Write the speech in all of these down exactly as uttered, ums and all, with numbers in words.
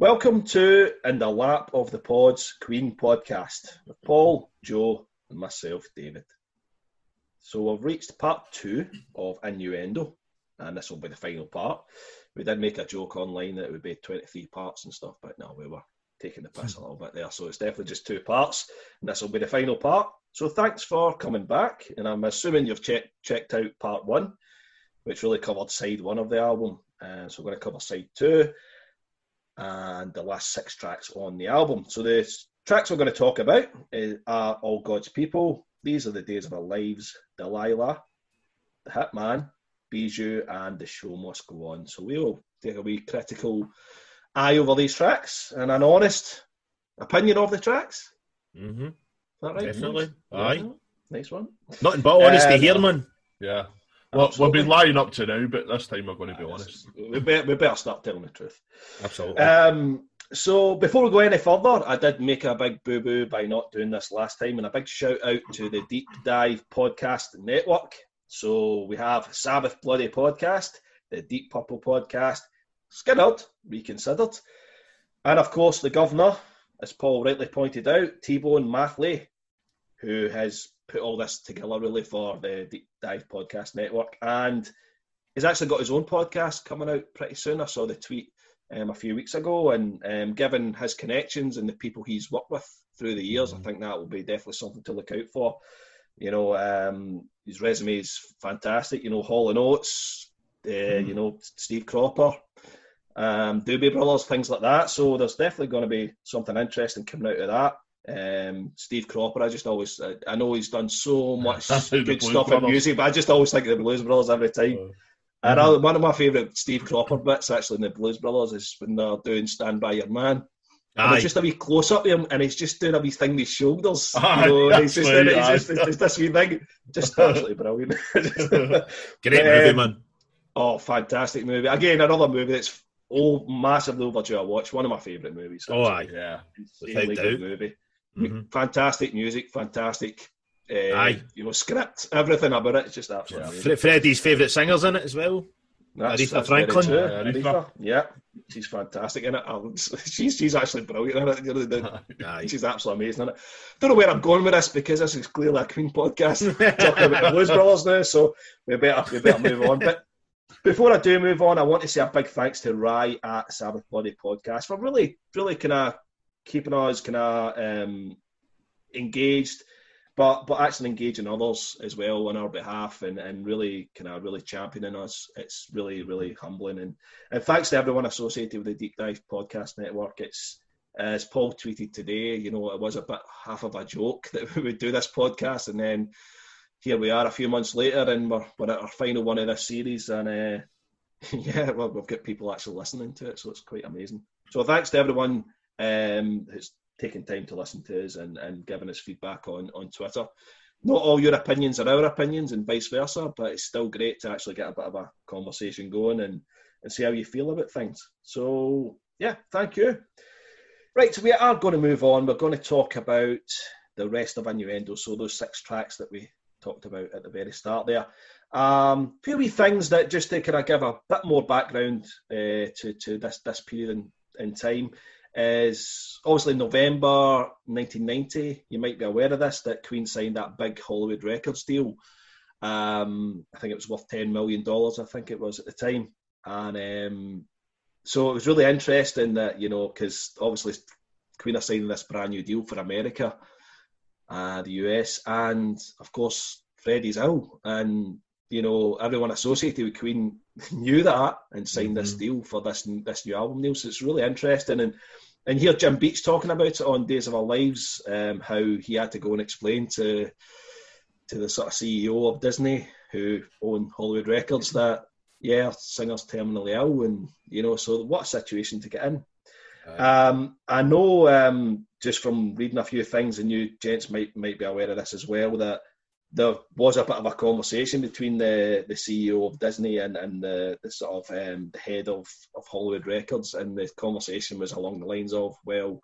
Welcome to In the Lap of the Pods Queen Podcast with Paul, Joe and myself, David. So we've reached part two of Innuendo, and this will be the final part. We did make a joke online that it would be twenty-three parts and stuff, but no, we were taking the piss a little bit there, so it's definitely just two parts, and this will be the final part. So thanks for coming back, and I'm assuming you've check, checked out part one, which really covered side one of the album, and so we're going to cover side two, and the last six tracks on the album. So the tracks we're going to talk about are All God's People, These Are the Days of Our Lives, Delilah, The Hitman, Bijou, and The Show Must Go On. So we will take a wee critical eye over these tracks and an honest opinion of the tracks. Mm-hmm. Is that right? Definitely. Nice. Aye. Yeah. Nice one. Nothing but honesty um, here, man. Yeah. Well, we've been lying up to now, but this time we're going to be honest. We better, we better start telling the truth. Absolutely. Um, so before we go any further, I did make a big boo-boo by not doing this last time, and a big shout out to the Deep Dive Podcast Network. So we have Sabbath Bloody Podcast, the Deep Purple Podcast, Skiddered, Reconsidered, and of course the Governor, as Paul rightly pointed out, T-Bone Mathley, who has put all this together really for the Deep Dive Podcast Network, and he's actually got his own podcast coming out pretty soon. I saw the tweet um, a few weeks ago, and um, given his connections and the people he's worked with through the years, I think that will be definitely something to look out for. You know, um, his resume is fantastic. You know, Hall and Oates, uh, mm. you know, Steve Cropper, um, Doobie Brothers, things like that. So there's definitely going to be something interesting coming out of that. Um, Steve Cropper, I just always, I, I know he's done so much good stuff in music, but I just always think of the Blues Brothers every time. Oh. And mm-hmm. I, one of my favourite Steve Cropper bits actually in the Blues Brothers is when they're doing Stand By Your Man. And it's just a wee close up to him, and he's just doing a wee thing with his shoulders. Aye, you know, and he's just, doing, he's just, it's just this wee thing, just absolutely brilliant. Great um, movie, man. Oh, fantastic movie. Again, another movie that's oh, massively overdue. I watch one of my favourite movies. Actually. Oh, aye, yeah. Insanely good movie. Mm-hmm. Fantastic music, fantastic uh, aye. you know, script, everything about it. It's just absolutely yeah. Fred- Freddie's favourite singer's in it as well. That's, Aretha that's Franklin. Uh, Aretha. Yeah, she's fantastic in it. Um, she's she's actually brilliant in it. She's absolutely amazing in it. Don't know where I'm going with this, because this is clearly a Queen podcast. Talking about the Blues Brothers now, so we better, we better move on. But before I do move on, I want to say a big thanks to Rye at Sabbath Bloody Podcast for really, really kind of keeping us kind of um, engaged. But but actually engaging others as well on our behalf, and, and really kind of really championing us. It's really, really humbling. And, and thanks to everyone associated with the Deep Dive Podcast Network. It's, as Paul tweeted today, you know, it was a bit half of a joke that we would do this podcast. And then here we are a few months later, and we're, we're at our final one of this series. And uh, yeah, well, we've got people actually listening to it. So it's quite amazing. So thanks to everyone um, who's taking time to listen to us and, and giving us feedback on, on Twitter. Not all your opinions are our opinions and vice versa, but it's still great to actually get a bit of a conversation going and, and see how you feel about things. So, yeah, thank you. Right, so we are going to move on. We're going to talk about the rest of Innuendo, so those six tracks that we talked about at the very start there. Um, a few wee things that just to kind of give a bit more background uh, to, to this, this period in, in time. Is obviously November nineteen ninety, you might be aware of this, that Queen signed that big Hollywood Records deal. Um, I think it was worth ten million dollars, I think it was at the time. And um, so it was really interesting that, you know, because obviously Queen are signing this brand new deal for America, uh, the U S, and of course Freddie's ill. And, you know, everyone associated with Queen knew that and signed mm-hmm. this deal for this this new album deal. So it's really interesting. And and hear Jim Beach talking about it on Days of Our Lives, um, how he had to go and explain to to the sort of C E O of Disney, who own Hollywood Records, that, yeah, singer's terminally ill. And, you know, so what a situation to get in. Right. Um, I know um, just from reading a few things, and you gents might, might be aware of this as well, that there was a bit of a conversation between the, the C E O of Disney and, and the, the sort of um, the head of, of Hollywood Records, and the conversation was along the lines of, well,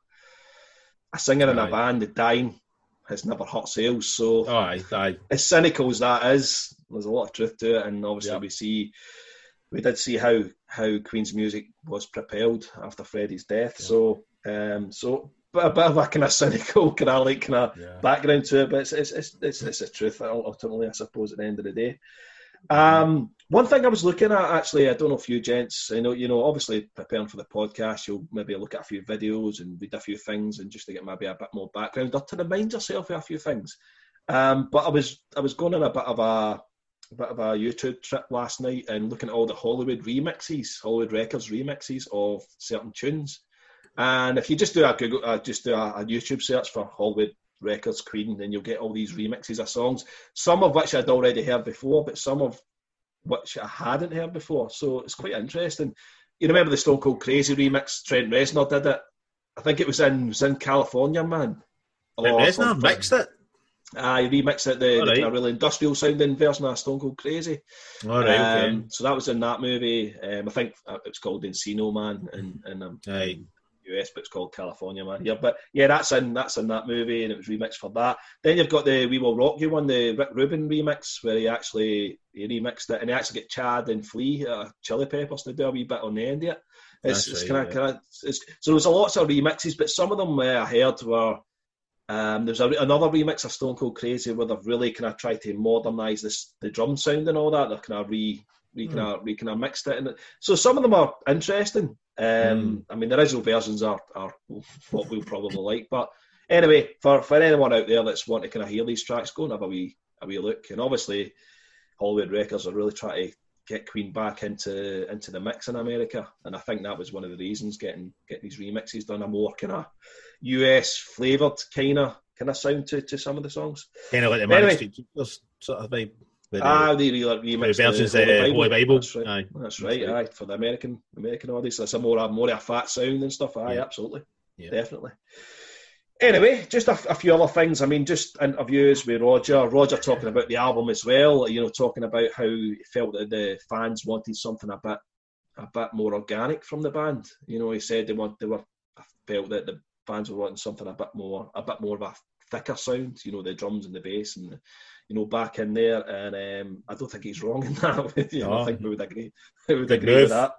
a singer in aye. a band dying has never hurt sales, so aye, aye. as cynical as that is, there's a lot of truth to it, and obviously yep. we see we did see how how Queen's music was propelled after Freddie's death. Yeah. So um, so but a bit of a kind of cynical kind of like kind of yeah. background to it, but it's it's it's it's, it's the truth ultimately, I suppose, at the end of the day. Um, one thing I was looking at, actually, I don't know if you gents, I know, you know, obviously preparing for the podcast, you'll maybe look at a few videos and read a few things and just to get maybe a bit more background or to remind yourself of a few things. Um, but I was, I was going on a bit of a, a bit of a YouTube trip last night and looking at all the Hollywood remixes, Hollywood Records remixes of certain tunes. And if you just do a Google, uh, just do a, a YouTube search for Hollywood Records Queen, and you'll get all these remixes of songs, some of which I'd already heard before, but some of which I hadn't heard before. So it's quite interesting. You remember the Stone Cold Crazy remix? Trent Reznor did it. I think it was in, was in California Man. Trent Reznor mixed it? Ah, uh, he remixed it, the, the right. kind of really industrial sounding version of Stone Cold Crazy. All right, um, okay. So that was in that movie. Um, I think it was called Encino Man in, in um, right. U S, but it's called California Man here. But yeah, that's in that's in that movie, and it was remixed for that. Then you've got the We Will Rock You one, the Rick Rubin remix, where he actually he remixed it, and he actually got Chad and Flea, uh, Chili Peppers, to do a wee bit on the end of it. It's, it's right, kind of yeah. kind of it's, so there's a lots of remixes, but some of them uh, I heard were um, there's a, another remix of Stone Cold Crazy where they've really kind of tried to modernise this the drum sound and all that. They've kind of re re kind of re kind of mixed it, and so some of them are interesting. Um, mm. I mean, the original versions are, are what we'll probably like, but anyway, for, for anyone out there that's wanting to kind of hear these tracks, go and have a wee a wee look. And obviously, Hollywood Records are really trying to get Queen back into into the mix in America, and I think that was one of the reasons getting getting these remixes done, a more kind of U S flavoured kind of kind of sound to, to some of the songs. Kind of like the Man anyway, Street Preachers sort of vibe. The, ah, the, the, the versions the, the, the Holy Bible. Bible. That's right. Aye. That's right. That's right. Aye. For the American American audience, that's a more a more a fat sound and stuff. Aye, yeah. absolutely, yeah. definitely. Anyway, just a, a few other things. I mean, just interviews with Roger. Roger talking about the album as well. You know, talking about how he felt that the fans wanted something a bit a bit more organic from the band. You know, he said they want they were felt that the fans were wanting something a bit more a bit more of a thicker sound. You know, the drums and the bass and the, you know, back in there, and um, I don't think he's wrong in that. you know, oh, I think we would agree. We would agree move. with that,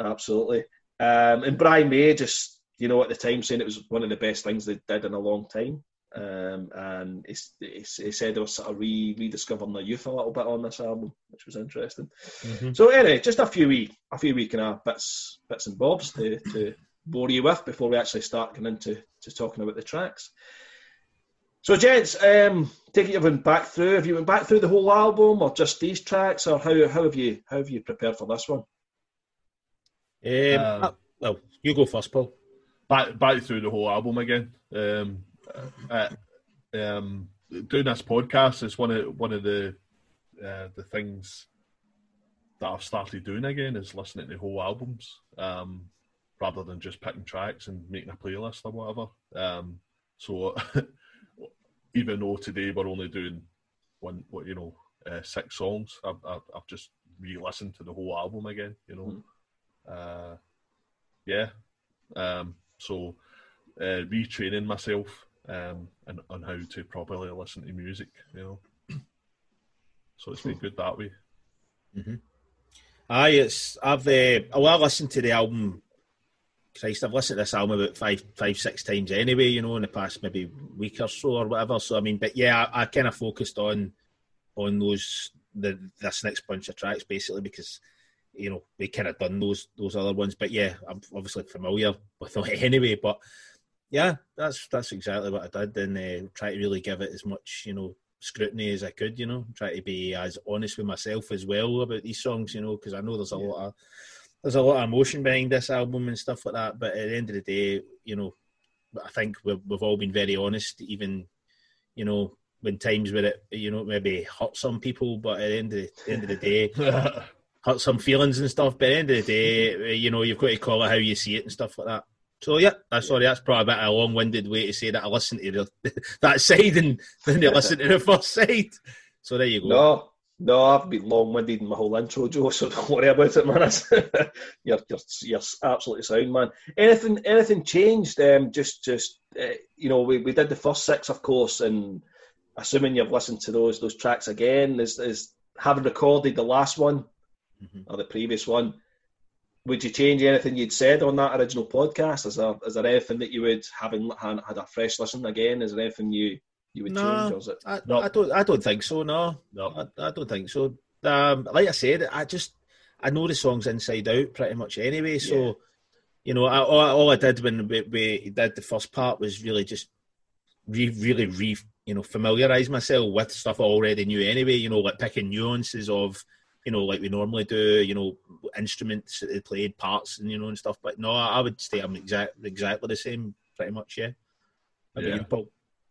absolutely. Um, and Brian May, just you know, at the time saying it was one of the best things they did in a long time. Um, and he, he, he said they were sort of re rediscovering their youth a little bit on this album, which was interesting. Mm-hmm. So anyway, just a few wee, a few wee kind of bits, bits and bobs to, to bore you with before we actually start getting into to talking about the tracks. So, gents, um, take it you went back through. Have you went back through the whole album, or just these tracks, or how how have you how have you prepared for this one? Um, um, well, you go first, Paul. Back back through the whole album again. Um, uh, um, doing this podcast is one of one of the uh, the things that I've started doing again is listening to whole albums, um, rather than just picking tracks and making a playlist or whatever. Um, so. Even though today we're only doing one, you know, uh, six songs, I've, I've, I've just re-listened to the whole album again, you know. Mm. Uh, yeah. Um, so, uh, retraining myself um, and on how to properly listen to music, you know. So it's been good that way. Mm-hmm. Aye, it's, I've, uh, well, I've listened to the album, Christ, I've listened to this album about five, five, six times anyway, you know, in the past maybe week or so or whatever. So, I mean, but yeah, I, I kind of focused on on those, the this next bunch of tracks basically because, you know, we kind of done those those other ones. But yeah, I'm obviously familiar with it anyway. But yeah, that's that's exactly what I did and uh, try to really give it as much, you know, scrutiny as I could, you know, try to be as honest with myself as well about these songs, you know, because I know there's a yeah. lot of... There's a lot of emotion behind this album and stuff like that, but at the end of the day, you know, I think we've, we've all been very honest, even, you know, when times where it, you know, maybe hurt some people, but at the end of the, the, end of the day, hurt some feelings and stuff, but at the end of the day, you know, you've got to call it how you see it and stuff like that. So, yeah, I'm sorry, that's probably a bit of a long-winded way to say that I listened to the, that side and then I listened to the first side. So there you go. No. No, I've been long-winded in my whole intro, Joe, so don't worry about it, man. you're, you're, you're absolutely sound, man. Anything anything changed? Um, just, just uh, you know, we, we did the first six, of course, and assuming you've listened to those those tracks again, is, is having recorded the last one, mm-hmm. or the previous one, would you change anything you'd said on that original podcast? Is there, is there anything that you would, having had a fresh listen again, is there anything you, you would no, change? Or is it I, not? I don't I don't think so, no. no. I, I don't think so. Um, like I said, I just, I know the songs inside out pretty much anyway, so, yeah. you know, I, all, all I did when we, we did the first part was really just re, really re, you know, familiarise myself with stuff I already knew anyway, you know, like picking nuances of, you know, like we normally do, you know, instruments that they played, parts and, you know, and stuff. But no, I would say I'm exact, exactly the same, pretty much, yeah. How about yeah. you, Paul?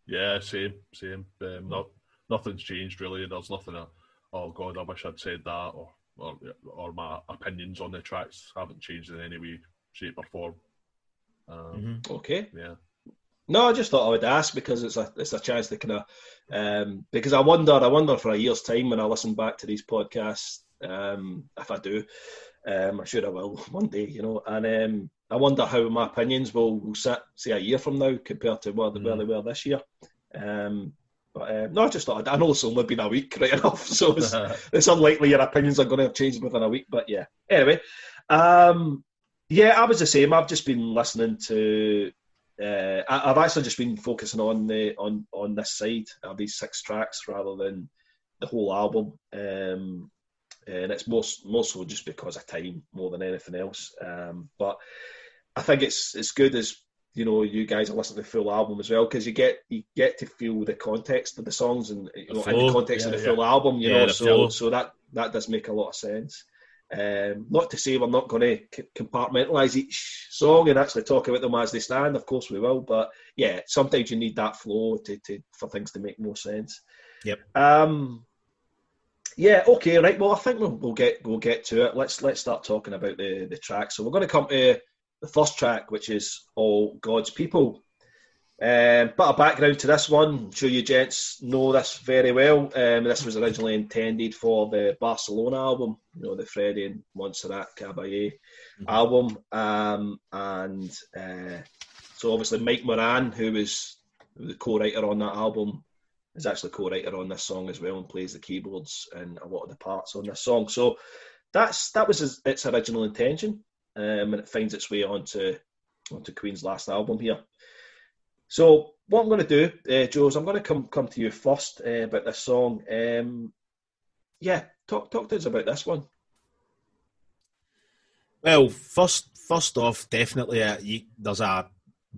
Yeah, same, same. Um, not, nothing's changed, really. There's nothing, uh, oh, God, I wish I'd said that, or, or or my opinions on the tracks haven't changed in any way, shape or form. Um, mm-hmm. Okay. Yeah. No, I just thought I would ask because it's a it's a chance to kind of um, because I wonder I wonder for a year's time when I listen back to these podcasts um, if I do um, I'm sure I will one day, you know, and um, I wonder how my opinions will, will sit say a year from now compared to where, mm. where they were this year. Um, but um, no, I just thought I'd, I know it's only been a week right enough, so it's, it's unlikely your opinions are going to have changed within a week. But yeah, anyway, um, yeah, I was the same. I've just been listening to. Uh, I, I've actually just been focusing on the on, on this side of these six tracks rather than the whole album, um, and it's most more so just because of time more than anything else. Um, but I think it's it's good as you know you guys are listening to the full album as well because you get you get to feel the context of the songs and you know, the, and the context yeah, of the yeah. full album. You yeah, know, so flow. so that that does make a lot of sense. Um, not to say we're not going to c- compartmentalise each song and actually talk about them as they stand. Of course we will, but yeah, sometimes you need that flow to, to for things to make more sense. Yep. Um, yeah. Okay. Right. Well, I think we'll, we'll get we'll get to it. Let's let's start talking about the the tracks. So we're going to come to the first track, which is "All God's People." Um, but a background to this one, I'm sure you gents know this very well. Um, this was originally intended for the Barcelona album, you know, the Freddie and Montserrat Caballé mm-hmm. album. Um, and uh, so obviously Mike Moran, who was the co-writer on that album, is actually co-writer on this song as well and plays the keyboards and a lot of the parts on this song. So that's that was his, its original intention, um, and it finds its way onto onto Queen's last album here. So what I'm going to do, uh, Joe, is I'm going to come come to you first uh, about this song. Um, yeah, talk talk to us about this one. Well, first first off, definitely uh, you, there's a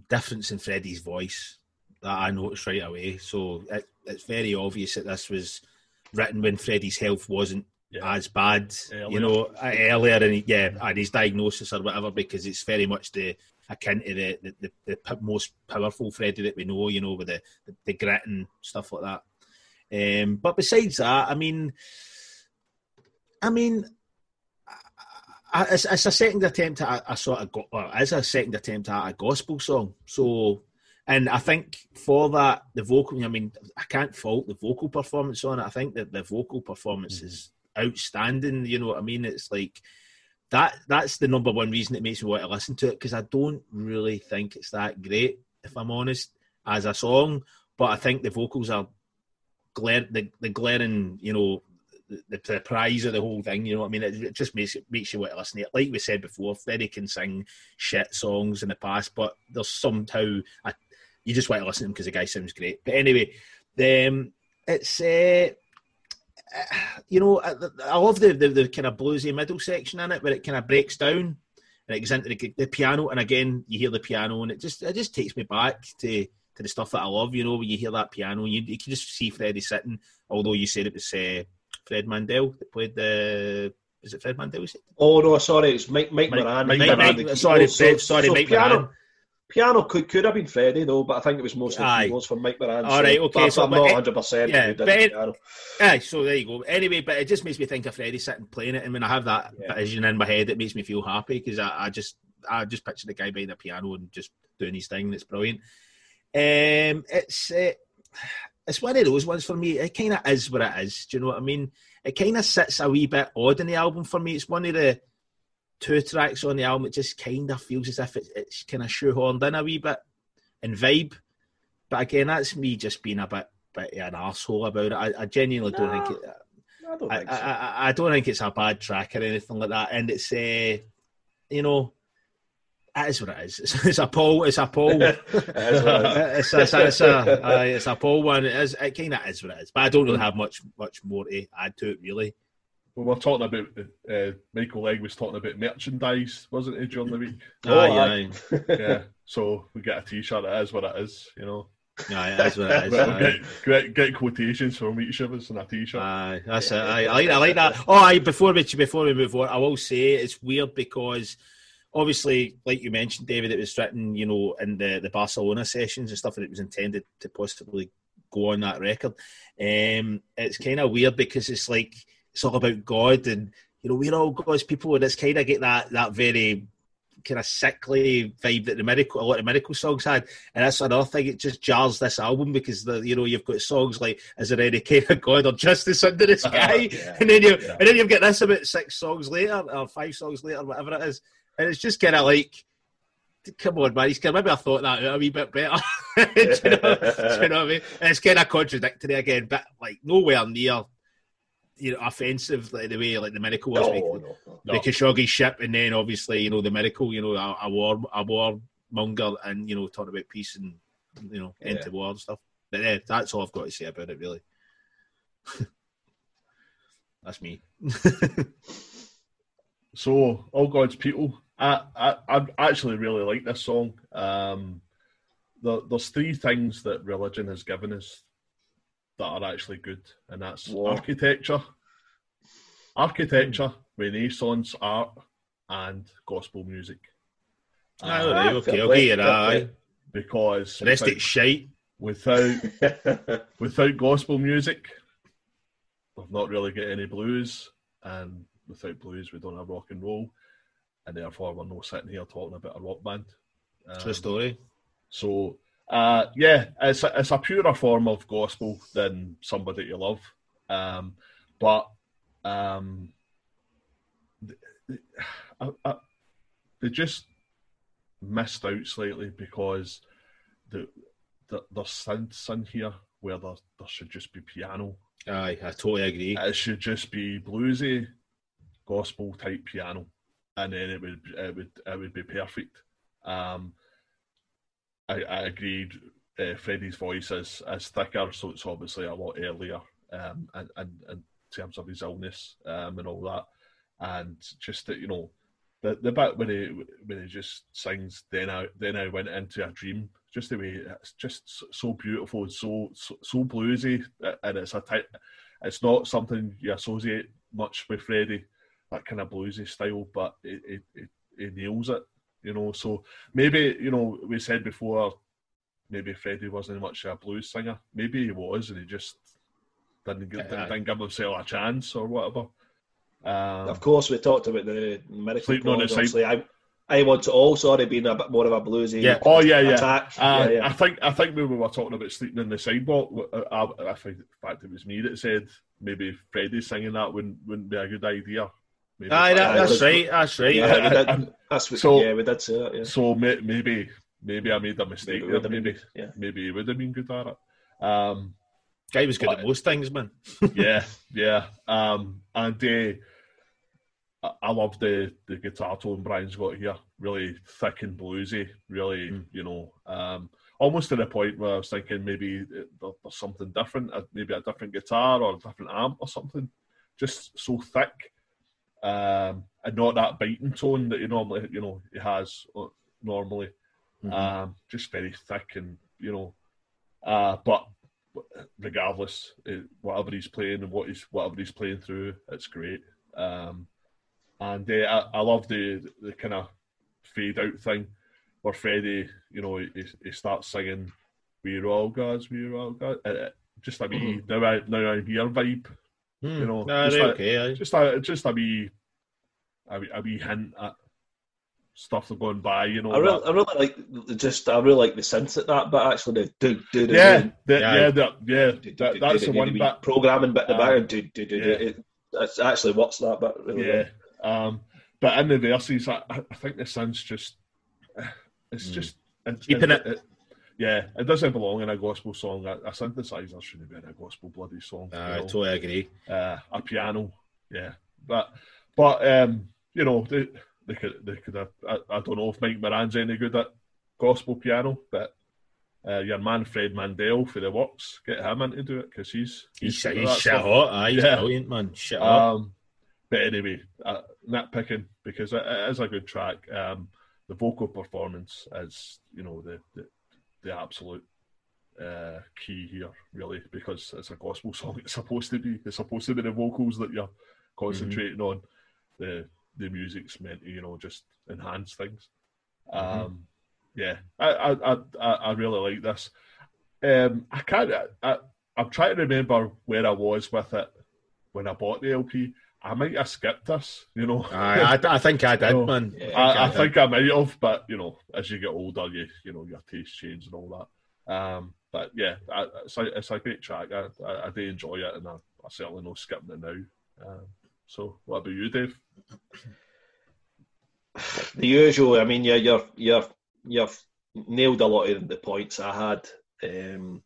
difference in Freddie's voice that I noticed right away. So it, it's very obvious that this was written when Freddie's health wasn't yeah. as bad, earlier. you know, earlier and yeah, and his diagnosis or whatever, because it's very much the. akin to the, the, the, the p- most powerful Freddie that we know, you know, with the, the, the grit and stuff like that. Um, but besides that, I mean, I mean, I, I, it's, it's a second attempt at a, a sort of, go- or it's a second attempt at a gospel song. So, and I think for that, the vocal, I mean, I can't fault the vocal performance on it. I think that the vocal performance mm-hmm. is outstanding, you know what I mean? It's like, That that's the number one reason it makes me want to listen to it because I don't really think it's that great, if I'm honest, as a song. But I think the vocals are glare the, the glaring, you know, the, the prize of the whole thing. You know what I mean? It, it just makes it makes you want to listen to it. Like we said before, Freddie can sing shit songs in the past, but there's somehow I, you just want to listen to him because the guy sounds great. But anyway, um, it's. Uh, You know, I, I love the, the, the kind of bluesy middle section in it where it kind of breaks down and it goes into the, the piano, and again you hear the piano, and it just it just takes me back to, to the stuff that I love. You know, when you hear that piano, you, you can just see Freddie sitting. Although you said it was uh, Fred Mandel that played the. Is it Fred Mandel? Oh no, sorry, it's Mike Mike, Mike Moran. Mike, Mike, Moran Mike, sorry, so, Fred, sorry, so Mike piano. Moran. Piano could could have been Freddie though, but I think it was mostly keyboards for Mike Moran. All so, right, okay, but so I'm not one hundred percent. Yeah, but it, aye, so there you go. Anyway, but it just makes me think of Freddie sitting playing it, and when I have that yeah. vision in my head, it makes me feel happy because I, I just I just picture the guy behind the piano and just doing his thing. That's brilliant. Um, it's uh, it's one of those ones for me. It kind of is what it is. Do you know what I mean? It kind of sits a wee bit odd in the album for me. It's one of the two tracks on the album, it just kind of feels as if it, it's kind of shoehorned in a wee bit and vibe. But again, that's me just being a bit, bit of an arsehole about it. I, I genuinely no, don't think it... No, I don't think I, so. I, I don't think it's a bad track or anything like that. And it's, uh, you know, that is what it is. It's, it's a Paul. It's a Paul. it it's, it's, it's a uh, it's a Paul one. It is. It kind of is what it is. But I don't really have much much more to add to it, really. We were talking about, uh, Michael Legg was talking about merchandise, wasn't he, during the week? Oh, aye, aye. Yeah. So we get a T-shirt, it is what it is, you know. Aye, it is what it is. We'll get, get, get quotations from each of us in a T-shirt. Aye, that's it. Aye. I, like, I like that. Oh, aye, before we, before we move on, I will say it's weird because, obviously, like you mentioned, David, it was written, you know, in the, the Barcelona sessions and stuff, and it was intended to possibly go on that record. Um, it's kind of weird because it's like, it's all about God, and you know we're all God's people, and it's kind of get that that very kind of sickly vibe that the Miracle, a lot of Miracle songs had, and that's another thing. It just jars this album because the you know you've got songs like "Is There Any Kind of God" or "Justice Under the Sky," yeah, and then you yeah. and then you've got this about six songs later or five songs later, whatever it is, and it's just kind of like, come on, man. He's kind of, maybe I thought that out a wee bit better. do, you know, do you know what I mean? And it's kind of contradictory again, but like nowhere near, you know, offensive like the way like the Miracle was, no, making, no, no. the Khashoggi ship, and then obviously you know the Miracle, you know a, a war a warmonger, and you know talking about peace and you know end yeah. to war and stuff. But yeah, that's all I've got to say about it, really. That's me. So, All God's People. I, I I actually really like this song. Um, there, there's three things that religion has given us that are actually good, and that's Whoa. architecture, architecture, Renaissance art, and gospel music. Oh, uh, okay, okay, and I because rest without, it's shite. Without without gospel music, we've not really got any blues, and without blues, we don't have rock and roll, and therefore we're not sitting here talking about a rock band. Um, True story. So. Uh, yeah, it's a, it's a purer form of gospel than Somebody You Love, um, but um, I, I, they just missed out slightly because the, the there's synths in here where there, there should just be piano. Aye, I totally agree. It should just be bluesy, gospel type piano, and then it would it would it would be perfect. Um, I, I agreed. Uh, Freddie's voice is, is thicker, so it's obviously a lot earlier, um, and, and, and in terms of his illness um, and all that, and just you know, the the bit when he when he just sings, then I then I went into a dream. Just the way it's just so beautiful, and so, so so bluesy, and it's a type, it's not something you associate much with Freddie, that kind of bluesy style, but it it, it, it nails it. You know, so maybe, you know, we said before, maybe Freddie wasn't much of a blues singer. Maybe he was, and he just didn't, didn't, didn't give himself a chance or whatever. Um, of course, we talked about the Miracle Chord, obviously. I, I want to also already been a bit more of a bluesy yeah. Oh, yeah, yeah. attack. Uh, yeah, yeah. I think I think when we were talking about Sleeping on the Sidewalk, I, I, I think, in fact, it was me that said maybe Freddie singing that wouldn't, wouldn't be a good idea. Maybe. Aye, that, that's right, that's right. Yeah, yeah. We did, um, that's what, so, yeah, we did say that, yeah. So may, maybe, maybe I made a mistake maybe there, maybe, been, yeah. maybe he would have been good at it. Um, Guy was good but, at most things, man. yeah, yeah. Um, and uh, I, I love the, the guitar tone Brian's got here, really thick and bluesy, really, mm. you know, um, almost to the point where I was thinking maybe there, there's something different, maybe a different guitar or a different amp or something, just so thick. Um, and not that biting tone that he normally, you know, he has normally. Mm-hmm. Um, just very thick and, you know, uh, but regardless, it, whatever he's playing and what he's, whatever he's playing through, it's great. Um, and uh, I, I love the, the kind of fade out thing where Freddie, you know, he, he starts singing, "We're all gods, we're all gods," uh, just a wee mm-hmm. now, I, now I'm here vibe. Mm, you know, no, just, like, okay, I... just a just a wee, a wee, a wee hint at stuff that's going by. You know, I really, I really like just, I really like the sense at that, but actually the do do do yeah, the, yeah, yeah, the, yeah. Do, do, that, do, that's do, the do, one do, bit programming bit um, the do do do, yeah. do it, it's actually what's that bit really yeah. Well. Um, but in the verses, I, I think the sense just, it's mm. just keeping it, it, it Yeah, it doesn't belong in a gospel song. A, a synthesizer shouldn't be in a gospel bloody song. Uh, I totally agree. Uh, a piano, yeah. But, but um, you know, they, they could they could have, I, I don't know if Mike Moran's any good at gospel piano, but uh, your man Fred Mandel for the works, get him in to do it, because he's... He's, he's, he's shit hot, aye, he's yeah. brilliant, man, shit um, hot. But anyway, uh, nitpicking, because it, it is a good track. Um, the vocal performance is, you know, the... the the absolute uh, key here, really, because it's a gospel song. It's supposed to be. It's supposed to be the vocals that you're concentrating mm-hmm. on. The the music's meant to, you know, just enhance things. Mm-hmm. Um, yeah, I, I I I really like this. Um, I can't. I, I I'm trying to remember where I was with it when I bought the L P. I might have skipped this, you know. I, I, I think I did, you know, man. I, I, I think did. I might have, but you know, as you get older, you you know your tastes change and all that. Um, but yeah, I, it's a it's a great track. I I, I do enjoy it, and I, I certainly no skipping it now. Um, so what about you, Dave? The usual. I mean, yeah, you're you're you've nailed a lot of the points I had. Um,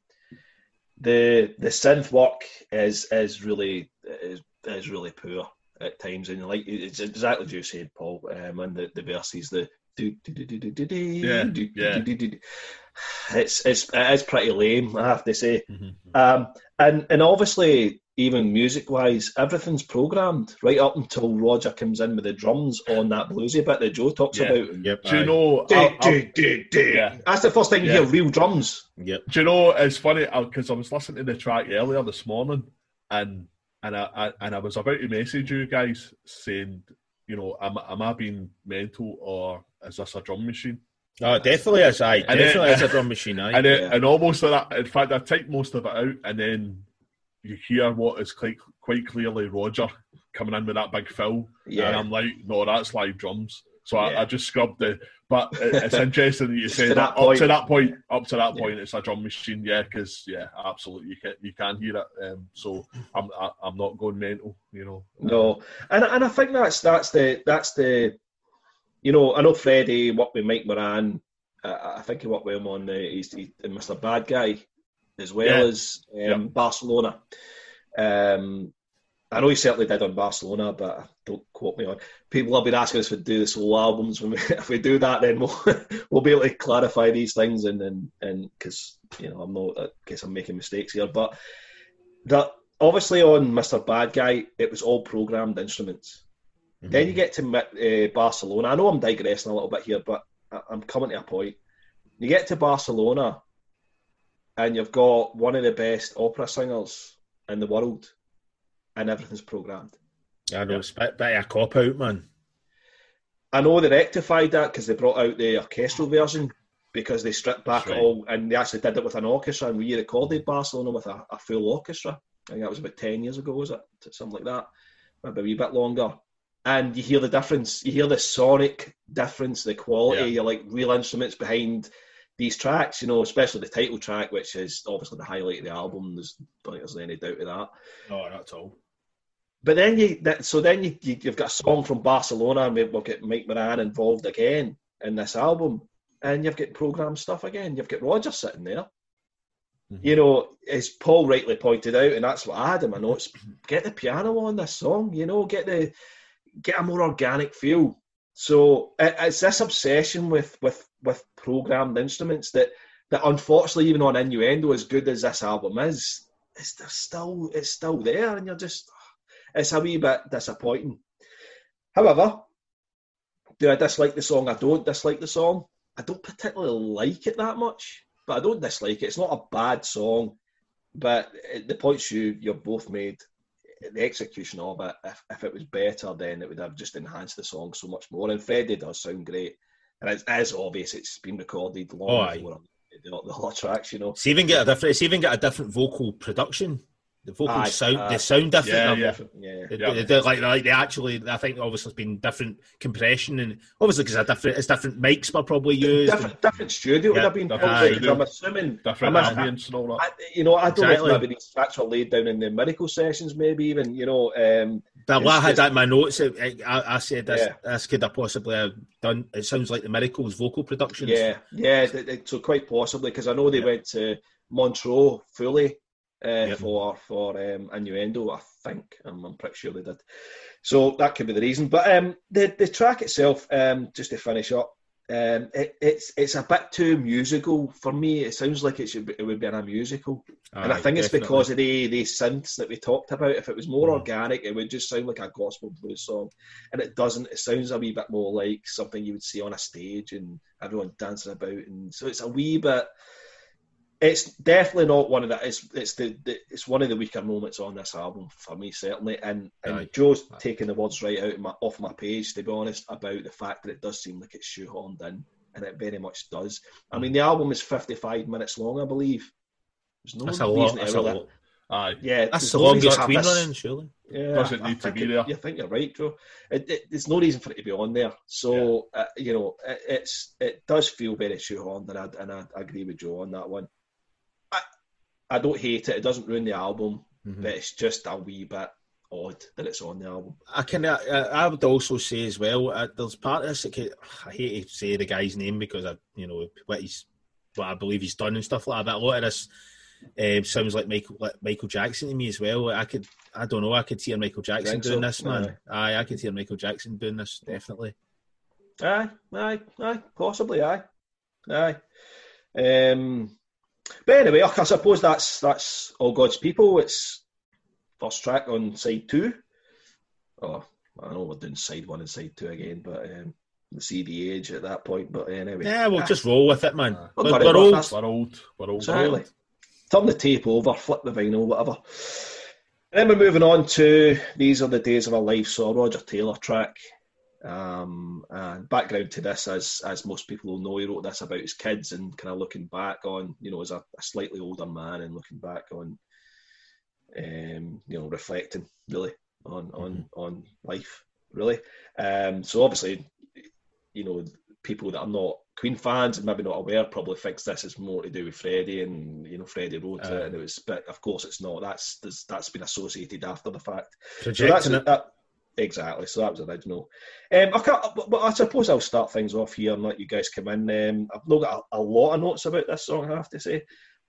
the the synth work is is really. Is, is really poor at times, and like it's exactly as you said, Paul, um, and the, the verses, the do do do do do do do yeah, do, yeah. do, do, do, do. It's it's it is pretty lame, I have to say. Mm-hmm. Um, and and obviously, even music wise, everything's programmed right up until Roger comes in with the drums on that bluesy bit that Joe talks yeah. about. Yep. Do you know? Do, I'll, do, I'll, do, do. Yeah. That's the first time yeah. you hear real drums. Yep. Do you know? It's funny because I was listening to the track earlier this morning, and. And I, I and I was about to message you guys saying, you know, am, am I being mental or is this a drum machine? Oh, it definitely is, aye. And definitely it, is a drum machine, aye. And, it, yeah. and almost, that, in fact, I typed most of it out and then you hear what is quite, quite clearly Roger coming in with that big fill. Yeah. And I'm like, no, that's live drums. So yeah. I, I just scrubbed the... But it, it's interesting that you say that, that up to that point, up to that point, yeah. it's a drum machine, yeah, because, yeah, absolutely, you can, you can hear it. Um, so I'm I, I'm not going mental, you know. No, and and I think that's that's the, that's the you know, I know Freddie worked with Mike Moran. I, I think he worked with him on the, he's, he, Mister Bad Guy, as well yeah. as um, yeah. Barcelona. Um I know he certainly did on Barcelona, but don't quote me on. People have been asking us if we do the solo albums. When we, if we do that, then we'll we'll be able to clarify these things, and and and because you know I'm not, I guess I'm making mistakes here, but that obviously on Mister Bad Guy it was all programmed instruments. Mm-hmm. Then you get to uh, Barcelona. I know I'm digressing a little bit here, but I, I'm coming to a point. You get to Barcelona, and you've got one of the best opera singers in the world. And everything's programmed. Yeah, I know, it's a bit of a cop-out, man. I know they rectified that because they brought out the orchestral version because they stripped back right. it all, and they actually did it with an orchestra and re-recorded Barcelona with a, a full orchestra. I think that was about ten years ago, was it? Something like that. Maybe a wee bit longer. And you hear the difference. You hear the sonic difference, the quality. Yeah. You're like real instruments behind these tracks, you know, especially the title track, which is obviously the highlight of the album. There's, I don't think there's any doubt of that. No, not at all. But then you, that, so then you, you, you've got a song from Barcelona, and we've got Mike Moran involved again in this album, and you've got programmed stuff again. You've got Roger sitting there. Mm-hmm. You know, as Paul rightly pointed out, and that's what I had in my notes, get the piano on this song, you know, get the get a more organic feel. So it, it's this obsession with, with, with programmed instruments that, that unfortunately, even on Innuendo, as good as this album is, it's still, it's still there, and you're just... It's a wee bit disappointing. However, do I dislike the song? I don't dislike the song. I don't particularly like it that much, but I don't dislike it. It's not a bad song, but the points you, you've both made, the execution of it, if, if it was better, then it would have just enhanced the song so much more. And Freddie does sound great. And it's, it's obvious it's been recorded long oh, before the, the other tracks, you know. It's even got a different, it's even got a different vocal production. The vocals aye, sound aye. they sound different. Yeah, yeah. They, yeah. They, they, like, like they actually, I think obviously it's been different compression and obviously because different, it's different mics were probably used. Different, and, different studio yeah, would have been probably. Studio, I'm assuming different I'm ambience and all that. I, you know, I don't exactly. know if maybe these tracks were laid down in the Miracle sessions, maybe even you know, um, But I had that in my notes. I, I, I said this, yeah. this could I possibly have done. It sounds like the Miracles vocal productions. Yeah, yeah. They, they, so quite possibly, because I know they yeah. went to Montreux fully uh, yeah. for for um, Innuendo. I think I'm, I'm pretty sure they did. So that could be the reason. But um, the the track itself, um, just to finish up, um, it, it's it's a bit too musical for me. It sounds like it should be, it would be in a musical, All and right, I think definitely. it's because of the the synths that we talked about. If it was more mm. organic, it would just sound like a gospel blues song, and it doesn't. It sounds a wee bit more like something you would see on a stage and everyone dancing about, and so it's a wee bit. It's definitely not one of the it's it's the, the it's one of the weaker moments on this album for me, certainly. And and right. Joe's right. taking the words right out of my, off my page, to be honest, about the fact that it does seem like it's shoehorned in, and it very much does. I mean, the album is fifty-five minutes long, I believe. There's no that's a lot. That's a lot. Aye. Yeah, that's the no longest Queen running, surely. Yeah, doesn't I, need I to be there. You think you're right, Joe. It, it, there's no reason for it to be on there. So yeah. uh, you know, it, it's it does feel very shoehorned, and I and I agree with Joe on that one. I don't hate it. It doesn't ruin the album, mm-hmm. but it's just a wee bit odd that it's on the album. I can. I, I would also say as well. Uh, there's part of this. That can, I hate to say the guy's name because I, you know, what he's, what I believe he's done and stuff like that. A lot of this uh, sounds like Michael, like Michael Jackson to me as well. I could. I don't know. I could hear Michael Jackson doing so? this, man. Aye. aye, I could hear Michael Jackson doing this definitely. Aye, aye, aye. Possibly, aye, aye. Um. But anyway, I suppose that's that's All God's People. It's first track on side two. Oh, I know we're doing side one and side two again, but um, the C D age at that point. But anyway, yeah, we'll ah. just roll with it, man. We're, we're, we're, old. Old. we're old, we're old, we're old. Turn the tape over, flip the vinyl, whatever. And then we're moving on to "These Are the Days of Our Lives," so a Roger Taylor track. Um, and background to this, as as most people will know, he wrote this about his kids and kind of looking back on, you know, as a, a slightly older man and looking back on, um, you know, reflecting really on on mm-hmm. on life really. Um, so obviously, you know, people that are not Queen fans and maybe not aware probably thinks this is more to do with Freddie and, you know, Freddie wrote uh, it and it was, but of course it's not. That's that's been associated after the fact. Projecting so that's it. That, Exactly, so that was original. Um, I can't, but I suppose I'll start things off here and let you guys come in. Um, I've not got a, a lot of notes about this song, I have to say.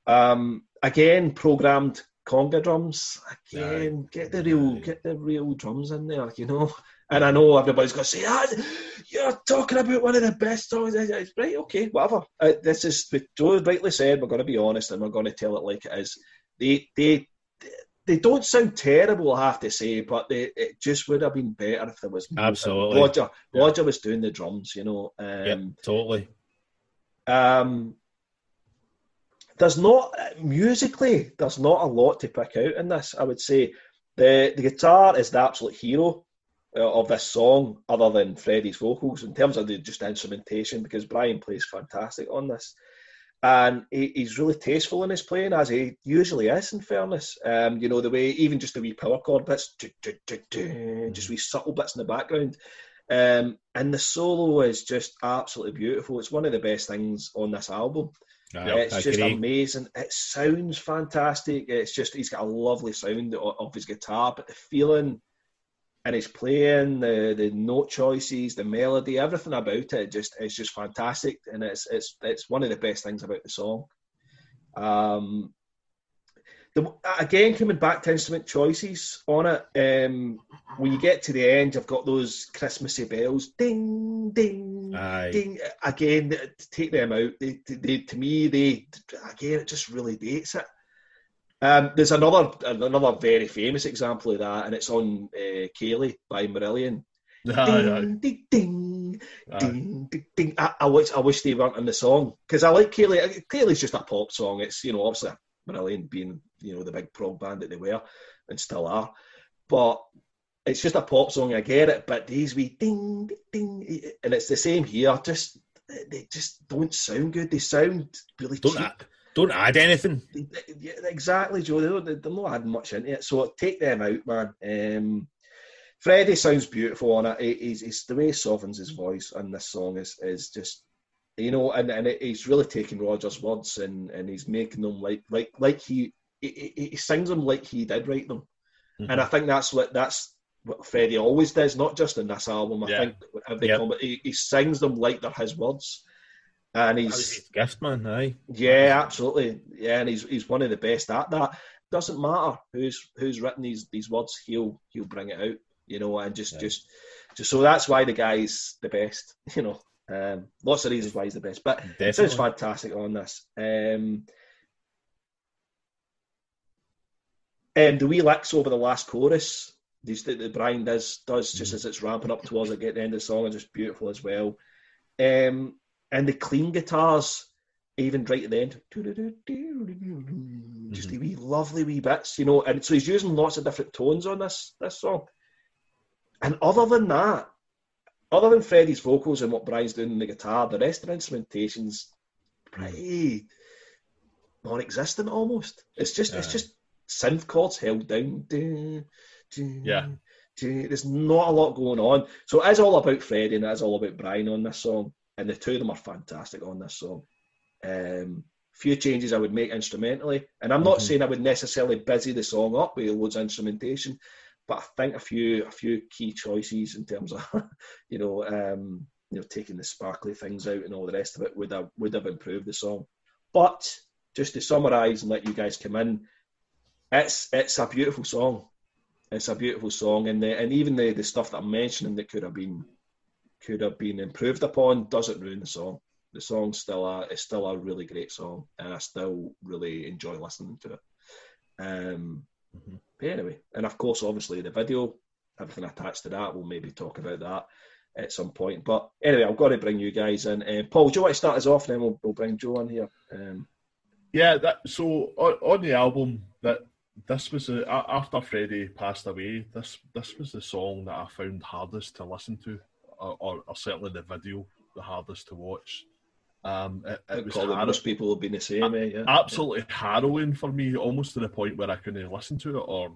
Um, again, programmed conga drums. Again, yeah. get the real, get the real drums in there, you know. And I know everybody's going to say, ah, "You're talking about one of the best songs." It's right, okay, whatever. Uh, this is, Joe rightly said, we're going to be honest and we're going to tell it like it is. They, they. They don't sound terrible, I have to say, but they, it just would have been better if there was absolutely Roger. Roger yeah. was doing the drums, you know. Um, yeah, totally. Um, there's not musically, there's not a lot to pick out in this. I would say the the guitar is the absolute hero uh, of this song, other than Freddie's vocals in terms of the just instrumentation, because Brian plays fantastic on this. And he, he's really tasteful in his playing, as he usually is, in fairness. Um, you know, the way, even just the wee power chord bits, do, do, do, do, just wee subtle bits in the background. Um, and the solo is just absolutely beautiful. It's one of the best things on this album. Yeah, it's I just agree. amazing. It sounds fantastic. It's just, he's got a lovely sound of his guitar, but the feeling and his playing, the the note choices, the melody, everything about it, just it's just fantastic, and it's it's it's one of the best things about the song. Um, the, again, coming back to instrument choices on it, um, when you get to the end, you've got those Christmassy bells, ding, ding, Aye. ding. Again, take them out. They, they, to me, they again, it just really dates it. Um, there's another another very famous example of that, and it's on uh, Kayleigh by Marillion. Ding, ding, ding, ding, ding, ding. I, I wish I wish they weren't in the song, because I like Kayleigh. Kayleigh's just a pop song. It's, you know, obviously Marillion being, you know, the big prog band that they were and still are, but it's just a pop song. I get it, but these wee ding, ding, ding, and it's the same here. Just they just don't sound good. They sound really don't cheap. I- Don't add anything. Exactly, Joe. They don't, they're not adding much into it. So take them out, man. Um, Freddie sounds beautiful on it. He's, he's, the way he softens his voice on this song is is just, you know, and, and he's really taking Roger's words and, and he's making them like like like he he, he sings them like he did write them, mm-hmm. and I think that's what that's what Freddie always does, not just in this album, I yeah. think every yeah. comment, he, he sings them like they're his words. And he's, he's his gift, man, aye. Yeah, absolutely. Yeah, and he's he's one of the best at that. Doesn't matter who's who's written these, these words, he'll he'll bring it out, you know, and just, yeah. just just so that's why the guy's the best, you know. Um, lots of reasons why he's the best. But it sounds fantastic on this. Um Um, the wee licks over the last chorus, these that the Brian does does just mm. as it's ramping up towards like, at the end of the song, are just beautiful as well. Um, and the clean guitars, even right at the end, just the wee lovely wee bits, you know. And so he's using lots of different tones on this this song. And other than that, other than Freddie's vocals and what Brian's doing on the guitar, the rest of the instrumentation's pretty non-existent almost. It's just yeah. it's just. synth chords held down. Do, do, yeah. Do. There's not a lot going on. So it is all about Freddie and it is all about Brian on this song. And the two of them are fantastic on this song. Um, few changes I would make instrumentally. And I'm not mm-hmm. saying I would necessarily busy the song up with loads of instrumentation, but I think a few a few key choices in terms of, you know, um, you know, taking the sparkly things out and all the rest of it would have, would have improved the song. But just to summarise and let you guys come in, It's it's a beautiful song. It's a beautiful song, and the, and even the, the stuff that I'm mentioning that could have been could have been improved upon doesn't ruin the song. The song's still a it's still a really great song, and I still really enjoy listening to it. Um, mm-hmm. But anyway, and of course, obviously the video, everything attached to that. We'll maybe talk about that at some point. But anyway, I've got to bring you guys in. Uh, Paul, do you want to start us off, and then we'll we'll bring Joe on here. Um, yeah. That, so on, on the album that. This was a, after Freddie passed away. This this was the song that I found hardest to listen to, or, or, or certainly the video the hardest to watch. Um, it, it was harrowing. Most people have been the same. A- yeah. Absolutely harrowing for me, almost to the point where I couldn't listen to it or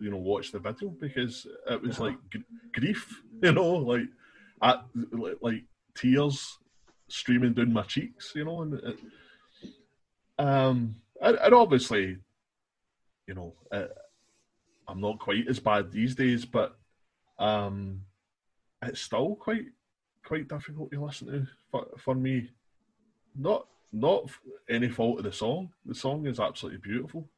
you know watch the video because it was like g- grief, you know, like I, like tears streaming down my cheeks, you know, and it, um, and, and obviously. You know, uh, I'm not quite as bad these days, but um, it's still quite quite difficult to listen to for, for me. Not not any fault of the song. The song is absolutely beautiful,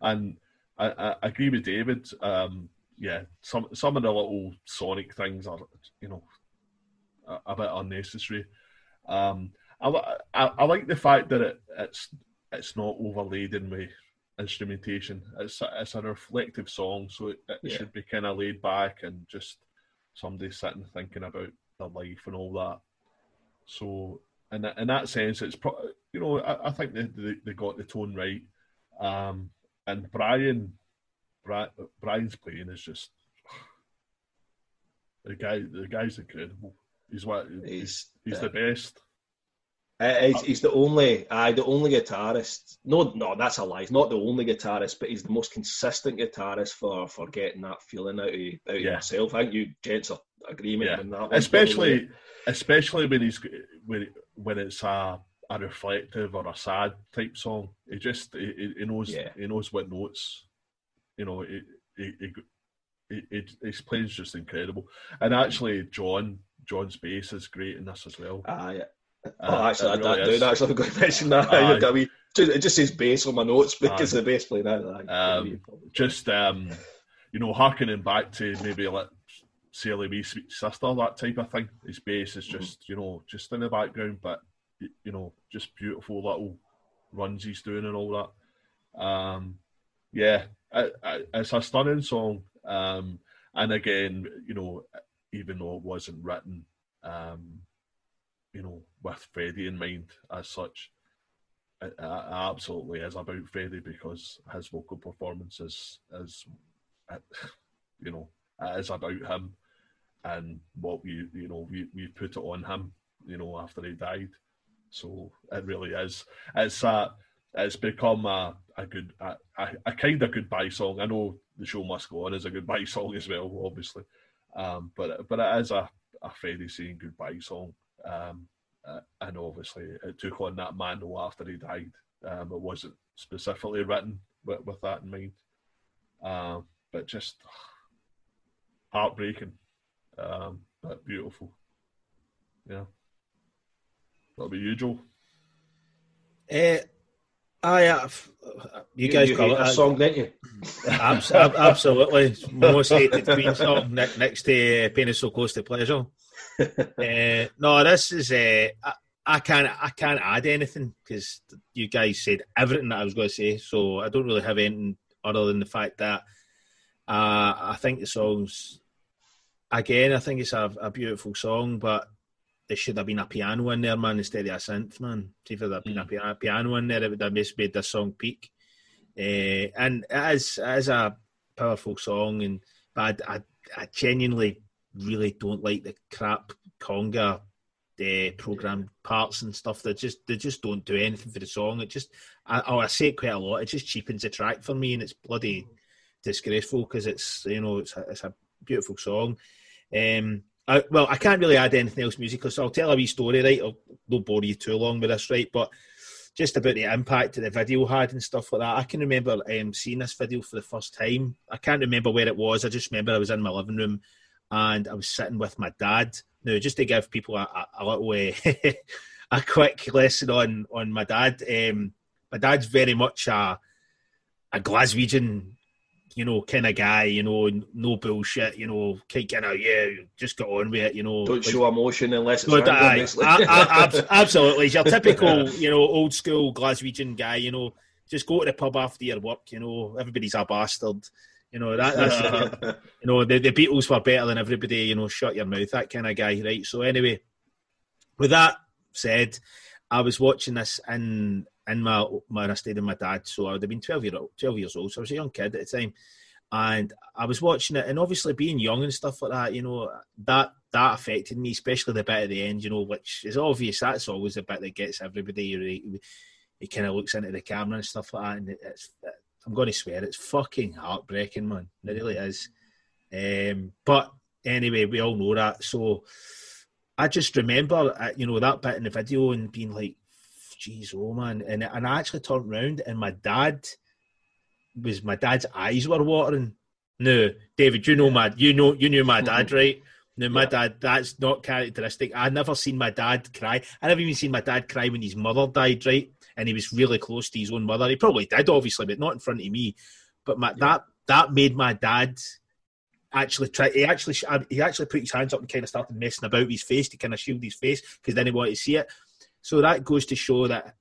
and I, I agree with David. Um, yeah, some some of the little sonic things are you know a, a bit unnecessary. Um, I, I I like the fact that it it's it's not overladen with instrumentation. It's a, it's a reflective song, so it, it yeah. should be kind of laid back and just somebody sitting thinking about their life and all that. So, in that, in that sense, it's pro- you know I, I think they, they they got the tone right. Um, and Brian, Bri- Brian's playing is just the guy. The guy's incredible. He's what he's he's yeah. the best. Uh, he's, he's the only, uh, the only guitarist. No, no, that's a lie. He's not the only guitarist, but he's the most consistent guitarist for, for getting that feeling out of, out yeah. of himself. I think you gents are agreeing yeah. on that. Especially, one. especially when he's when when it's a, a reflective or a sad type song. He just he, he knows yeah. he knows what notes. You know, he he he, he, he his playing's just incredible. And actually, John John's bass is great in this as well. Ah, uh, yeah. Oh, uh, actually, I really don't do that. Actually, I'm going to mention that. Uh, wee, it just says bass on my notes because uh, the bass playing out. Um, just, um, you know, harkening back to maybe like Sally Wee Sweet Sister, that type of thing. His bass is just, mm. you know, just in the background, but, you know, just beautiful little runs he's doing and all that. Um, yeah, it, it, it's a stunning song. Um, and again, you know, even though it wasn't written, um, you know, with Freddie in mind as such, it, it absolutely is about Freddie because his vocal performance is, is it, you know, it is about him and what we, you know, we, we put it on him, you know, after he died. So it really is. It's a, it's become a, a good, a, a kind of goodbye song. I know The Show Must Go On is a goodbye song as well, obviously, um, but but it is a, a Freddie saying goodbye song. Um, uh, and obviously it took on that mantle after he died. Um, it wasn't specifically written with, with that in mind. Um, but just, heartbreaking, um, but beautiful. Yeah. That'll be you, Joel. Uh, I, uh, you, you guys you call it a song, don't you? Abs- ab- absolutely. Most hated Queen song ne- next to uh, Pain Is So Close to Pleasure. Uh, no, this is... Uh, I, I can't I can't add anything because you guys said everything that I was going to say, so I don't really have anything other than the fact that uh, I think the song's, again, I think it's a, a beautiful song, but there should have been a piano in there, man, instead of a synth, man. See if there had been mm. a piano in there, it would have made this song peak. Uh, and it is, it is a powerful song, and but I, I, I genuinely really don't like the crap conga Uh, programmed parts and stuff. They just they just don't do anything for the song. It just, I, oh, I say it quite a lot. It just cheapens the track for me, and it's bloody disgraceful because it's you know it's a, it's a beautiful song. Um, I, well, I can't really add anything else musically, so I'll tell a wee story, right? I'll don't bore you too long with this, right? But just about the impact that the video had and stuff like that. I can remember um, seeing this video for the first time. I can't remember where it was. I just remember I was in my living room and I was sitting with my dad. Now, just to give people a, a, a little, uh, a quick lesson on, on my dad. Um, my dad's very much a, a Glaswegian, you know, kind of guy, you know, no bullshit, you know, kind of, yeah, just get on with it, you know. Don't like, show emotion unless it's anger, I, I, I, ab- Absolutely. He's your typical, you know, old school Glaswegian guy, you know, just go to the pub after your work, you know, everybody's a bastard. You know, that, that's, uh, you know, the, the Beatles were better than everybody, you know, shut your mouth, that kind of guy, right? So anyway, with that said, I was watching this in, in my, my, I stayed with my dad, so I would have been twelve, year old, twelve years old, so I was a young kid at the time, and I was watching it, and obviously being young and stuff like that, you know, that, that affected me, especially the bit at the end, you know, which is obvious, that's always the bit that gets everybody, right? He kind of looks into the camera and stuff like that, and it's... It, I'm going to swear, it's fucking heartbreaking, man. It really is. Um, but anyway, we all know that. So I just remember, uh, you know, that bit in the video and being like, geez, oh, man. And, and I actually turned around and my dad was, my dad's eyes were watering. No, David, you know my, you know, you knew my dad, right? No, my yeah. dad, that's not characteristic. I've never seen my dad cry. I never even seen my dad cry when his mother died, right? And he was really close to his own mother. He probably did, obviously, but not in front of me. But my, yeah. that that made my dad actually try. He actually he actually put his hands up and kind of started messing about with his face to kind of shield his face because then he wanted to see it. So that goes to show that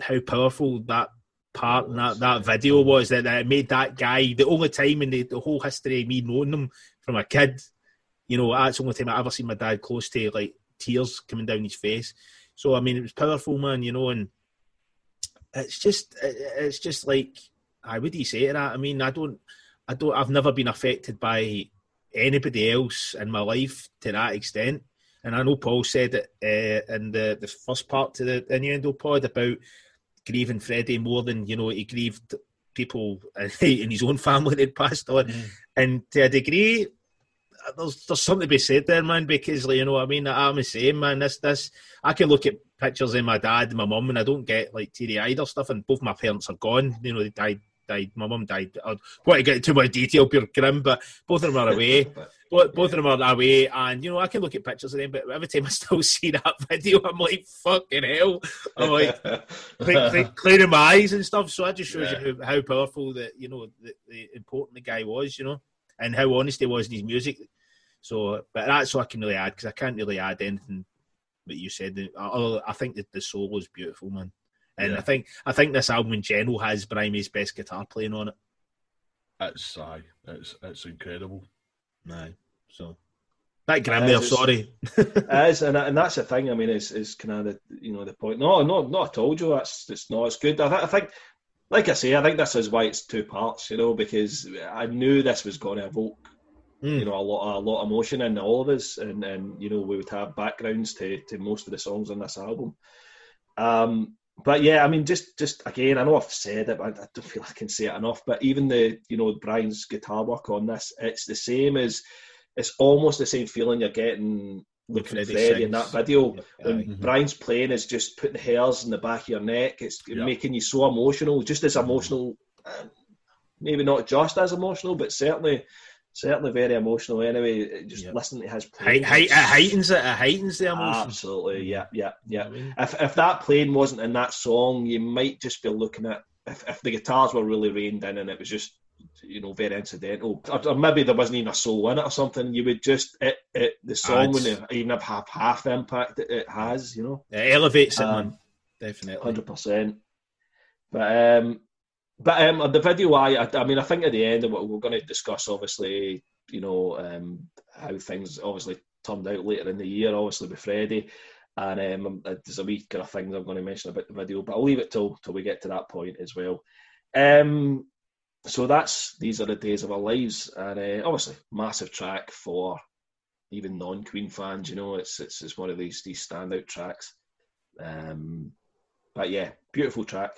how powerful that part and that, that video was. That, that it made that guy, the only time in the, the whole history of me knowing him from a kid, you know, that's the only time I've ever seen my dad close to like tears coming down his face. So I mean, it was powerful, man. You know, and It's just, it's just like, I would you say that? I mean, I don't, I don't, I've never been affected by anybody else in my life to that extent. And I know Paul said it uh, in the, the first part to the Innuendo pod about grieving Freddie more than, you know, he grieved people in his own family that passed on. Mm. And to a degree, there's, there's something to be said there, man, because, you know what I mean? I'm the same, man. This, this, I can look at pictures of my dad and my mum, and I don't get like teary-eyed or stuff. And both my parents are gone. You know, they died. Died. My mum died. I want to get into more detail, pure grim, but both of them are away. both both yeah. of them are away, and you know, I can look at pictures of them. But every time I still see that video, I'm like, fucking hell. I'm like clearing clean, clean my eyes and stuff. So that just shows yeah. you how, how powerful that you know, the, the important the guy was. You know, and how honest he was in his music. So, but that's all I can really add because I can't really add anything. But you said, I think that the solo is beautiful, man, and yeah. I think I think this album in general has Brian May's best guitar playing on it. It's aye, it's it's incredible. Aye, so that grim there, sorry. It is, and and that's the thing. I mean, it's it's kind of the, you know the point. No, no, not I told you. That's it's not. It's good. I, th- I think, like I say, I think this is why it's two parts. You know, because I knew this was going to evoke. Mm. You know, a lot, a lot of emotion in all of us, and, and you know, we would have backgrounds to, to most of the songs on this album. Um, but yeah, I mean, just just again, I know I've said it, but I don't feel I can say it enough. But even the, you know, Brian's guitar work on this, it's the same as, it's almost the same feeling you're getting looking at Freddie in that video. Yeah. When mm-hmm. Brian's playing is just putting the hairs in the back of your neck. It's yeah. making you so emotional, just as emotional, maybe not just as emotional, but certainly. certainly very emotional anyway. Just yep. listening to his playing. He- it heightens it. It heightens the emotion. Absolutely, yeah, yeah, yeah. You know what I mean? If if that playing wasn't in that song, you might just be looking at, if, if the guitars were really reined in and it was just, you know, very incidental, or, or maybe there wasn't even a soul in it or something, you would just, it, it, the song wouldn't even have half, half the impact it, it has, you know. It elevates um, it, man. Definitely. one hundred percent. But, um, But um, the video, I, I mean, I think at the end of what we're going to discuss, obviously, you know, um, how things obviously turned out later in the year, obviously with Freddie, and um, there's a wee kind of things I'm going to mention about the video, but I'll leave it till till we get to that point as well. Um, so that's these are the days of our lives, and uh, obviously massive track for even non-Queen fans. You know, it's it's, it's one of these these standout tracks. Um, but yeah, beautiful track.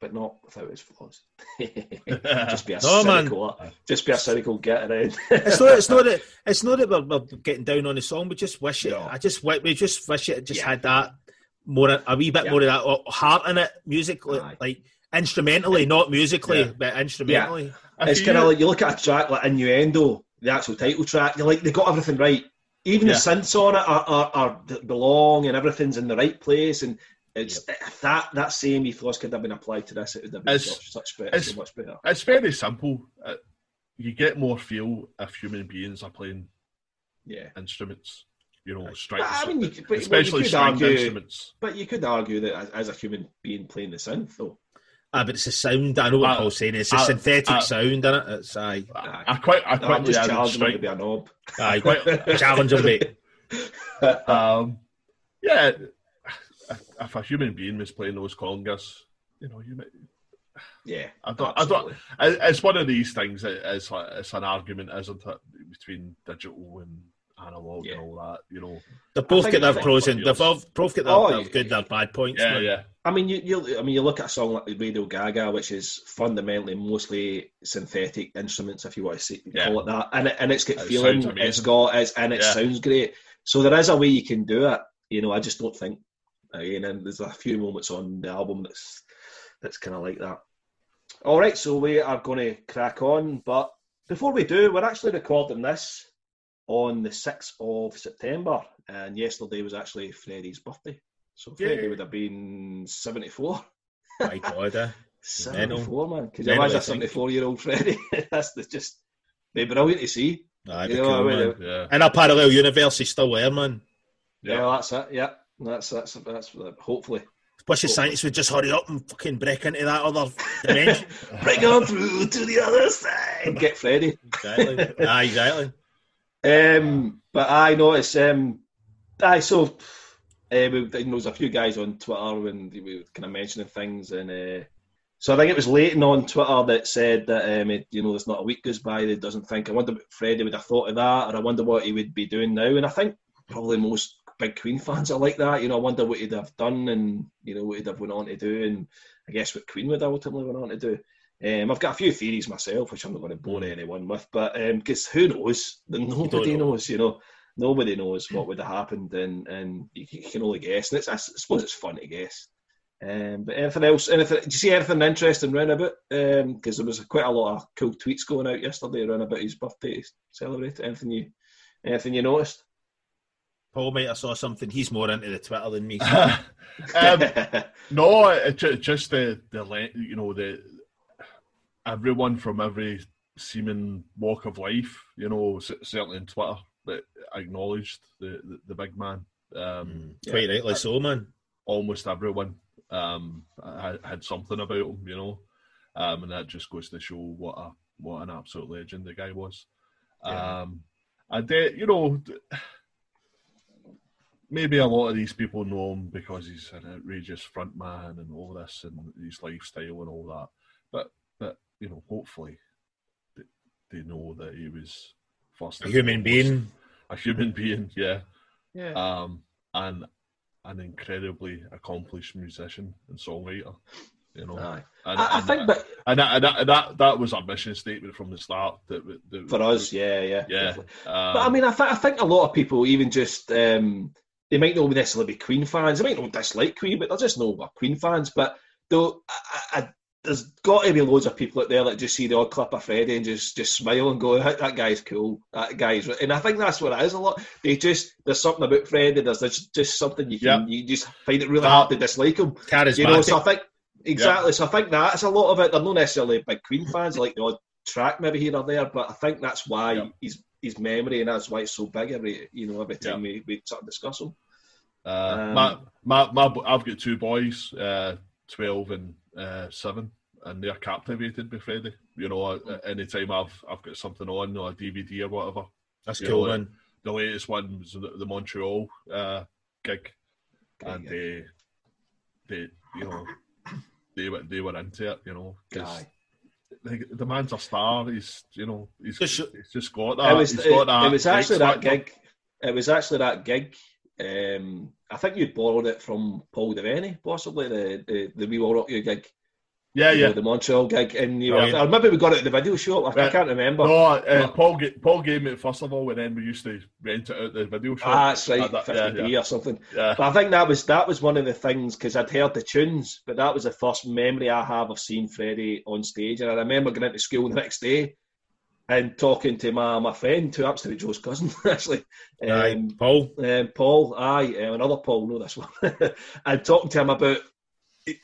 But not without his flaws. just be a no, cynical, man. Just be a cynical get around. it's not. It's not that. It's not that we're, we're getting down on the song. We just wish it. No. I just we just wish it just yeah. had that more a wee bit yeah. more of that heart in it, musically, Aye. like instrumentally, it, not musically, yeah. but instrumentally. Yeah. It's kind of like you look at a track like Innuendo, the actual title track. You're like, they got everything right. Even yeah. the synths on it are, are, are belong, and everything's in the right place, and. It's yep. if that that same ethos could have been applied to this, it would have been it's, such better, it's, so much better. It's very simple. Uh, you get more feel if human beings are playing yeah. instruments. You know, striking, I mean, you could, but, especially well, you stringed argue, instruments. But you could argue that as, as a human being playing the synth, though. Ah, but it's a sound. I know what uh, Paul's saying. It's a uh, synthetic uh, sound, isn't it? It's aye. I, I quite, I quite no, just challenge him to be a knob. I quite challenge him, mate. um, yeah. If, if a human being was playing those congas, you know, you might. Yeah, I don't. Absolutely. I don't. It's one of these things. It's like, it's an argument, isn't it, between digital and analog yeah. and all that. You know, they both get their pros and they both both get their, oh, their good, their bad points. Yeah, yeah. I mean, you, you. I mean, you look at a song like Radio Gaga, which is fundamentally mostly synthetic instruments, if you want to say, yeah. call it that, and it, and it's got it feeling. It's got it's and it yeah. sounds great. So there is a way you can do it. You know, I just don't think. Again, and there's a few moments on the album that's that's kind of like that. All right, so we are going to crack on, but before we do, we're actually recording this on the sixth of September, and yesterday was actually Freddie's birthday. So yeah. Freddie would have been seventy-four. My God, uh, seventy-four, man. Because imagine a seventy-four-year-old Freddie. That's the, just they're brilliant to see. Nah, you know, cool, I mean, yeah. In a parallel universe, he's still there, man. Yeah, yeah, that's it. Yeah. That's, that's, that's, hopefully. Wish the scientists would just hurry up and fucking break into that other dimension. Break on through to the other side. Get Freddie. Exactly. Aye, exactly. Um, but I noticed, um, aye, so, uh, we, there was a few guys on Twitter when we were kind of mentioning things, and, uh, so I think it was Leighton on Twitter that said that, um, it, you know, there's not a week goes by that he doesn't think, I wonder if Freddie would have thought of that, or I wonder what he would be doing now, and I think probably most big Queen fans are like that, you know. I wonder what he'd have done, and you know what he'd have went on to do, and I guess what Queen would have ultimately went on to do. Um, I've got a few theories myself, which I'm not going to bore anyone with, but because um, who knows? Nobody know. knows, you know. Nobody knows what would have happened, and and you, you can only guess. And it's, I suppose it's fun to guess. Um, but anything else? Anything? Did you see anything interesting round about? Because um, there was quite a lot of cool tweets going out yesterday around about his birthday celebrate. Anything you, anything you noticed? Paul, mate, I saw something. He's more into the Twitter than me. So. um, no, it, it, just the, the, you know, the everyone from every seeming walk of life, you know, certainly in Twitter, that acknowledged the, the, the big man. Um, mm, quite yeah, rightly so, man. Almost everyone um, had, had something about him, you know, um, and that just goes to show what a what an absolute legend the guy was. Yeah. Um, and then, you know... Maybe a lot of these people know him because he's an outrageous front man and all this and his lifestyle and all that. But, but you know, hopefully they, they know that he was first a human being. A human being, yeah. Yeah. Um, and an incredibly accomplished musician and songwriter. You know, and, I, I and, think, and, that, and, that, and, that, and that that was our mission statement from the start. That, that, for that, us, yeah, yeah, yeah. Um, but I mean, I, th- I think a lot of people, even just. Um, They might not necessarily be Queen fans. They might not dislike Queen, but they're just no Queen fans. But though I, I, there's got to be loads of people out there that just see the odd clip of Freddie and just, just smile and go, that guy's cool, that guy's... And I think that's what it is a lot. They just... There's something about Freddie, there's, there's just something you can... Yep. You just find it really that, hard to dislike him. Charismatic. You know, so I think... Exactly. Yep. So I think that's a lot of it. They're not necessarily big Queen fans, like the odd track maybe here or there, but I think that's why yep. he's his memory, and that's why it's so big every, you know, every time yep. we, we sort of discuss him. Uh, um, my, my, my, I've got two boys, uh, twelve and uh, seven, and they're captivated by Freddie. You know, mm. any time I've I've got something on or a D V D or whatever. That's cool, know, man. The latest one was the, the Montreal uh, gig, Can and they, they, you know, they were they were into it, you know. The, the man's a star. He's, you know, he's, he's just got that. It was, he's got that. It was actually that gig. It was actually that gig. Um, I think you borrowed it from Paul Devaney, possibly the the, the We Will Rock You gig. Yeah, you yeah, know, the Montreal gig, and you right. know, or maybe we got it at the video shop. Like, right. I can't remember. No, uh, Paul Paul gave me it first of all, and then we used to rent it out at the video shop. Ah, that's right, that, fifty yeah, yeah. or something. Yeah. But I think that was that was one of the things, because I'd heard the tunes, but that was the first memory I have of seeing Freddie on stage, and I remember going into school the next day and talking to my, my friend, who happens to be Joe's cousin, actually. Um, aye, Paul. Um, Paul, aye, um, another Paul, no, this one. And talking to him about,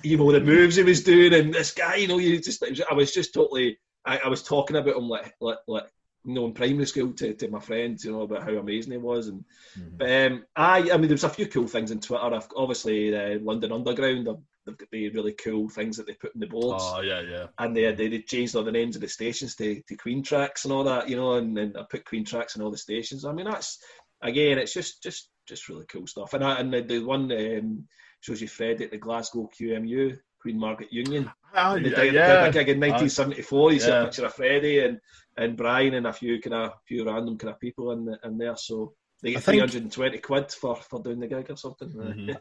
you know, the moves he was doing, and this guy, you know, you just, I was just totally, I, I was talking about him like, like, like, you know, in primary school to, to my friends, you know, about how amazing he was. And mm-hmm. but, um, I, I mean, there was a few cool things on Twitter. I've, obviously, the London Underground, I've, they've got the really cool things that they put in the boards. Oh, yeah, yeah. And they they, they changed all the names of the stations to, to Queen tracks and all that, you know, and then I put Queen tracks in all the stations. I mean, that's, again, it's just just, just really cool stuff. And I, and the, the one um, shows you Fred at the Glasgow Q M U, Queen Margaret Union. Oh, yeah, day, yeah. Gig in nineteen seventy-four, you yeah. see a picture of Freddie and, and Brian and a few kind of few random kind of people in, the, in there, so... They get three hundred and twenty quid for, for doing the gig or something. Mm-hmm.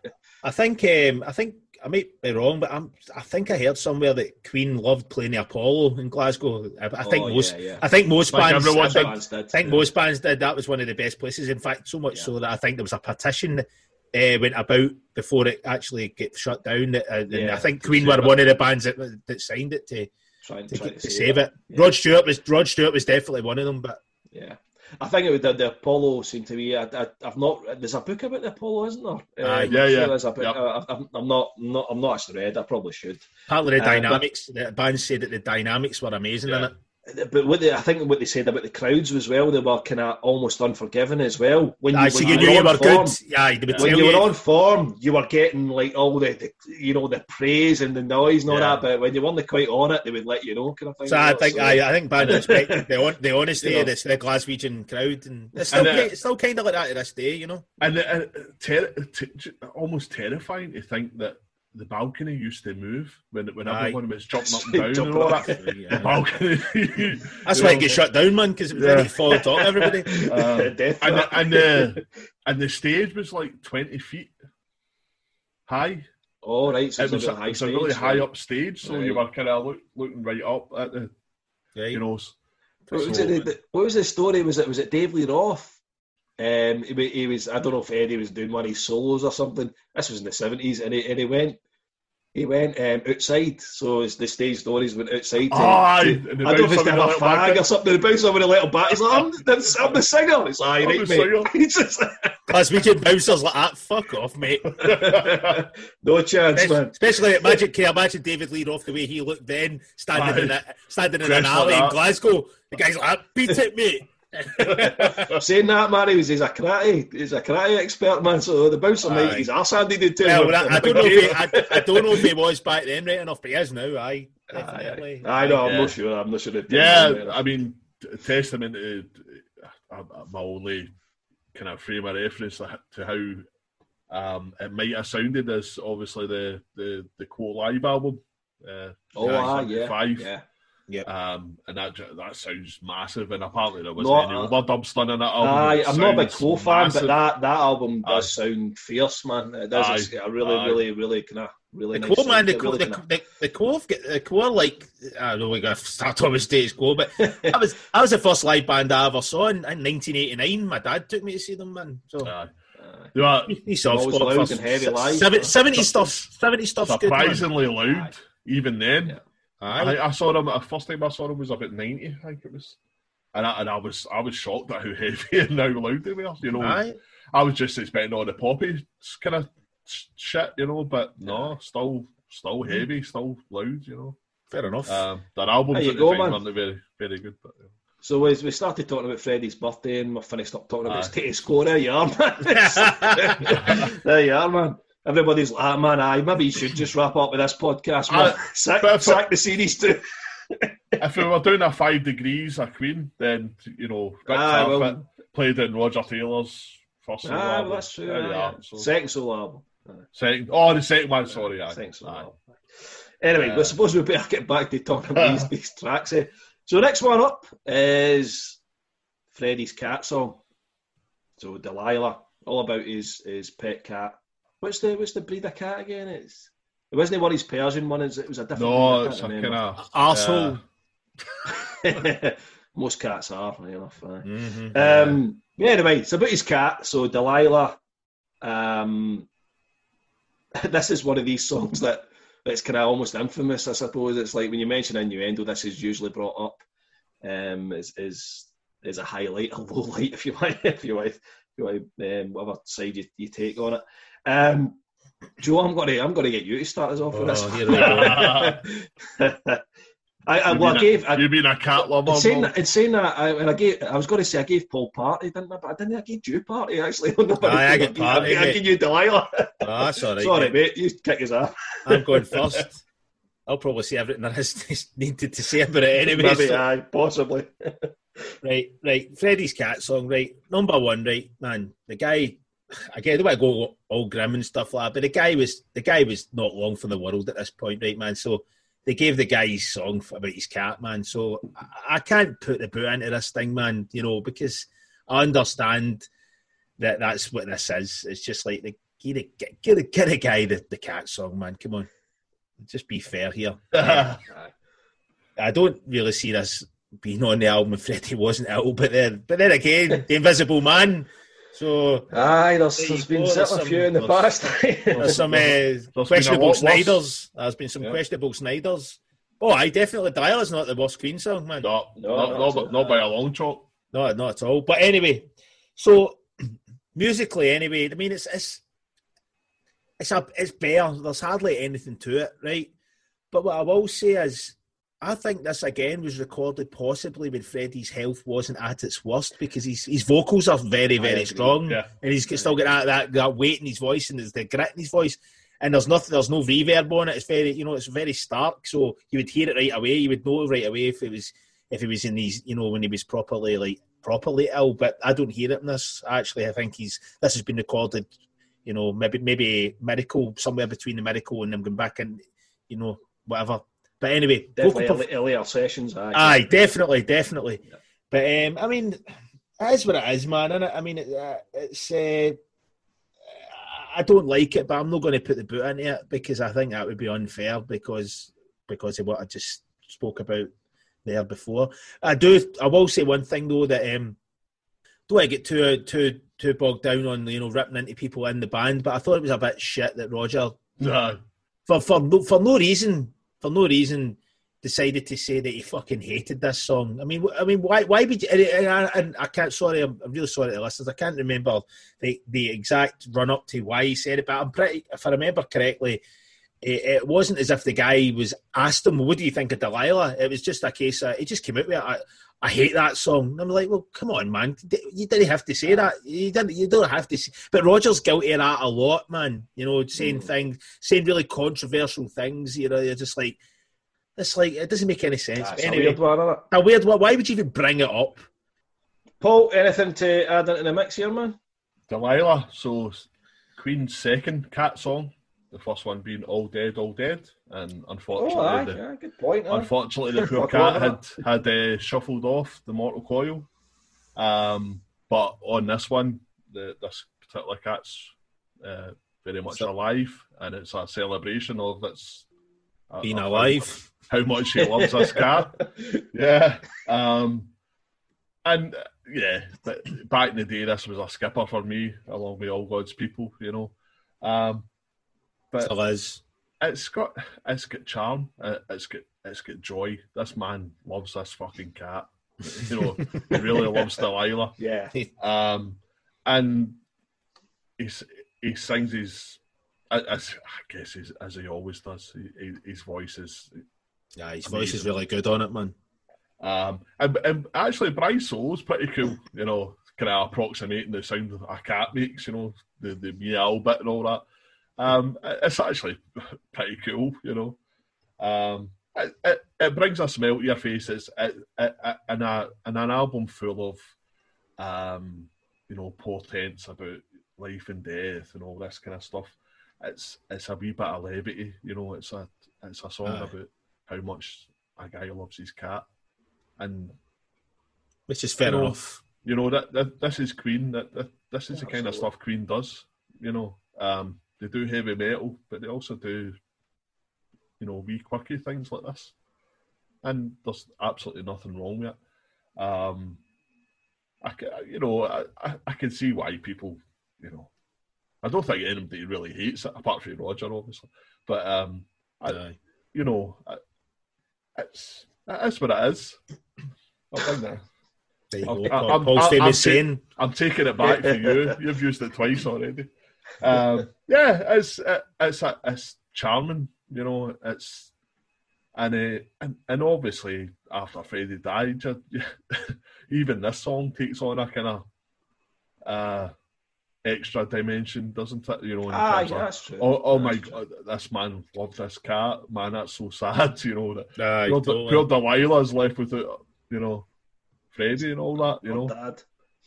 I think um, I think I might be wrong, but I'm I think I heard somewhere that Queen loved playing the Apollo in Glasgow. I, I think oh, most yeah, yeah. I think most like bands, I think, bands did. I think yeah. most bands did. That was one of the best places. In fact, so much yeah. so that I think there was a petition uh, went about before it actually got shut down. That, uh, yeah, and I think Queen were one of the bands that that signed it to trying to, try to, to save it. it. Yeah. Rod Stewart was Rod Stewart was definitely one of them, but yeah. I think it would the, the Apollo seemed to be. I, I, I've not. There's a book about the Apollo, isn't there? Uh, uh, yeah, yeah. There's a book. Yep. I, I'm, I'm not. Not. I'm not actually read. I probably should. Partly the uh, dynamics. The bands said that the dynamics were amazing yeah. in it. But what they, I think what they said about the crowds as well, they were kind of almost unforgiving as well. When I you, so when you knew you were form, good. Yeah, yeah. When you, you were on form, you were getting like all the, the you know the praise and the noise and all yeah. that. But when you weren't quite on it, they would let you know. Kind of thing. So I think so, I, I think bands respect the on, the honesty you know. of the, the Glaswegian crowd, and it's still and, uh, it's still kind of like that to this day, you know. And uh, ter- ter- almost terrifying to think that. The balcony used to move when when Aye. everyone was jumping up and down jumping and all that. The balcony. That's why it gets shut down, man, because it was yeah. really fogged up, everybody. Uh, and, the, and, the, and the stage was like twenty feet high. Oh, right. So it was a, high it was stage, a really right? high up stage, so right. you were kind of look, looking right up at the, right. you know. What was, it, the, what was the story? Was it, was it Dave Lee Roth? Um, he, he was, I don't know if Eddie was doing one of his solos or something. This was in the seventies, and he, and he went, he went um, outside. So it's the stage stories went outside. To, oh, to, I don't know if it's got a fag or something. They bounce over the little bat. He's like, I'm, I'm the singer. It's like, right, mate. As we get bouncers like that, fuck off, mate. No chance, especially, man. Especially at Magic Care. Imagine David Lee off the way he looked then, standing right. in a, standing in an alley like in Glasgow. The guy's like, beat it, mate. Saying that, man, he was, he's a karate he's a karate expert, man, so the bouncer aye. might his arse handed to him. I don't know if he, I, I don't know if he was back then right enough, but he is now. Aye, definitely. I know. I'm yeah. not sure I'm not sure if yeah right I mean testament to uh, my only kind of frame of reference to how um, it might have sounded is obviously the the, the Quo Live album uh, oh ah, yeah five. yeah Yeah, um, and that that sounds massive, and apparently there wasn't any overdubs done in that album. Aye, I'm not a big Quo fan, but that, that album does aye. sound fierce, man. It does. Aye. It's a really, aye. really, really kind of really. The nice Quo, man, the Quo, really the, the, the Quo, the Quo, like I don't know, we're gonna start on with stage Quo, but I was I was the first live band I ever saw in, in nineteen eighty-nine. My dad took me to see them, man. So. Aye. Aye. He saw loud and heavy live. seventy stuff, seventy stuff. Surprisingly good, loud, even then. Yeah. I, I saw them. The first time I saw them was about ninety, I think it was, and I, and I was I was shocked at how heavy and how loud they were. You know, aye. I was just expecting all the poppy kind of shit, you know, but no, still still heavy, still loud, you know. Fair enough. Um, their albums at the go, time weren't very very good. But, yeah. So as we started talking about Freddie's birthday, and we finished up talking about aye. his score. There you are, man. There you are, man. Everybody's like, ah, man, aye, maybe you should just wrap up with this podcast, man. I, sack, if, sack the series too. If we were doing a Five Degrees, a Queen, then, you know, aye, well, played in Roger Taylor's first solo album. Well, that's true. Aye, yeah. Aye. So, second solo album. Aye. Second, oh, the second one, sorry. Aye. Second solo aye. album. Anyway, uh, we suppose we better get back to talking about these, these tracks. Eh? So next one up is Freddie's cat song. So Delilah, all about his, his pet cat. What's the what's the breed of cat again? It's it wasn't one of his Persian one. It was a different. No, it's a kind of arsehole. Yeah. Most cats are, funny enough. Mm-hmm, um, yeah. Anyway, it's about his cat. So Delilah. Um, this is one of these songs that that's kind of almost infamous, I suppose. It's like when you mention innuendo, this is usually brought up. Um, is is is a highlight, a low light, if you like, if you like, if you like, um, whatever side you, you take on it. Um, Joe, I'm gonna, I'm gonna get you to start us off with oh, this. I, I, well, I gave. You've been a cat lover. In saying that, in saying that I, and I gave, I was going to say I gave Paul party, didn't I? But I didn't. I gave you party actually. No, I, I get party. I gave you Delilah. Oh, that's all right. Sorry, mate. You kick his ass. I'm going first. I'll probably say everything there is needed to say about it anyway. Maybe, so. Aye, possibly. Right, right. Freddie's cat song. Right, number one. Right, man. The guy. Again, the way I go all grim and stuff like that, but the guy was the guy was not long for the world at this point, right, man? So they gave the guy his song for, about his cat, man. So I, I can't put the boot into this thing, man, you know, because I understand that that's what this is. It's just like, the, give, the, give, the, give the guy the, the cat song, man. Come on. Just be fair here. I don't really see this being on the album if Freddie wasn't out, but then, but then again, The Invisible Man... So aye, there's, there there's been there's some, a few in the past. There's, there's some uh, there's questionable Snyders. There's been some yeah. questionable Snyders. Oh, I definitely Delilah is not the worst Queen song, man. No, no, not, not, not, not by a long shot. No, not at all. But anyway, so musically, anyway, I mean, it's it's it's a it's bare. There's hardly anything to it, right? But what I will say is, I think this again was recorded possibly when Freddie's health wasn't at its worst, because his his vocals are very very strong, yeah. and he's still got that, that that weight in his voice and there's the grit in his voice, and there's nothing, there's no reverb on it. It's very you know it's very stark, so you would hear it right away. You would know right away if it was if he was in these you know when he was properly like properly ill. But I don't hear it in this. Actually, I think he's this has been recorded, you know, maybe maybe Miracle, somewhere between the Miracle and them going back and you know whatever. But anyway, definitely vocal perf- earlier sessions. Aye, aye definitely, definitely. Yeah. But um, I mean, that is what it is, man. Isn't it? I mean, it, uh, it's. Uh, I don't like it, but I'm not going to put the boot into it because I think that would be unfair because because of what I just spoke about there before. I do. I will say one thing though that um, don't want to get too too too bogged down on you know ripping into people in the band, but I thought it was a bit shit that Roger no. for for no, for no reason. For no reason, decided to say that he fucking hated this song. I mean, I mean, why? Why would you? And I, and I can't. Sorry, I'm, I'm really sorry to the listeners. I can't remember the the exact run up to why he said it. But I'm pretty, if I remember correctly, it, it wasn't as if the guy was asked him, "What do you think of Delilah?" It was just a case of he just came out with it. I, I hate that song. And I'm like, well, come on, man. You didn't have to say that. You didn't. You don't have to. Say. But Roger's guilty of that a lot, man. You know, saying mm. things, saying really controversial things. You know, you're just like, it's like it doesn't make any sense. That's anyway, a weird one, isn't it? A weird one. Why would you even bring it up? Paul, anything to add into the mix here, man? Delilah. So, Queen's second cat song. The first one being All Dead, All Dead, and unfortunately, oh, aye, the, yeah, good point, huh? Unfortunately, the poor cat had had uh, shuffled off the mortal coil. Um, but on this one, the, this particular cat's uh, very much alive, and it's a celebration of its uh, being uh, alive. How, how much she loves this cat, yeah. Um, and uh, yeah, th- back in the day, this was a skipper for me, along with All God's People, you know. Um, But, still is. it's got it's got charm. It's got it's got joy. This man loves this fucking cat. You know, he really loves Delilah. Yeah. Um, and he's he sings his. As I guess he's, as he always does. He, his voice is. Yeah, his amazing. Voice is really good on it, man. Um, and, and actually, Brian Solo's pretty cool. You know, kind of approximating the sound a cat makes. You know, the the meow bit and all that. Um, it's actually pretty cool, you know. Um, it, it, it brings a smile to your face. It's it, it, it, in a in an album full of, um, you know, portents about life and death and all this kind of stuff. It's it's a wee bit of levity, you know. It's a it's a song Aye. About how much a guy loves his cat, and which is fair you know, enough. You know that, that this is Queen. That, that this is yeah, the kind absolutely. Of stuff Queen does. You know. Um, They do heavy metal, but they also do, you know, wee quirky things like this. And there's absolutely nothing wrong with it. Um, I, you know, I, I, I can see why people, you know, I don't think anybody really hates it, apart from Roger, obviously. But, um, I, you know, I, it's, it's what it is. I think that. I'm, I'm, I'm, I'm taking it back for you. You've used it twice already. um, yeah, it's it, it's a, it's charming, you know. It's and uh, and, and obviously after Freddie died, you, you, even this song takes on a kind of uh, extra dimension, doesn't it? You know, in ah, terms yeah, of, that's true. Oh, oh that's my true. God, this man loved this cat, man. That's so sad, you know. That nah, poor, totally. poor Delilah's left without, you know, Freddie and all that, you or know. Dad,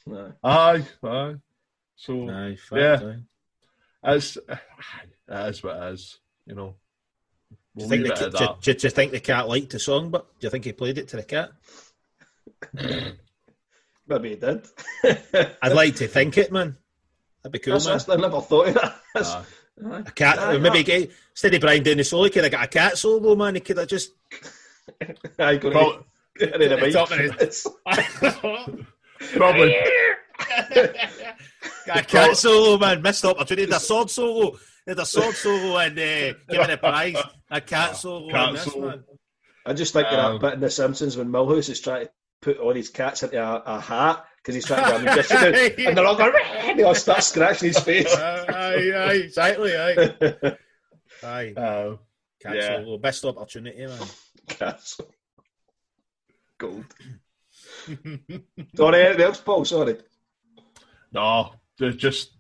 no. aye, aye. So nah, yeah. Time. As uh, as what it is, you know. We'll do, you think the, do, do you think the cat liked the song? But do you think he played it to the cat? Maybe he did. I'd like to think it, man. That'd be cool. That's, man. That's, I never thought of that. Uh, uh, a cat. Uh, maybe uh, he, instead of Brian doing the solo, he could have got a cat solo, man. He could have just. I got well, it. I didn't Probably. A cat solo, man, missed the opportunity. There's a sword solo, there's a sword solo, and uh, giving a prize. A cat solo, cat this, solo. Man. I just think um, of that bit in The Simpsons when Milhouse is trying to put all these cats into a, a hat because he's trying to get a magician, and they're all going, and they all start scratching his face. Uh, aye, aye, exactly, aye, aye. Uh, cat yeah. solo, best opportunity, man. Cat solo, gold. Sorry, anything else, Paul? Sorry. No, just,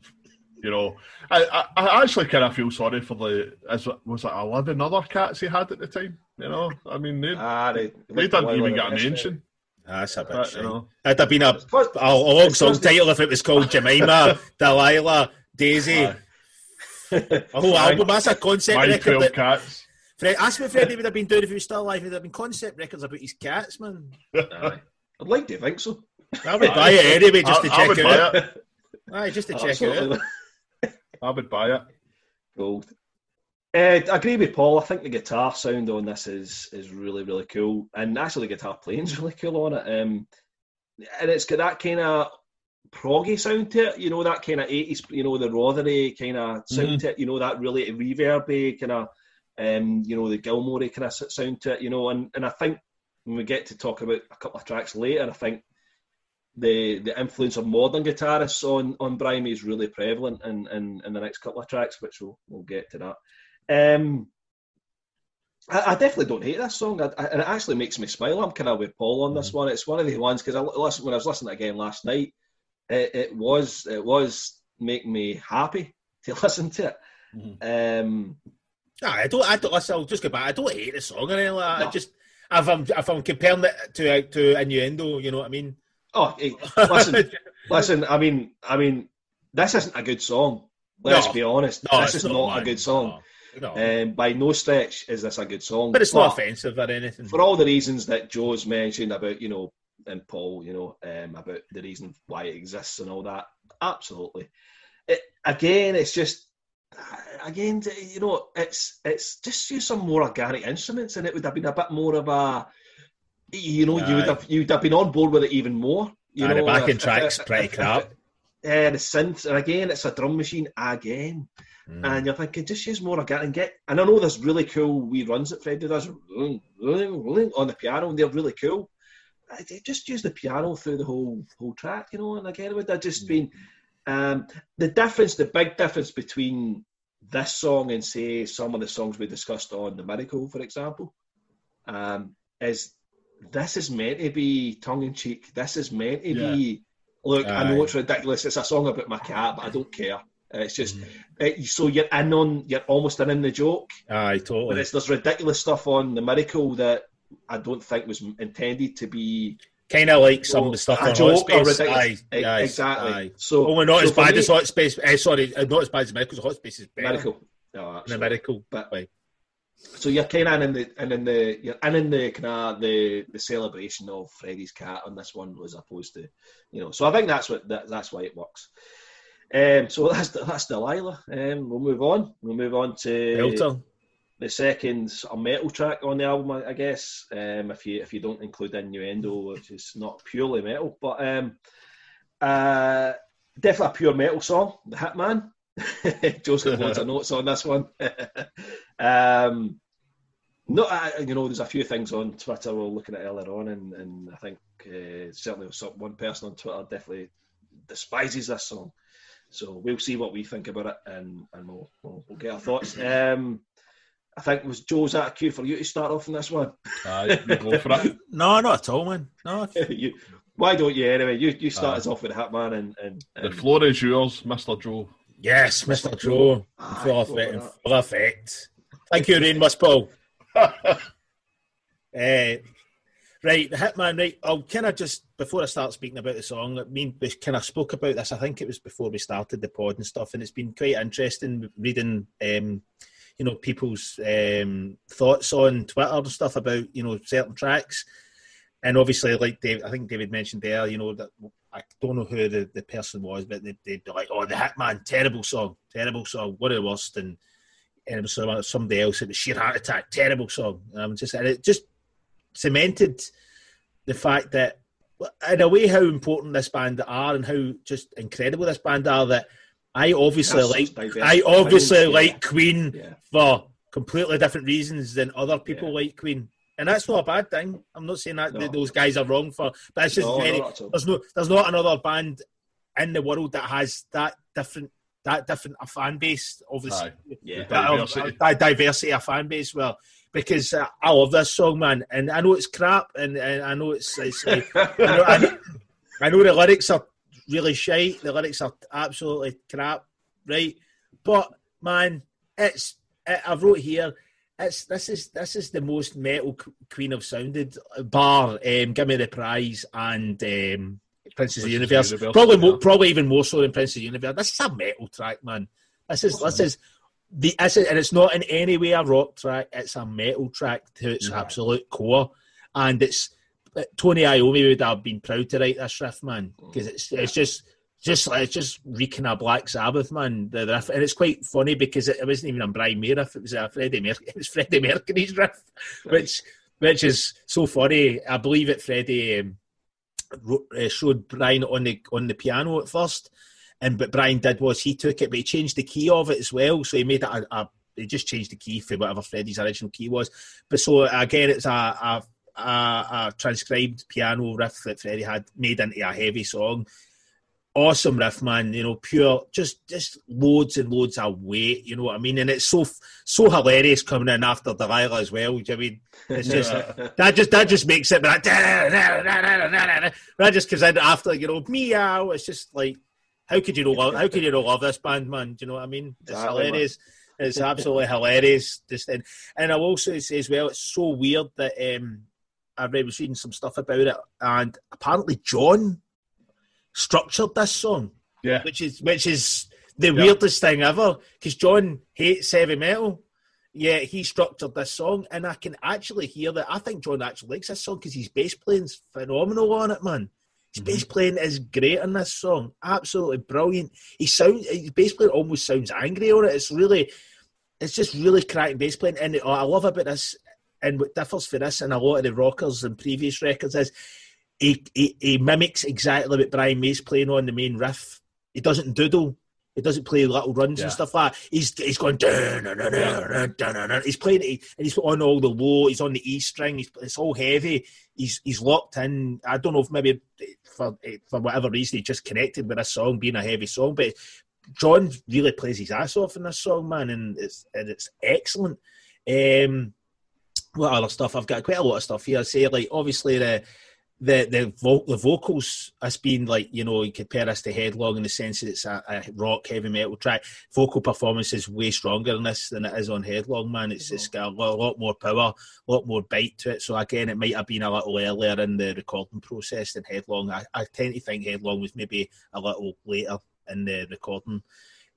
you know, I, I, I actually kind of feel sorry for the, as, was it eleven other cats he had at the time? You know, I mean, they, ah, they, they didn't even get a mention. Ah, that's a bit but, shame. You know. It'd have been a, a long song title if it was called Jemima, Delilah, Daisy. A whole album, that's a concept my record. twelve cats. Fred, that's what Freddie would have been doing if he was still alive. He'd have been concept records about his cats, man. Aye. I'd like to think so. I would buy it anyway just I, to check it out. It. Aye, just to Absolutely. Check it out. I would buy it. Gold. Uh, I agree with Paul. I think the guitar sound on this is is really, really cool. And actually the guitar playing's really cool on it. Um, and it's got that kind of proggy sound to it, you know, that kind of eighties, you know, the Rothery kind of sound mm-hmm. to it, you know, that really reverby kind of, um, you know, the Gilmore kind of sound to it, you know. And, and I think when we get to talk about a couple of tracks later, I think the the influence of modern guitarists on, on Brian May is really prevalent in, in, in the next couple of tracks, which we'll, we'll get to that. Um, I, I definitely don't hate this song, I, I, and it actually makes me smile. I'm kind of with Paul on this one. It's one of the ones, because I listened, when I was listening to it again last night, it, it was it was making me happy to listen to it. Mm-hmm. Um, I don't, I don't, I'll just go back, I don't hate the song or anything like that. No. I just... If I'm, if I'm comparing it to to Innuendo, you know what I mean? Oh, hey, listen, listen. I mean, I mean, this isn't a good song. Let's no, be honest. No, this is not, not a good song. No, no. Um, by no stretch is this a good song. But it's but not offensive or anything. For all the reasons that Joe's mentioned about, you know, and Paul, you know, um, about the reason why it exists and all that. Absolutely. It, again, it's just. Again, you know, it's it's just use some more organic instruments, and it would have been a bit more of a, you know, Aye. you would have you'd have been on board with it even more. You Aye, know, the backing if, track's if, pretty if, crap. Yeah, uh, the synth, and again, it's a drum machine again. mm. and you're thinking, just use more organic. Get, and I know there's really cool wee runs that Freddie does on the piano, and they're really cool. I just use the piano through the whole whole track, you know, and again, it would have just mm. been um, the difference, the big difference between this song and, say, some of the songs we discussed on the Miracle, for example, um, is this is meant to be tongue-in-cheek. This is meant to yeah. be, look, Aye. I know it's ridiculous. It's a song about my cat, but I don't care. It's just, mm. it, so you're in on, you're almost in, in the joke. Aye, totally. But it's, there's ridiculous stuff on the Miracle that I don't think was intended to be... Kind of like some oh, of the stuff on Hot Space. Aye, aye, aye, exactly. Aye. So, oh, we're not so as bad me, as Hot Space. Uh, sorry, not as bad as Miracle, because Hot Space is better. Miracle. No, the Miracle. But, aye. So you're kind of in the and in the you're in, in the kind of the, the celebration of Freddie's cat on this one, as opposed to, you know. So I think that's what that, that's why it works. Um, so that's that's Delilah. Um, we'll move on. We'll move on to Belter. The second a metal track on the album, I guess, um, if you if you don't include Innuendo, which is not purely metal, but um, uh, definitely a pure metal song, The Hitman. Joseph loads of notes on this one. um, not, uh, you know, there's a few things on Twitter we were looking at earlier on, and, and I think uh, certainly one person on Twitter definitely despises this song. So we'll see what we think about it, and, and we'll, we'll, we'll get our thoughts. Um, I think it was Joe's attitude for you to start off on this one. Uh, you go for it. No, not at all, man. No. you, why don't you anyway? You you start uh, us off with Hat Man, and, and, and the floor is yours, Mister Joe. Yes, Mister Mister Joe. Ah, full effect. Full effect. Thank you, Rain Must Paul. uh, right, the Hitman. Right, I'll kind of just before I start speaking about the song. I mean, we kind of spoke about this. I think it was before we started the pod and stuff, and it's been quite interesting reading. Um, you know, people's um, thoughts on Twitter and stuff about, you know, certain tracks. And obviously, like Dave, I think David mentioned there, you know, that I don't know who the, the person was, but they'd, they'd be like, oh, The Hitman, terrible song, terrible song, what of the worst. And, and it was somebody else, it was Sheer Heart Attack, terrible song. And, I'm just, and it just cemented the fact that, in a way, how important this band are and how just incredible this band are that I obviously That's like I obviously yeah. like Queen yeah. for completely different reasons than other people yeah. like Queen. And that's not a bad thing. I'm not saying that, no. that those guys are wrong for, but it's just no, very, no, there's no there's not another band in the world that has that different that different a fan base, obviously. Yeah. That diversity. That diversity of fan base, well, because uh, I love this song, man, and I know it's crap, and, and I know it's, it's like, I, know, I, know, I know the lyrics are really shite. The lyrics are absolutely crap, right? But man, it's it, I wrote here. It's this is this is the most metal Queen have sounded. Bar, um, Give Me the Prize and um, Prince of the Universe. Universe. Probably, yeah. more, probably even more so than Prince of the Universe. This is a metal track, man. This is this is the this is, and it's not in any way a rock track. It's a metal track to its yeah. absolute core, and it's. Tony Iommi would have been proud to write this riff, man, because it's yeah. it's just just like it's just reeking of Black Sabbath, man. The riff, and it's quite funny because it, it wasn't even a Brian May riff; it was a Freddie Mercury. It was Freddie Mercury's riff, which which is so funny. I believe it. Freddie um, wrote, uh, showed Brian on the on the piano at first, and but Brian did was he took it, but he changed the key of it as well, so he made it a. a he just changed the key for whatever Freddie's original key was. But so again, it's a. a A, a transcribed piano riff that Freddie had made into a heavy song. Awesome riff, man. You know, pure, just just loads and loads of weight. You know what I mean? And it's so so hilarious coming in after Delilah as well. Do you know I mean? It's just that just that just makes it. But that just comes in after, you know, meow. It's just like, how could you not love? How could you not love this band, man? Do you know what I mean? It's exactly, hilarious. Man. It's absolutely hilarious. Just and and I will also say as well, it's so weird that. um I was reading some stuff about it, and apparently John structured this song, yeah, which is which is the yeah. weirdest thing ever. Because John hates heavy metal, yeah, he structured this song, and I can actually hear that. I think John actually likes this song because his bass playing's phenomenal on it, man. His mm-hmm. bass playing is great on this song, absolutely brilliant. He sounds his bass playing almost sounds angry on it. It's really, it's just really cracking bass playing, and I love about this. And what differs for this and a lot of the rockers and previous records is he, he, he mimicks exactly what Brian May's playing on the main riff. He doesn't doodle. He doesn't play little runs yeah. and stuff like that. He's he's going dun, dun, dun, dun, dun, dun. He's playing and he's on all the low. He's on the E string. He's, it's all heavy. He's he's locked in. I don't know if maybe for for whatever reason he just connected with this song being a heavy song, but John really plays his ass off in this song, man, and it's and it's excellent. Um, what other stuff? I've got quite a lot of stuff here. I say like obviously the. The the, vo- the vocals has been like, you know, you compare this to Headlong in the sense that it's a, a rock heavy metal track. Vocal performance is way stronger in this than it is on Headlong, man. It's, it's got a lot, a lot more power, a lot more bite to it. So again, it might have been a little earlier in the recording process than Headlong. I, I tend to think Headlong was maybe a little later in the recording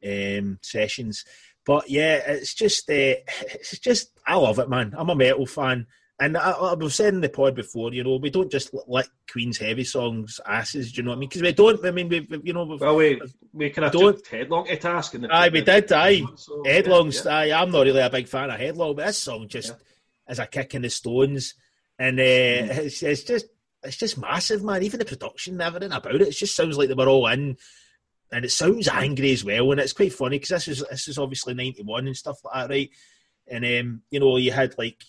um, sessions. But yeah, it's just, uh, it's just, I love it, man. I'm a metal fan. And I, I was saying in the pod before, you know, we don't just lick Queen's heavy songs asses, do you know what I mean? Because we don't, I mean, we, we you know... We've, well, we, we kind of took Headlong to task. In the aye, we did, aye. So, Headlong's, yeah, yeah. aye, I'm not really a big fan of Headlong, but this song just yeah. is a kick in the stones. And uh, mm. it's, it's just it's just massive, man. Even the production and everything about it, it just sounds like they were all in. And it sounds angry as well, and it's quite funny, because this is, this is obviously ninety-one and stuff like that, right? And, um, you know, you had, like...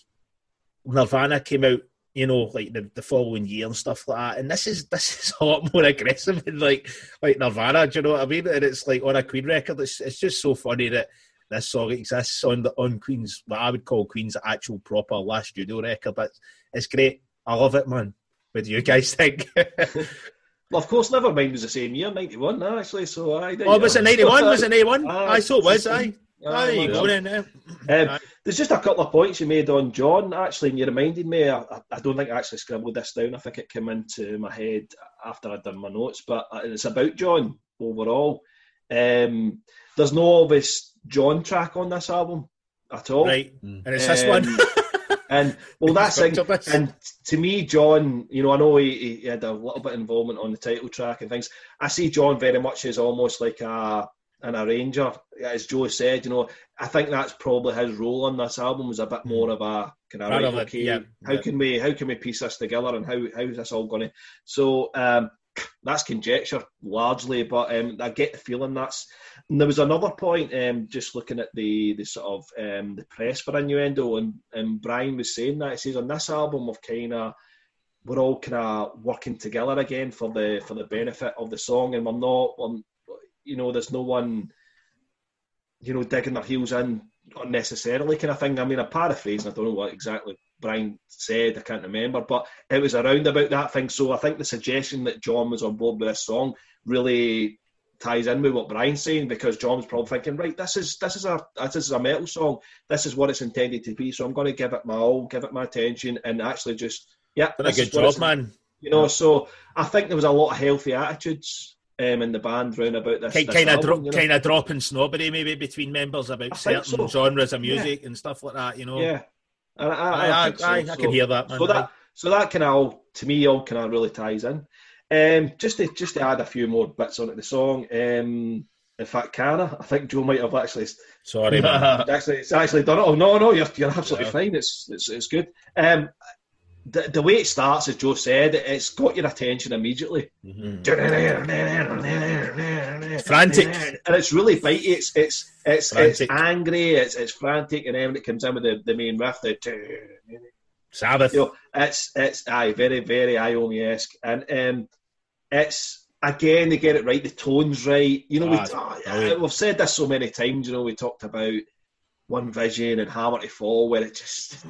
Nirvana came out, you know, like the, the following year and stuff like that. And this is this is a lot more aggressive than like like Nirvana. Do you know what I mean? And it's like on a Queen record. It's it's just so funny that this song exists on the on Queen's what I would call Queen's actual proper last studio record. But it's great. I love it, man. What do you guys think? Well, of course, Nevermind was the same year, ninety-one. No, actually, so I. Oh, was it ninety-one? Was it ninety-one? I so it was. I. Ah, there you go then. Um, there's just a couple of points you made on John, actually, and you reminded me, I, I don't think I actually scribbled this down, I think it came into my head after I'd done my notes, but it's about John overall. Um, there's no obvious John track on this album at all. Right, mm. and it's um, this one. and, well, that's it. And to me, John, you know, I know he, he had a little bit of involvement on the title track and things. I see John very much as almost like a... an arranger, as Joe said, you know, I think that's probably his role on this album was a bit more of a kind of right, okay, yeah, how yeah. can we how can we piece this together and how how is this all going to? So um, that's conjecture largely, but um, I get the feeling that's. And there was another point, um, just looking at the the sort of um, the press for Innuendo, and and Brian was saying that he says on this album of kind of. We're all kind of working together again for the for the benefit of the song, and we're not. We're, you know, there's no one, you know, digging their heels in unnecessarily kind of thing. I mean, I'm paraphrasing. I don't know what exactly Brian said. I can't remember, but it was around about that thing. So I think the suggestion that John was on board with this song really ties in with what Brian's saying, because John's probably thinking, right, this is this is a this is a metal song. This is what it's intended to be. So I'm going to give it my all, give it my attention, and actually just yeah, that's a good job, man. You know, so I think there was a lot of healthy attitudes. Um, in the band round about this, kind, this kind album, of dro- you know? kind of dropping snobbery maybe between members about I certain so. genres of music yeah. and stuff like that, you know. Yeah, I, I, I, I, so. I, I can so, hear that. Man. So that, so that kind of all to me all kind of really ties in. Um, just to just to add a few more bits onto the song. Um, in fact, Cara, I think Joe might have actually sorry, man. actually it's actually done it. Oh no, no, you're you're absolutely yeah. fine. It's it's it's good. Um. The, the way it starts, as Joe said, it's got your attention immediately. Mm-hmm. Frantic, and it's really bitey. It's it's it's, it's angry. It's it's frantic, and then it comes in with the, the main riff. The Sabbath. You know, it's it's aye, very very Iommi-esque, and um, it's again they get it right. The tone's right. You know, we, ah, oh, we've said this so many times. You know, we talked about One Vision and Hammer to Fall, where it just.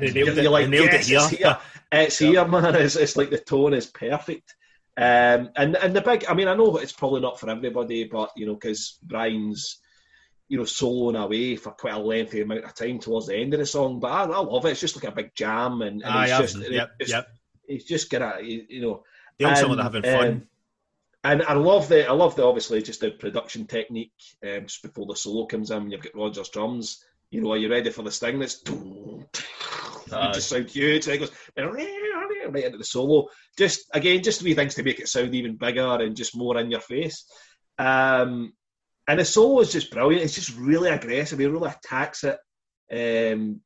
They nailed it. You're like, nailed yes, it here. It's here, it's yeah. here man. It's, it's like the tone is perfect. Um, and, and the big, I mean, I know it's probably not for everybody, but, you know, because Brian's, you know, soloing away for quite a lengthy amount of time towards the end of the song, but I, I love it. It's just like a big jam. And, and ah, it's, yeah. just, yep, it's, yep. it's just gonna, you know. They and, someone having fun. Um, and I love the, I love the, obviously, just the production technique um, just before the solo comes in. You've got Roger's drums. You know, are you ready for this thing that's... You just sound huge. And it goes right into the solo. Just again, just wee things to make it sound even bigger and just more in your face. Um, and the solo is just brilliant. It's just really aggressive. It really attacks it. Um,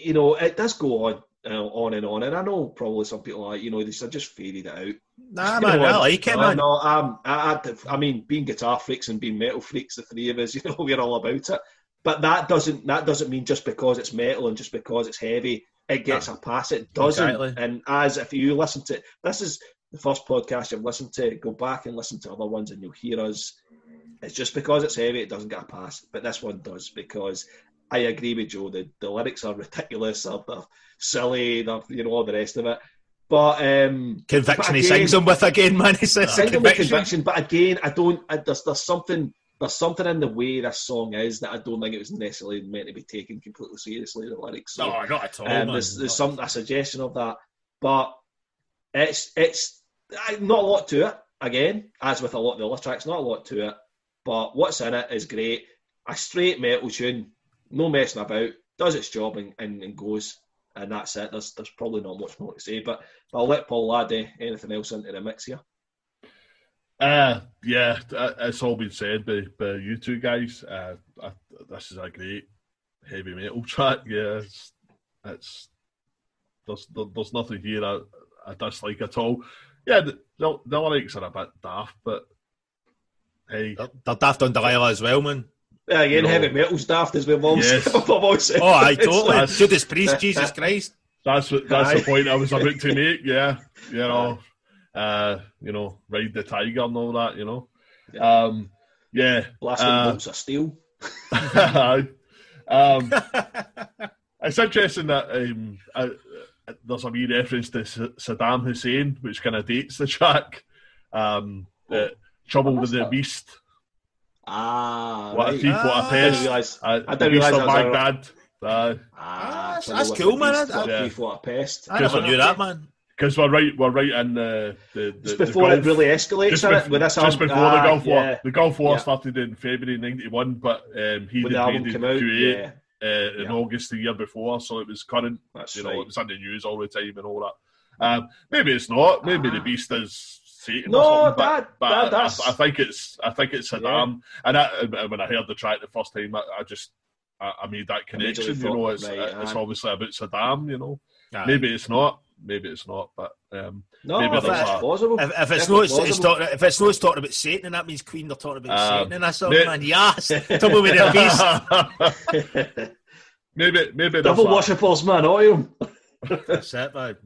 you know, it does go on uh, on and on. And I know probably some people are like, you know, they said just faded it out. Nah, man, know, I like it, man. No, um, I, I, I mean, being guitar freaks and being metal freaks, the three of us, you know, we're all about it. But that doesn't that doesn't mean just because it's metal and just because it's heavy, it gets nah, a pass. It doesn't. Exactly. And as if you listen to it, this is the first podcast you've listened to, go back and listen to other ones and you'll hear us. It's just because it's heavy, it doesn't get a pass. But this one does, because I agree with Joe. The, the lyrics are ridiculous, they're, they're silly, they're, you know, all the rest of it. But um, conviction, but again, he sings them with again, man. He says conviction. With conviction. But again, I don't. I, there's there's something. There's something in the way this song is that I don't think it was necessarily meant to be taken completely seriously, the lyrics. So, no, not at all. Um, there's there's some, a suggestion of that. But it's it's not a lot to it, again, as with a lot of the other tracks, not a lot to it. But what's in it is great. A straight metal tune, no messing about, does its job and, and, and goes. And that's it. There's there's probably not much more to say. But, but I'll let Paul add anything else into the mix here. Uh, yeah, it's all been said by, by you two guys. Uh, I, this is a great heavy metal track. Yeah, it's, it's there's there, there's nothing here I, I dislike at all. Yeah, the, the, the lyrics are a bit daft, but hey, they're, they're daft on Delilah as well, man. Yeah, again, you know, heavy metal's daft as we've all yes. said. Oh, I totally. Judas Priest, Jesus Christ. That's what, that's Aye. the point I was about to make. Yeah, you know. Uh, you know, ride the tiger and all that. You know, yeah. Um, yeah. Blasting uh, bolts of steel. um, it's interesting that um, I, I, there's a wee reference to S- Saddam Hussein, which kind of dates the track. Um, oh, Trouble with the Beast. Ah, what right. a thief! Ah, what a pest! I didn't realise. I, I didn't realise that Baghdad. Uh, ah, so that's cool, man. Beast, what a thief! What a pest! I never knew that, man. Because we're right, we're right in the the, the just before the Gulf, it really escalates. Just, bef- it, with this just before ah, the Gulf yeah. War, the Gulf War yeah. started in February ninety-one, but um, he invaded Kuwait yeah. uh, in yeah. August the year before, so it was current. That's you right. know, it was in the news all the time and all that. Um, maybe it's not. Maybe ah. the beast is Satan. No, or something, that, but, but that, that's... I, I think it's I think it's Saddam. Yeah. And I, when I heard the track the first time, I, I just I, I made that connection. You know, it's, right, it's, it's obviously about Saddam. You know, yeah. maybe it's not. Maybe it's not, but um, no, maybe if, it's plausible. If, if it's if not, it's, it's talk, if it's not, it's talking about Satan, and that means Queen. They're talking about um, Satan, and I saw ma- man, yes, double with their beast. maybe, maybe double worshippers, man. Are you? That's it, man.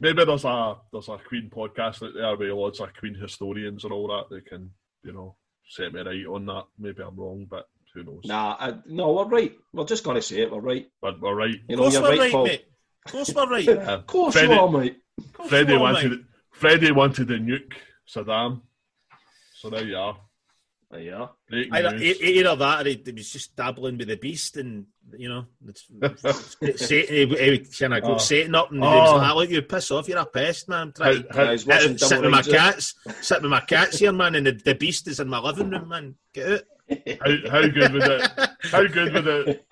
Maybe there's a there's a Queen podcast out there where lots of Queen historians and all that. They can, you know, set me right on that. Maybe I'm wrong, but who knows? Nah, I, no, we're right. We're just gonna say it. We're right. We're, we're right. You know, you're right, right, Paul. Mate. Of course we're right. Yeah, of course Freddie, you are, mate. Course Freddie, you are, wanted, mate. Freddie wanted to nuke Saddam. So there you are. There you are. Either, either that or he, he was just dabbling with the beast and, you know, it's, it's Satan, he, he was trying to go oh. Satan up and oh. he was like, look, you piss off, you're a pest, man. I'm trying how, to how, how, sit with my cats. Sit with my cats here, man, and the, the beast is in my living room, man. Get out. How, how good was it? How good was it?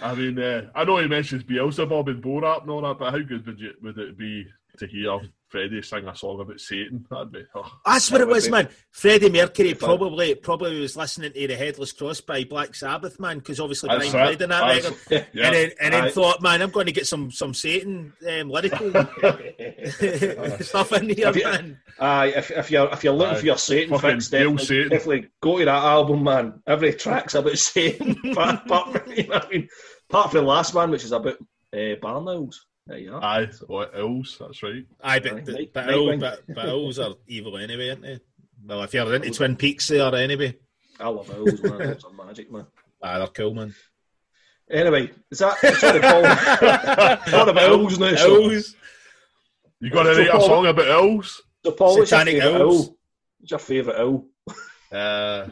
I mean, uh, I know he mentions Beelzebub and Borat and all that, but how good would, you, would it be to hear Freddie sing a song about Satan? That'd be, oh, That's what that it was, be. man. Freddie Mercury probably probably was listening to The Headless Cross by Black Sabbath, man, because obviously Brian played in that That's record. Yeah. And then, and then thought, man, I'm going to get some, some Satan um, lyrical stuff in here, you, man. Aye, uh, if, if, you're, if you're looking aye. for your Satan fix, definitely, Satan. definitely go to that album, man. Every track's about Satan, apart, from, you know what I mean? Apart from the last one, which is about uh, barn owls. There you are. Aye, or owls, that's right. Aye, but, the, Night, but, owl, but, but owls are evil anyway, aren't they? Well, if you're into Twin Peaks, they are anyway. I love owls, man. Owls are magic, man. Aye, they're cool, man. Anyway, is that... Sorry, Paul. What about owls now? Owls. So. You got to write a song about owls? So, Paul, what's your favourite owl? What's your favourite owl? uh,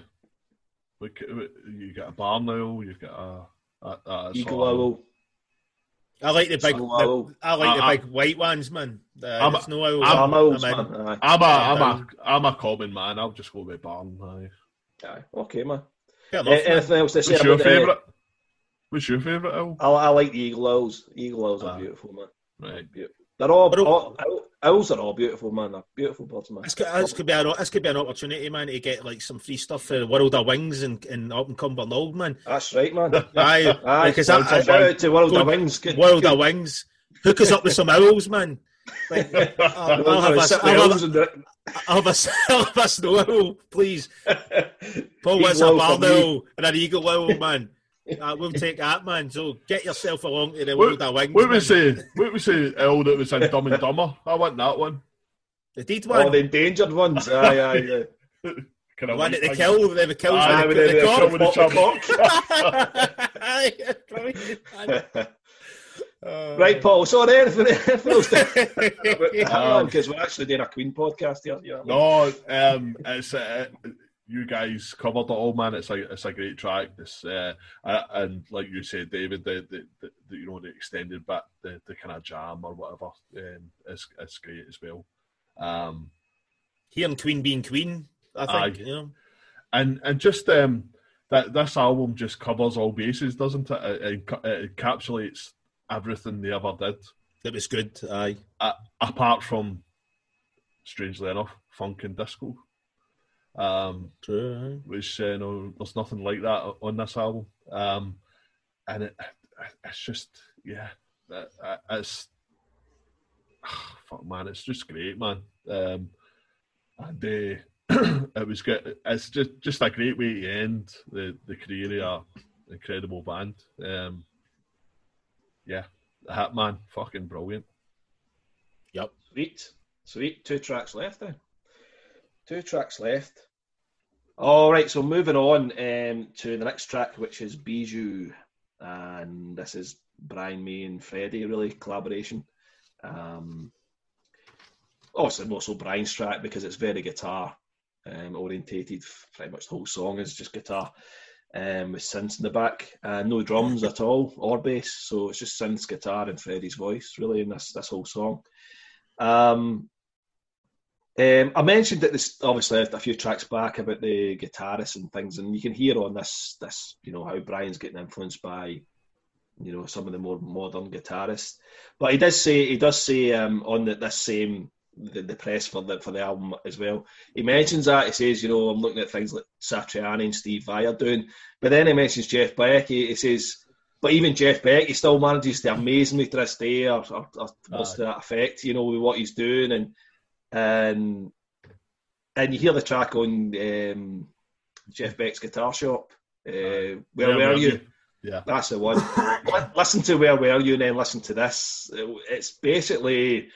you've got a barn owl, you've got a... a, a Eagle owl. owl. I like the big, so, the, I like I, the big I, white ones, man. Uh, I'm, no owl, I'm, old, I'm, man. Right. I'm a, I'm a, I'm a common man. I'll just go with barn. Aye. Aye. Okay, man. Enough, uh, man. Anything else to say? What's your favourite? What's your favourite owl? I, I like the eagle owls. Eagle owls ah. are beautiful, man. Right. Beautiful. They're all, all, all owls are all beautiful, man. They're beautiful birds, man. This could, this could be a, this could be an opportunity, man, to get like some free stuff for the World of Wings and, and up and Cumbernauld, man. That's right, man. Aye, aye. Because shout out to World of Wings. World of Wings. Hook us up with some owls, man. Like, I'll, I'll, have a, I'll, have a, I'll have a I'll have a snow owl, please. Paul wants a barn owl and an eagle owl, man. Uh, we'll take that, man. So get yourself along to the World of Wings. What was the what was the owl that was in Dumb and Dumber? I want that one. The deed one. Oh, the endangered ones. Aye, aye, aye. Kind of one that they kill, they were killed with the chopper. Uh, right, Paul. Sorry, anything else? Because we're actually doing a Queen podcast here. You know what I mean? No, um, it's uh, you guys covered it all, man. It's a it's a great track. It's uh, and like you said, David, the, the, the, the you know the extended bit, the, the kind of jam or whatever, um, it's it's great as well. Um, Hearing Queen being Queen, I think. I, you know, and and just um, that this album just covers all bases, doesn't it? It, it, it encapsulates everything they ever did. It was good, aye. Uh, apart from, strangely enough, funk and disco. Um, True. Which, you know, there's nothing like that on this album. Um, and it, it's just, yeah, it, it's, oh, fuck man, it's just great, man. Um, and uh, it was good. It's just, just a great way to end the, the career of an incredible band. Um, Yeah, the Hitman, fucking brilliant. Yep. Sweet. Sweet. Two tracks left then. Two tracks left. All right, so moving on um, to the next track, which is Bijou. And this is Brian May and Freddie, really, collaboration. Um, obviously, more so Brian's track because it's very guitar um, orientated. Pretty much the whole song is just guitar. Um, with synths in the back, uh, no drums at all or bass, so it's just synths, guitar, and Freddie's voice really in this this whole song. Um, um, I mentioned that this obviously a few tracks back about the guitarists and things, and you can hear on this this you know how Brian's getting influenced by you know some of the more modern guitarists. But he does say he does say um, on the, this same. The, the press for the for the album as well. He mentions that he says, you know, I'm looking at things like Satriani and Steve Vai are doing, but then he mentions Jeff Beck. He, he says, but even Jeff Beck, he still manages to amaze me to this day, or, or, or what's that effect, you know, with what he's doing, and and and you hear the track on um, Jeff Beck's Guitar Shop. Uh, where, where were you? you? Yeah, that's the one. Listen to Where Were You, and then listen to this. It's basically.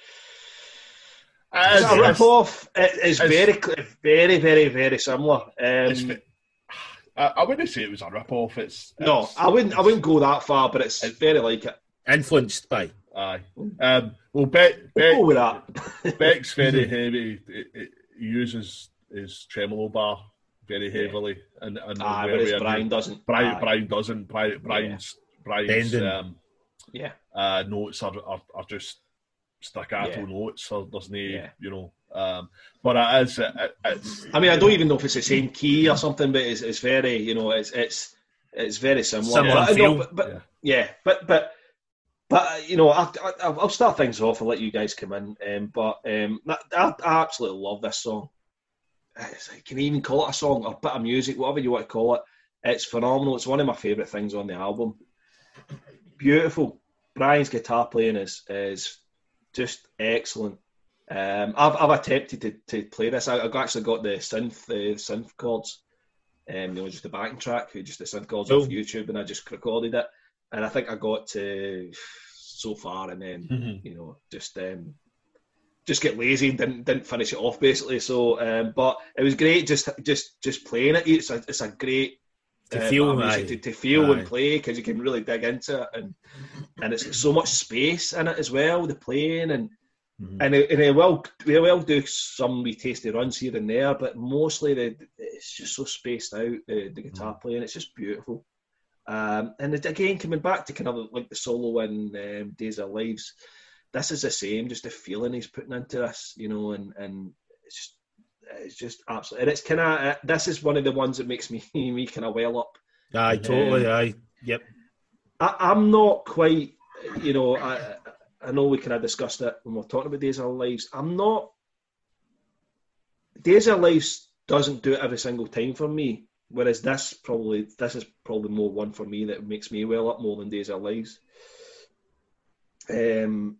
As, it's a rip-off. It, it's, it's very, very, very, very similar. Um, I, I wouldn't say it was a rip-off. It's, it's no, I wouldn't. I wouldn't go that far, but it's, it's very like it. Influenced by. Aye. Um, well, Beck. Beck we'll go with that. Beck's very heavy. It, it uses his tremolo bar very heavily, yeah. and and ah, whereas Brian doesn't. Brian, Brian doesn't. Brian, Brian's, yeah. Brian's um, yeah. Uh, notes are are, are just. Staccato yeah. notes, or doesn't he? Yeah. You know, um, but it is. It, it, it's, I mean, I don't know. even know if it's the same key or something, but it's, it's very, you know, it's it's it's very similar. similar but, feel. Know, but, but yeah. yeah, but but but you know, I, I, I'll start things off and let you guys come in. Um, but um, I, I absolutely love this song. It's, can you even call it a song or a bit of music, whatever you want to call it? It's phenomenal. It's one of my favourite things on the album. Beautiful. Brian's guitar playing is is. Just excellent. Um, I've I've attempted to, to play this. I, I've actually got the synth the synth chords, um, you know, just the backing track, just the synth chords oh. off YouTube, and I just recorded it. And I think I got to so far, and then mm-hmm. you know, just um, just get lazy and didn't didn't finish it off basically. So, um, but it was great just just just playing it. It's a it's a great. To feel, um, right. to, to feel right. and play because you can really dig into it, and and it's so much space in it as well. The playing and mm-hmm. and they, and they will they will do some wee tasty runs here and there, but mostly they, it's just so spaced out. The, the guitar mm-hmm. playing, it's just beautiful. Um, and it, again, coming back to kind of like the solo in um, Days of Our Lives, this is the same. Just the feeling he's putting into this, you know, and and it's just. It's just absolutely, and it's kind of uh, this is one of the ones that makes me me kind of well up. Aye, totally. Um, aye, yep. I, I'm not quite, you know. I I know we kind of discussed it when we're talking about Days of Our Lives. I'm not. Days of Our Lives doesn't do it every single time for me. Whereas this probably this is probably more one for me that makes me well up more than Days of Our Lives. Um,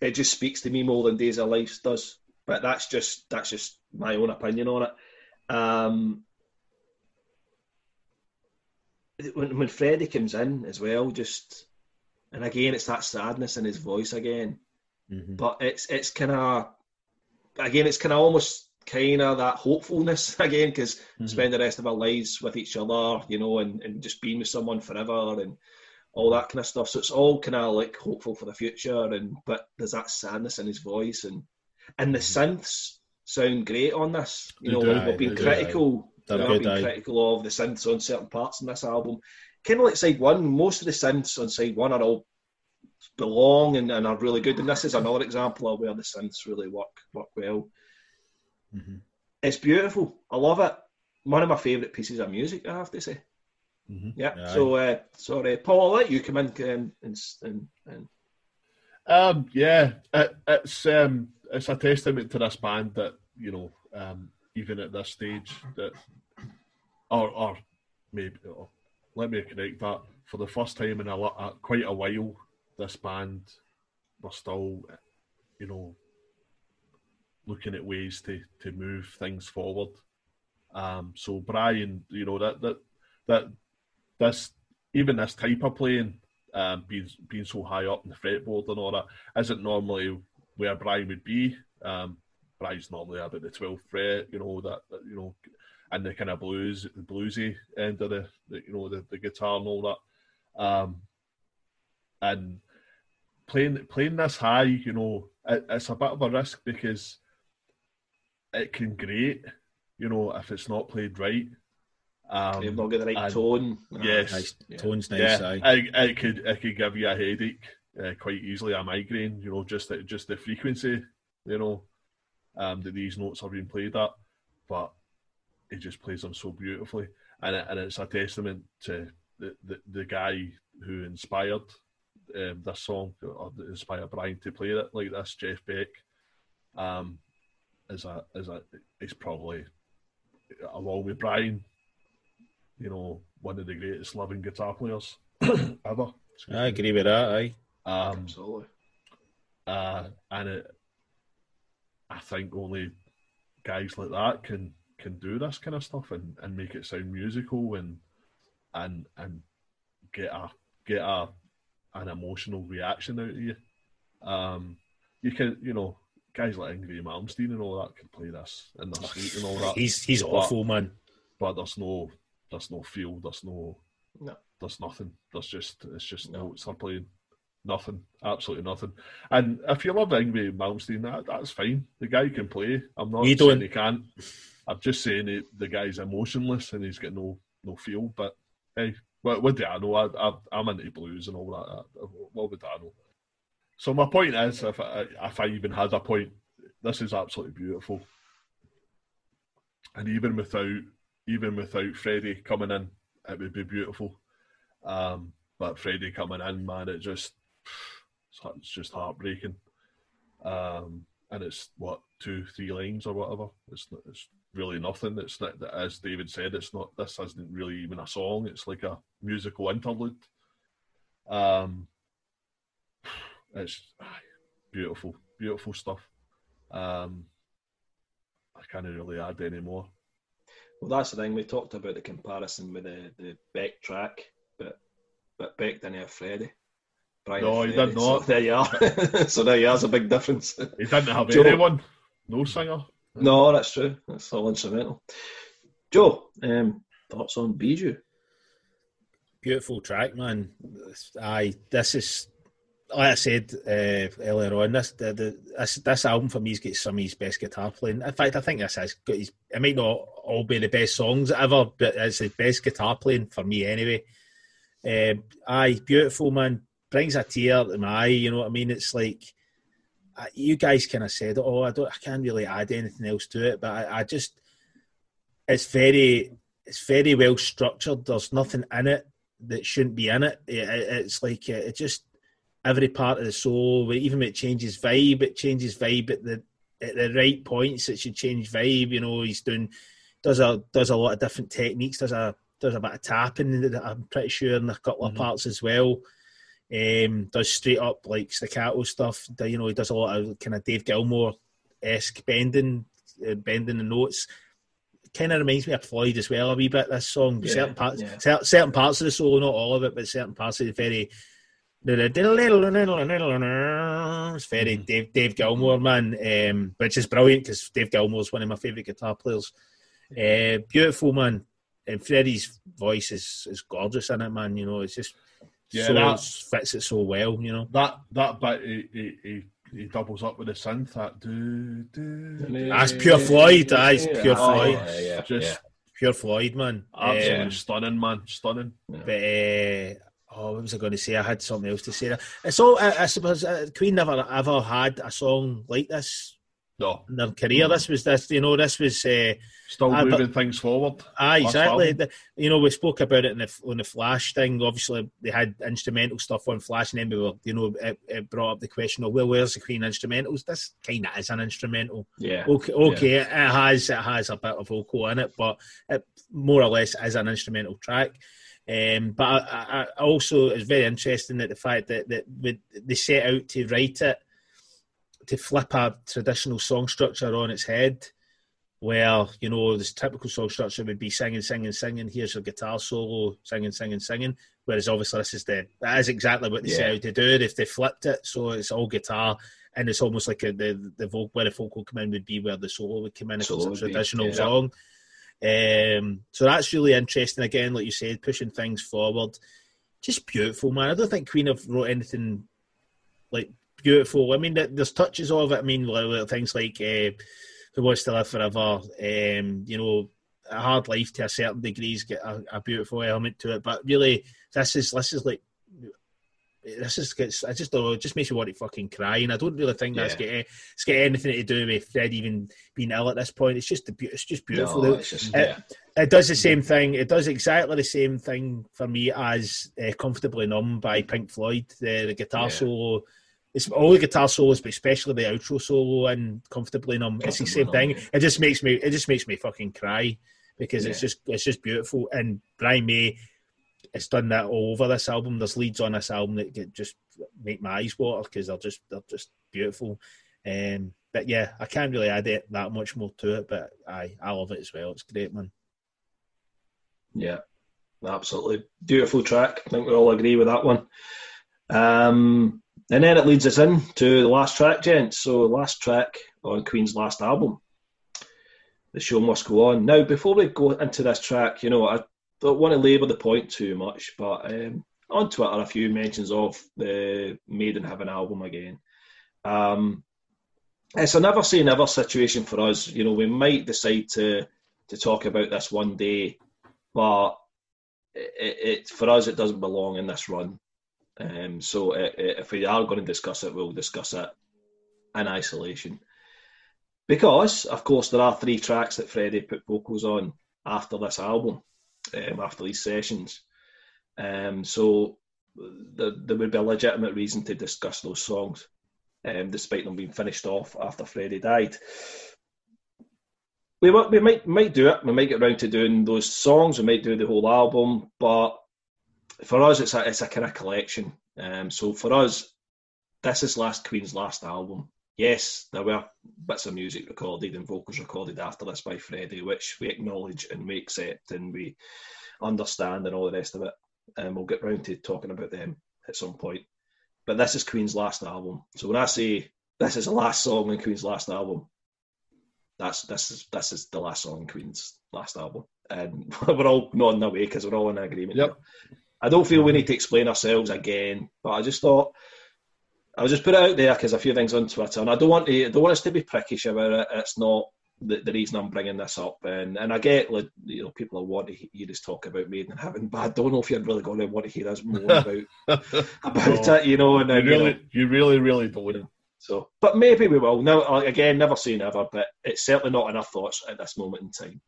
it just speaks to me more than Days of Life does. But that's just that's just my own opinion on it. Um, when when Freddie comes in as well, just and again it's that sadness in his voice again. Mm-hmm. But it's it's kind of again it's kind of almost kind of that hopefulness again, because mm-hmm. spend the rest of our lives with each other, you know, and, and just being with someone forever and all that kind of stuff. So it's all kind of like hopeful for the future, and but there's that sadness in his voice, and and the synths sound great on this. You know, we've been critical, we've been critical of the synths on certain parts in this album. Kind of like side one, most of the synths on side one are all belong and, and are really good, and this is another example of where the synths really work work well. Mm-hmm. It's beautiful. I love it. One of my favourite pieces of music, I have to say. Mm-hmm. Yeah. Aye. So, uh, sorry, Paul, I'll let you come in um, and, and, and. Um, yeah, it, it's um, it's a testament to this band that, you know, um, even at this stage, that, or or maybe or, let me correct that. For the first time in a uh, quite a while, this band were still, you know, looking at ways to, to move things forward. Um, so Brian, you know, that that that this even this type of playing, um, being being so high up in the fretboard and all that, isn't normally where Brian would be. Um, Brian's normally about the twelfth fret, you know, that, that you know, and the kind of blues, the bluesy end of the, the you know the, the guitar and all that, um, and playing playing this high, you know, it, it's a bit of a risk because it can grate, you know, if it's not played right. Um, You've not got the right and, tone. Yes. Nice. Yeah. Tone's nice, yeah. aye. It, it, could, it could give you a headache uh, quite easily, a migraine, you know, just the, just the frequency, you know, um, that these notes are being played at. But he just plays them so beautifully. And it, and it's a testament to the, the, the guy who inspired um, this song, or inspired Brian to play it like this, Jeff Beck. Um, Is a is a is probably, along with Brian, you know, one of the greatest living guitar players ever. I agree with that. Aye, um, absolutely. Uh, and it, I think only guys like that can, can do this kind of stuff and, and make it sound musical and and and get a get a an emotional reaction out of you. Um, you can you know. Guys like Ingrid Malmsteen and all that can play this in their sleep and all that. He's he's but, awful, man. But there's no there's no feel, there's no, no. there's nothing. There's just it's just no. notes are playing. Nothing. Absolutely nothing. And if you love Ingrid Malmsteen, that that's fine. The guy can play. I'm not we saying don't. he can't. I'm just saying it, the guy's emotionless and he's got no no feel. But hey, what what do I know? I, I I'm into blues and all that. What would I know? So my point is, if I, if I even had a point, this is absolutely beautiful. And even without, even without Freddie coming in, it would be beautiful. Um, but Freddie coming in, man, it just, it's just heartbreaking. Um, and it's what, two, three lines or whatever. It's not, it's really nothing. It's not, as David said, it's not, this isn't really even a song. It's like a musical interlude. Um, It's beautiful, beautiful stuff. Um, I can't really add any more. Well, that's the thing. We talked about the comparison with the, the Beck track, but but Beck didn't have Freddie. Brian no, Freddie, he did not. So there you are. So there you are. It's a big difference. He didn't have Joe, anyone. No singer. No, that's true. That's all instrumental. Joe, um, thoughts on Bijou? Beautiful track, man. Aye, this is... Like I said uh, earlier on, this, the, the, this this album for me has got some of his best guitar playing. In fact, I think this has got his. It might not all be the best songs ever, but it's the best guitar playing for me anyway. Um, aye, beautiful, man. Brings a tear to my eye. You know what I mean? It's like uh, you guys kind of said, "Oh, I don't, I can't really add anything else to it." But I, I just, it's very, it's very well structured. There's nothing in it that shouldn't be in it. it, it it's like it, it just. Every part of the soul, even it changes vibe, it changes vibe at the at the right points. It should change vibe, you know. He's doing does a does a lot of different techniques. Does a does a bit of tapping. I'm pretty sure in a couple mm-hmm. of parts as well. Um, does straight up like staccato stuff. You know, he does a lot of kind of Dave Gilmour-esque bending, uh, bending the notes. Kind of reminds me of Floyd as well a wee bit. This song, yeah, certain parts, yeah. cer- certain parts of the solo, not all of it, but certain parts of the very. It's very Dave Dave Gilmour, man, um, which is brilliant because Dave Gilmour's one of my favourite guitar players. Uh, beautiful, man, and Freddie's voice is is gorgeous in it, man. You know, it's just yeah, so that fits it so well. You know that that bit he he, he, he doubles up with the synth. That do, do, that's pure Floyd. That's pure Floyd. Oh, yeah, yeah, just yeah. pure Floyd, man. Absolutely um, stunning, man. Stunning. Yeah. But. Uh, Oh, what was I going to say? I had something else to say. It's all, I, I suppose, uh, Queen never ever had a song like this no. in their career. No. This was, this, you know, this was... Uh, Still uh, moving but, things forward. Ah, exactly. The, you know, we spoke about it in the, on the Flash thing. Obviously, they had instrumental stuff on Flash, and then we were, you know, it, it brought up the question of, well, where's the Queen instrumentals? This kind of is an instrumental. Yeah. Okay, okay yeah. It, it has it has a bit of vocal in it, but it more or less is an instrumental track. Um, but I, I also, it's very interesting that the fact that, that they set out to write it, to flip a traditional song structure on its head, where, you know, this typical song structure would be singing, singing, singing, here's your guitar solo, singing, singing, singing, whereas obviously this is the, that is exactly what they yeah. set out to do, if they flipped it, so it's all guitar, and it's almost like a, the, the vocal, where the vocal come in would be where the solo would come in, if it's a traditional be, yeah. song. Um, so that's really interesting again, like you said, pushing things forward. Just beautiful, man. I don't think Queen have wrote anything like beautiful. I mean, there's touches of it. I mean, things like uh, Who Wants to Live Forever, um, you know, A Hard Life to a certain degree's got a, a beautiful element to it, but really this is this is like this is it's, I just don't know, it just makes you want to fucking cry, and I don't really think that's yeah. got, it's got anything to do with Fred even being ill at this point. It's just the it's just beautiful. No, it's just, it, yeah. it does the same thing. It does exactly the same thing for me as uh, Comfortably Numb by Pink Floyd. The, the guitar yeah. solo, it's all the guitar solos, but especially the outro solo and Comfortably Numb. Comfortably it's the same numb, thing. Yeah. It just makes me it just makes me fucking cry because yeah. it's just it's just beautiful. And Brian May. It's done that all over this album. There's leads on this album that just make my eyes water because they're just they're just beautiful. Um, but yeah, I can't really add it that much more to it. But I I love it as well. It's great, man. Yeah, absolutely beautiful track. I think we all agree with that one. Um, and then it leads us in to the last track, gents. So last track on Queen's last album, The Show Must Go On. Now, before we go into this track, you know I. don't want to labour the point too much, but um, on Twitter, a few mentions of the Made in Heaven album again. Um, it's a never say never situation for us. You know, we might decide to to talk about this one day, but it, it for us, it doesn't belong in this run. Um, so it, it, if we are going to discuss it, we'll discuss it in isolation. Because, of course, there are three tracks that Freddie put vocals on after this album. Um, after these sessions, um, so there, there would be a legitimate reason to discuss those songs, um, despite them being finished off after Freddie died. We we might might do it. We might get round to doing those songs. We might do the whole album, but for us, it's a it's a kind of collection. Um, so for us, this is last Queen's last album. Yes, there were bits of music recorded and vocals recorded after this by Freddie, which we acknowledge and we accept and we understand and all the rest of it. And we'll get round to talking about them at some point. But this is Queen's last album. So when I say this is the last song in Queen's last album, that's this is this is the last song in Queen's last album. And we're all nodding away because we're all in agreement. Yep. I don't feel we need to explain ourselves again, but I just thought... I'll just put it out there because a few things on Twitter, and I don't want to, I don't want us to be prickish about it. It's not the, the reason I'm bringing this up, and and I get, like, you know, people want to hear us talk about Made in Heaven, but I don't know if you're really going to want to hear us more about about no, it, you know. And you really, like, you really, really don't. So, but maybe we will. Now, again, never say never, but it's certainly not in our thoughts at this moment in time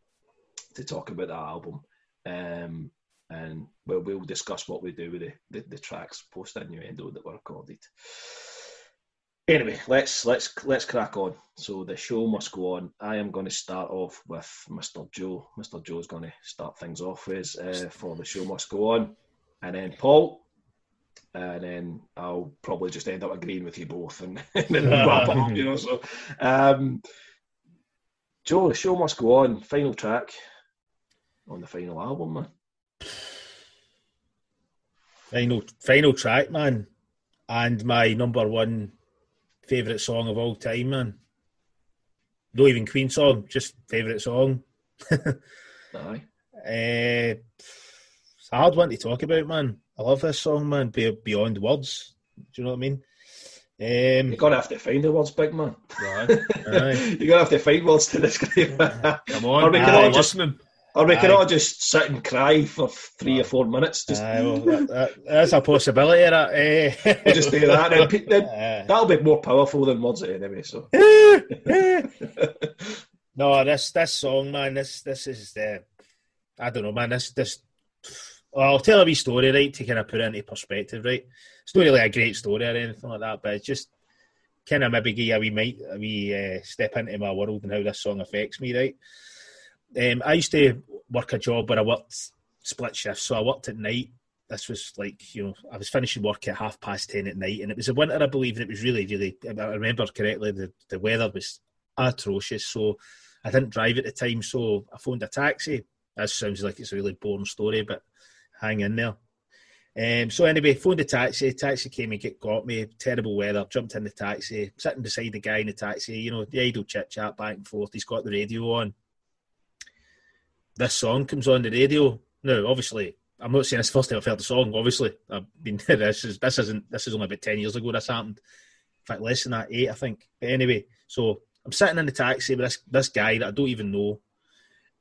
to talk about that album, um, and we'll, we'll discuss what we do with the, the, the tracks post Innuendo that were recorded. Anyway, let's let's let's crack on. So The Show Must Go On. I am going to start off with Mister Joe. Mister Joe's going to start things off with uh, for The Show Must Go On, and then Paul, and then I'll probably just end up agreeing with you both, and, and then wrap up, you know. So, um, Joe, the show must go on. Final track on the final album, man. Final, final track, man, and my number one favourite song of all time, man. Not even Queen song, just favourite song. Aye. Uh, it's a hard one to talk about, man. I love this song, man, beyond words. Do you know what I mean? Um, You're going to have to find the words, big man. Right. You're going to have to find words to describe. Come on. Or we can, aye, all just, or we can all just sit and cry for three or four minutes. Just, aye, well, that, that, that's a possibility. That, uh, we'll just do that. Then, then, that'll be more powerful than words anyway. So. No, this this song, man, this this is the... I don't know, man, this... this well, I'll tell a wee story, right, to kind of put it into perspective, right? It's not really a great story or anything like that, but it's just kind of maybe give you a wee, might, a wee uh, step into my world and how this song affects me, right? Um, I used to work a job where I worked split shifts, so I worked at night. This was like, you know, I was finishing work at half past ten at night, and it was the winter, I believe, and it was really, really, if I remember correctly, the, the weather was atrocious, so I didn't drive at the time, so I phoned a taxi. That sounds like it's a really boring story, but hang in there. Um, so anyway, phoned the taxi. Taxi came and get, got me. Terrible weather. Jumped in the taxi. Sitting beside the guy in the taxi. You know, the idle chit-chat back and forth. He's got the radio on. This song comes on the radio. Now, obviously, I'm not saying it's the first time I've heard the song, obviously. I've been, this is, this isn't, this is only about ten years ago this happened. In fact, less than that, eight, I think. But anyway, so I'm sitting in the taxi with this, this guy that I don't even know.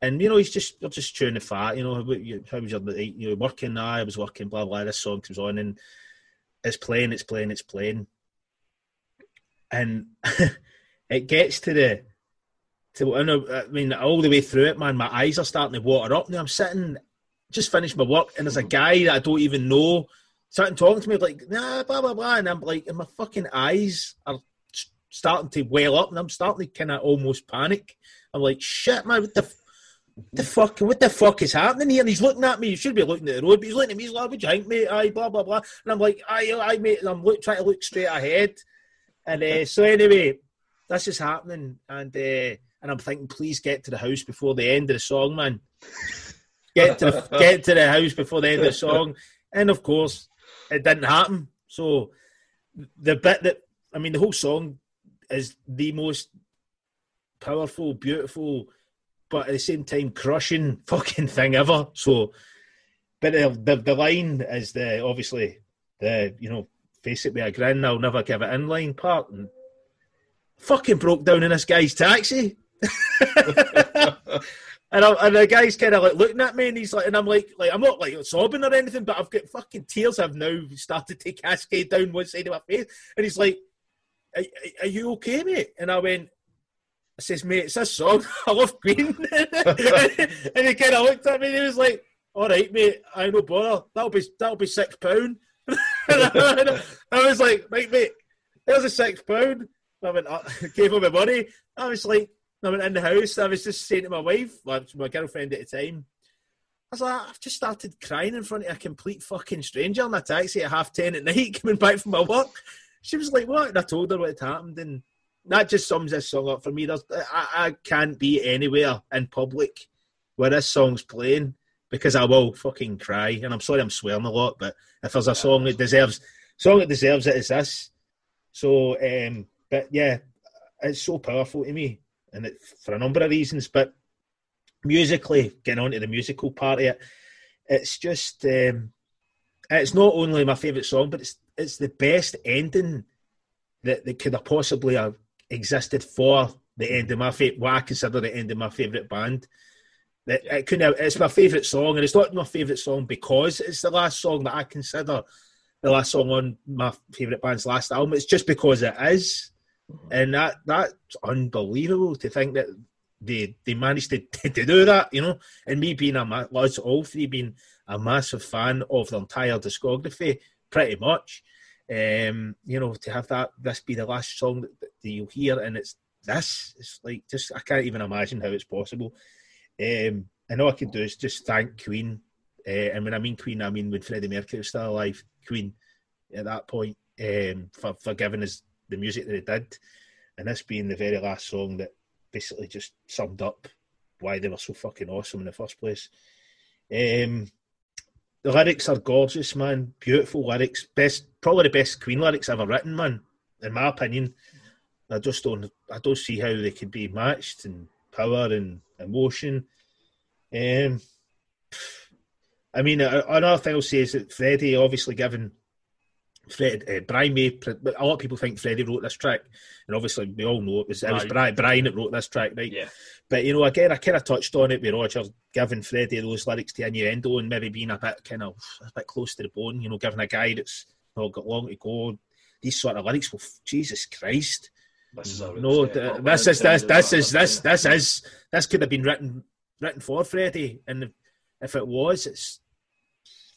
And, you know, he's just, you're just chewing the fat, you know, how, how was your, you know, working? Nah, I was working, blah, blah, this song comes on and it's playing, it's playing, it's playing. And it gets to the, to, I know, I mean, all the way through it, man, my eyes are starting to water up now. I'm sitting, just finished my work, and there's a guy that I don't even know starting talking to me, like, nah, blah, blah, blah. And I'm like, and my fucking eyes are starting to well up and I'm starting to kind of almost panic. I'm like, shit, man, what the fuck? The fuck, what the fuck is happening here? And he's looking at me. He should be looking at the road, but he's looking at me. He's like, "What do you think, mate?" Aye, blah blah blah. And I'm like, "Aye, aye, mate." And I'm look, trying to look straight ahead. And uh, so anyway, this is happening, and uh, and I'm thinking, please get to the house before the end of the song, man. Get to the, get to the house before the end of the song. And of course, it didn't happen. So the bit that, I mean, the whole song is the most powerful, beautiful, but at the same time, crushing fucking thing ever. So, but the, the, the line is the, obviously, the, you know, face it with a grin, I'll never give it in line part. And fucking broke down in this guy's taxi. and, I, and the guy's kind of like looking at me and he's like, and I'm like, like, I'm not like sobbing or anything, but I've got fucking tears have now started to cascade down one side of my face. And he's like, are, are you okay, mate? And I went, I says, mate, it's this song. I love Queen. And he kind of looked at me and he was like, all right, mate, I no bother. That'll be that'll be six pound. I was like, right, mate, there's a six pound. I went, I gave him my money. I was like, I went in the house. I was just saying to my wife, my, my girlfriend at the time, I was like, I've just started crying in front of a complete fucking stranger in a taxi at half ten at night coming back from my work. She was like, what? And I told her what had happened, and that just sums this song up for me. There's, I, I can't be anywhere in public where this song's playing because I will fucking cry. And I'm sorry I'm swearing a lot, but if there's a song that deserves song that deserves it, it's this. So, um, but yeah, it's so powerful to me, and it, for a number of reasons. But musically, getting onto the musical part of it, it's just um, it's not only my favourite song, but it's it's the best ending that that could have possibly have existed for the end of my favorite, what I consider the end of my favourite band. That it, it couldn't. It's my favourite song, and it's not my favourite song because it's the last song that I consider the last song on my favourite band's last album. It's just because it is, and that that's unbelievable to think that they they managed to, to do that, you know. And me being a lots all three being a massive fan of the entire discography, pretty much. Um, you know, to have that this be the last song that, that you'll hear, and it's this. It's like just I can't even imagine how it's possible. Um, and all I can do is just thank Queen, uh, and when I mean Queen, I mean when Freddie Mercury was still alive, Queen, at that point um, for, for giving us the music that they did. And this being the very last song that basically just summed up why they were so fucking awesome in the first place. Um, the lyrics are gorgeous, man. Beautiful lyrics. Best, probably the best Queen lyrics ever written, man, in my opinion. I just don't, I don't see how they could be matched in power and emotion. Um, I mean, another thing I'll say is that Freddie, obviously given Fred, uh, Brian May, a lot of people think Freddie wrote this track, and obviously we all know it was, it was Brian, Brian that wrote this track, right? Yeah. But, you know, again, I kind of touched on it with Roger, giving Freddie those lyrics to Innuendo and maybe being a bit kind of, a bit close to the bone, you know, giving a guy that's not got long to go, these sort of lyrics, well, Jesus Christ. This is no, yeah, this is this this is this this is this could have been written written for Freddie, and if it was, it's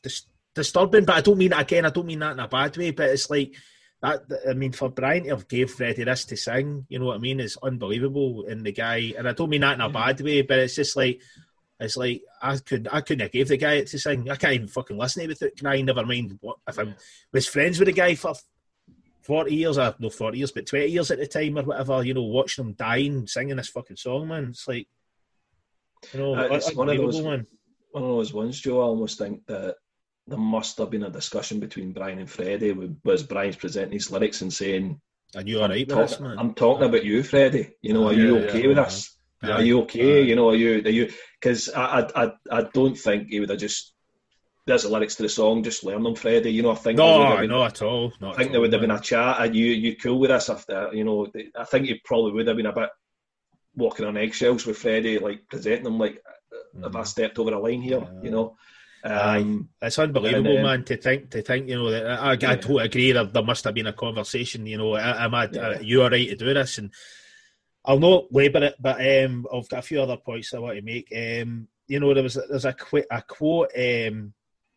dis- disturbing. But I don't mean again. I don't mean that in a bad way. But it's like that. I mean, for Brian to have gave Freddie this to sing, you know what I mean? It's unbelievable. And the guy, and I don't mean that in a bad way. But it's just like it's like I could I couldn't have gave the guy it to sing. I can't even fucking listen to it without crying. Never mind what if I was friends with the guy for. Forty years, or no, forty years, but twenty years at the time or whatever. You know, watching them dying, singing this fucking song, man. It's like, you know, uh, it's one of those man. one of those ones, Joe. I almost think that there must have been a discussion between Brian and Freddie. Was Brian's presenting his lyrics and saying, "Are you all right with this, man? I'm talking about you, Freddie. You know, are you okay with us? Are you okay? You know, are you are you? Because I I I don't think he would have just." There's the lyrics to the song, just learn them, Freddie. You know, I think... No, been, not at all. Not I think all, there would have man. been a chat. Are you, you cool with us? After, you know, I think you probably would have been a bit walking on eggshells with Freddie, like, presenting them, like, mm. have I stepped over a line here, yeah. you know? Um, Aye. It's unbelievable, and, um, man, to think, to think, you know, that I, I, yeah. I totally agree. There, there must have been a conversation, you know, am I, yeah. uh, you all right to do this? And I'll not labour it, but um, I've got a few other points I want to make. Um, you know, there was there's a, qu- a quote... Um,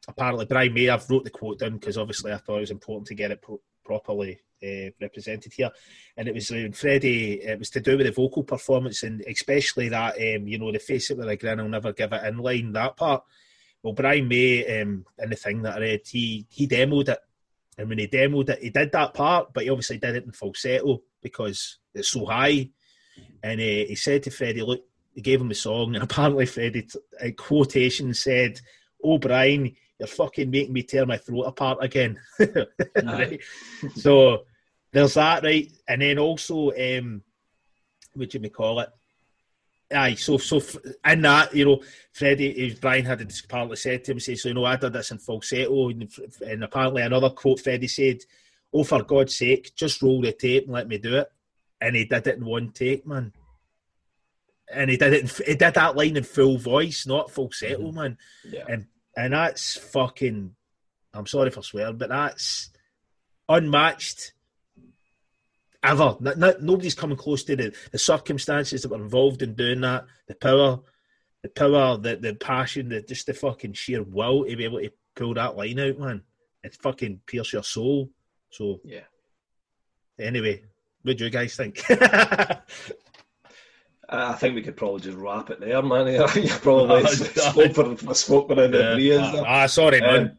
Apparently, Brian May, I've wrote the quote down because obviously I thought it was important to get it pro- properly uh, represented here. And it was when Freddie, it was to do with the vocal performance and especially that, um, you know, the face it with a grin, I'll never give it in line, that part. Well, Brian May, um, in the thing that I read, he, he demoed it. And when he demoed it, he did that part, but he obviously did it in falsetto because it's so high. And uh, he said to Freddie, look, he gave him the song. And apparently Freddie, t- in quotation, said, oh, Brian... You're fucking making me tear my throat apart again. Right? So there's that, right? And then also, um, what do you call it? Aye, so so in that, you know, Freddie, Brian had apparently said to him, say, so, you know, I did this in falsetto. And, and apparently another quote, Freddie said, oh, for God's sake, just roll the tape and let me do it. And he did it in one take, man. And he did it. In, he did that line in full voice, not falsetto, mm-hmm. man. Yeah. And And that's fucking, I'm sorry for swearing, but that's unmatched ever. No, no, nobody's coming close to the, the circumstances that were involved in doing that. The power, the power, the, the passion, the just the fucking sheer will to be able to pull that line out, man. It fucking pierces your soul. So, yeah. Anyway, what do you guys think? I think we could probably just wrap it there, man. You probably spoke for spoke for another years. Ah, sorry, man. Um,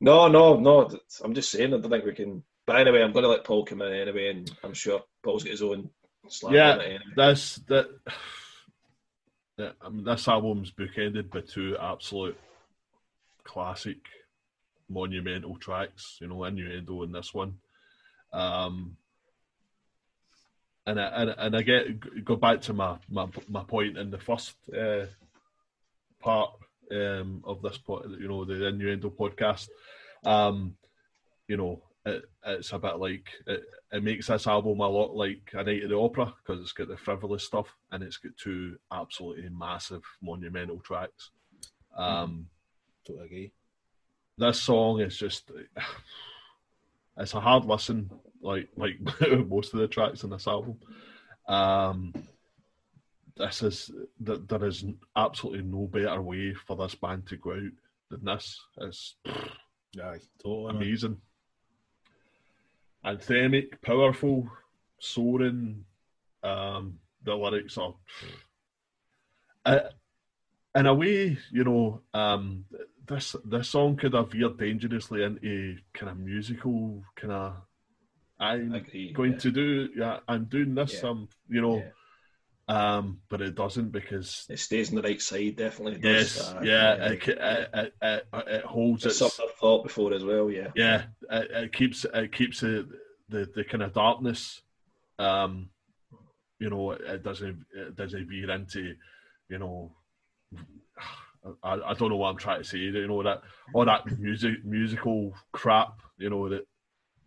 no, no, no. I'm just saying. I don't think we can. But anyway, I'm going to let Paul come in anyway, and I'm sure Paul's got his own. Slap yeah, on it anyway. That's that. that I mean, this album's bookended by two absolute classic, monumental tracks. You know, Innuendo and this one. Um. And I, and, and I get go back to my, my, my point in the first uh, part um, of this, po- you know, the Innuendo podcast. Um, you know, it, it's a bit like, it, it makes this album a lot like A Night at the Opera because it's got the frivolous stuff and it's got two absolutely massive, monumental tracks. Um, totally agree. This song is just, it's a hard listen. Like like most of the tracks on this album, um, this is th- there is absolutely no better way for this band to go out than this. It's yeah, totally amazing, man. Anthemic, powerful, soaring. Um, the lyrics are, uh, in a way, you know, um, this this song could have veered dangerously into kind of musical kind of. I'm Agreed, going yeah. to do. Yeah, I'm doing this. Yeah. Um, you know. Yeah. Um, but it doesn't, because it stays on the right side, definitely. Yes, does, uh, yeah, yeah. It, it, it, it holds it's its thought before as well. Yeah, yeah, it, it keeps it keeps the, the the kind of darkness. Um, you know, it doesn't it doesn't veer into, you know, I, I don't know what I'm trying to say. You know, that all that music musical crap. You know that.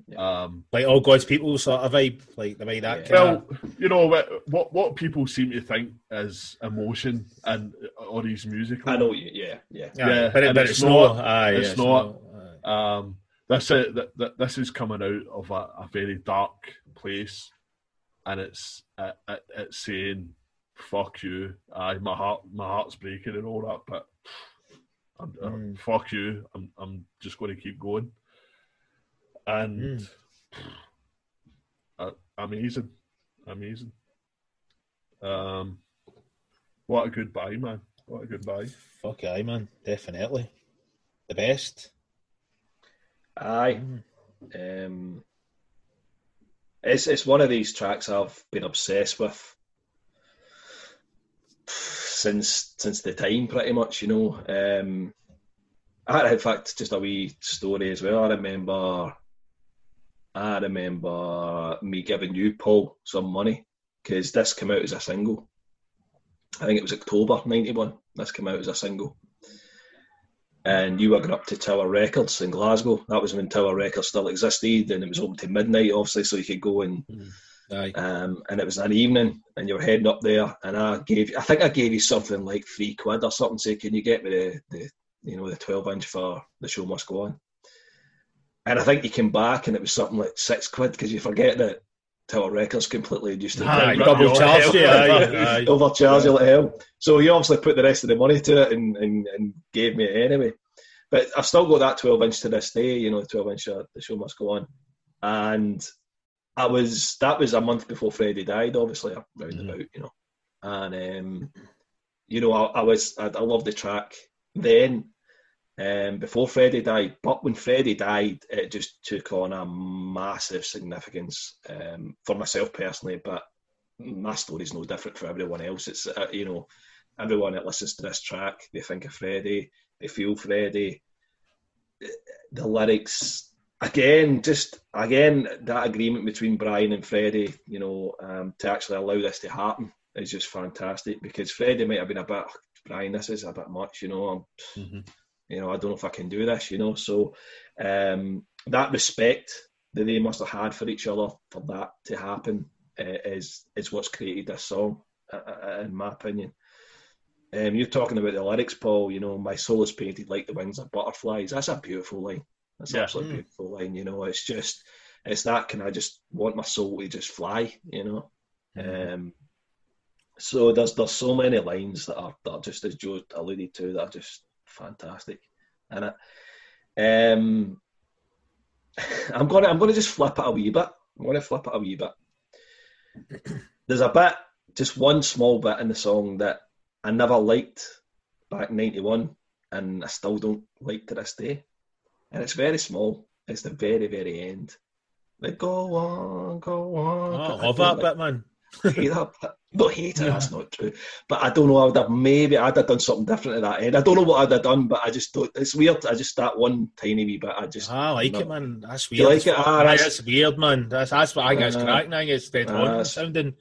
Yeah. Um, like all God's people sort of vibe, like the way that. Yeah. Well, you know what what people seem to think is emotion and all these music. I know, yeah, yeah, yeah. yeah. But, it, but it's, it's not. not aye, it's, it's not. not um, that's it. That, that, this is coming out of a, a very dark place, and it's uh, it, it's saying, "Fuck you." Aye, my heart, my heart's breaking and all that, but I'm, mm. uh, fuck you. I'm I'm just going to keep going. And mm. uh, amazing, amazing. Um, what a good buy, man! What a good buy. Fuck aye, man! Definitely the best. Aye, mm. um, it's it's one of these tracks I've been obsessed with since since the time, pretty much. You know, um, I in fact just a wee story as well. I remember. I remember me giving you, Paul, some money because this came out as a single. I think it was October ninety-one. This came out as a single. And you were going up to Tower Records in Glasgow. That was when Tower Records still existed, and it was open to midnight, obviously, so you could go and... Mm, um, and it was an evening, and you were heading up there, and I gave... I think I gave you something like three quid or something, say, can you get me the, the you know, the twelve-inch for The Show Must Go On? And I think you came back and it was something like six quid because you forget that Tower Records completely used to aye, double charge you, aye, overcharge aye. you like hell. So he obviously put the rest of the money to it and, and, and gave me it anyway. But I've still got that twelve inch to this day, you know, the twelve inch uh, The Show Must Go On. And I was that was a month before Freddie died, obviously, around mm. about, you know. And um, you know, I, I was I, I loved the track then. Um, before Freddie died, but when Freddie died, it just took on a massive significance um, for myself personally. But my story's no different for everyone else. It's uh, you know, everyone that listens to this track, they think of Freddie, they feel Freddie. The lyrics, again, just again that agreement between Brian and Freddie, you know, um, to actually allow this to happen is just fantastic. Because Freddie might have been a bit, oh, Brian, this is a bit much, you know. I'm, mm-hmm. You know, I don't know if I can do this, you know. So um, that respect that they must have had for each other for that to happen uh, is is what's created this song, uh, in my opinion. Um, you're talking about the lyrics, Paul, you know, my soul is painted like the wings of butterflies. That's a beautiful line. That's yeah. an absolutely mm. beautiful line, you know. It's just, it's that, can I just want my soul to just fly, you know. Mm. Um, so there's there's so many lines that are, that are just, as Joe alluded to, that are just, fantastic, and I, um, I'm gonna I'm gonna just flip it a wee bit. I'm gonna flip it a wee bit. There's a bit, just one small bit in the song that I never liked back in ninety-one, and I still don't like to this day. And it's very small. It's the very very end. Like go on, go on. Oh, I love that bit, man. hate that bit. Not hate it, yeah. That's not true. But I don't know, I would have maybe, I'd have done something different at that end. I don't know what I'd have done, but I just don't, it's weird. I just, that one tiny wee bit, I just. I like no. it, man. That's weird. You like it? Ah, that's, that's weird, man. That's that's what I guess uh, cracking. I guess dead uh, on sounding.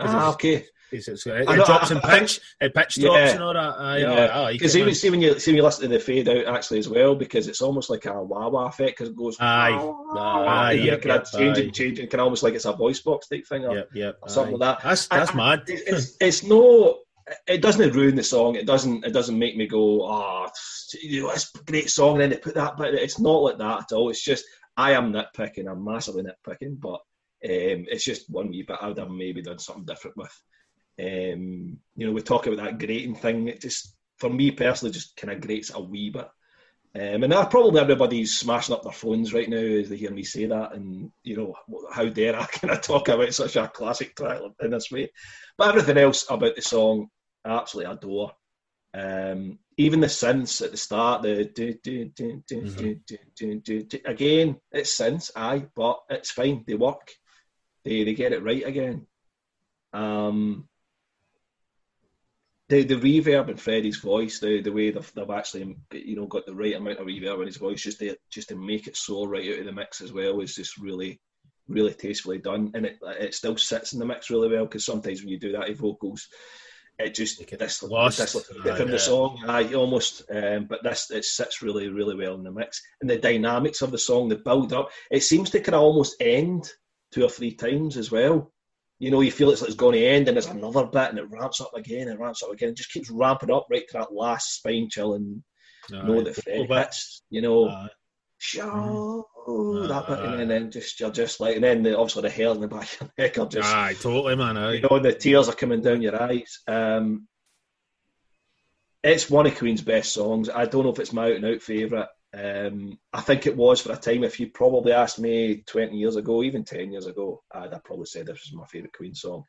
Ah, it's, okay. It's, it's, it I drops and pitch, it pitch drops yeah, and all that. I, yeah. I, I like it. Because even see when, you, see when you listen to the fade out actually as well, because it's almost like a wah-wah effect, because it goes. Aye. Wah, aye. Wah, aye. Yeah, kind of changing, changing, kind of almost like it's a voice box type thing or, yep, yep, or something aye. Like that. That's, that's I, mad. I, it's, it's no, it doesn't ruin the song. It doesn't, it doesn't make me go, ah, oh, you know, it's a great song, and then they put that, but it's not like that at all. It's just, I am nitpicking, I'm massively nitpicking, but. Um, it's just one wee bit I would have maybe done something different with. Um, you know, we talk about that grating thing. It just, for me personally, just kind of grates a wee bit. Um, and probably everybody's smashing up their phones right now as they hear me say that. And, you know, how dare I kind of talk about such a classic track in this way. But everything else about the song, I absolutely adore. Um, even the synths at the start, the do, do, do, do, mm-hmm. do, do, do, do, do, again, it's synths, aye, but it's fine. They work. They they get it right again. Um, the the reverb in Freddie's voice, the the way they've, they've actually, you know, got the right amount of reverb in his voice, just to just to make it so right out of the mix as well, is just really, really tastefully done, and it it still sits in the mix really well, because sometimes when you do that in vocals, it just it gets lost from uh, the song, aye, almost. Um, but this it sits really, really well in the mix, and the dynamics of the song, the build up, it seems to kind of almost end two or three times as well. You know, you feel it's like it's going to end, and there's another bit, and it ramps up again and ramps up again. It just keeps ramping up right to that last spine chilling uh, note that Fred hits. You know, uh, show uh, that bit, uh, and then just you're just like, and then the, obviously the hair in the back of your neck are just, aye, totally, man. Aye. You know, the tears are coming down your eyes. Um, it's one of Queen's best songs. I don't know if it's my out and out favourite. Um, I think it was for a time. If you probably asked me twenty years ago, even ten years ago, I'd, I'd probably say this was my favourite Queen song.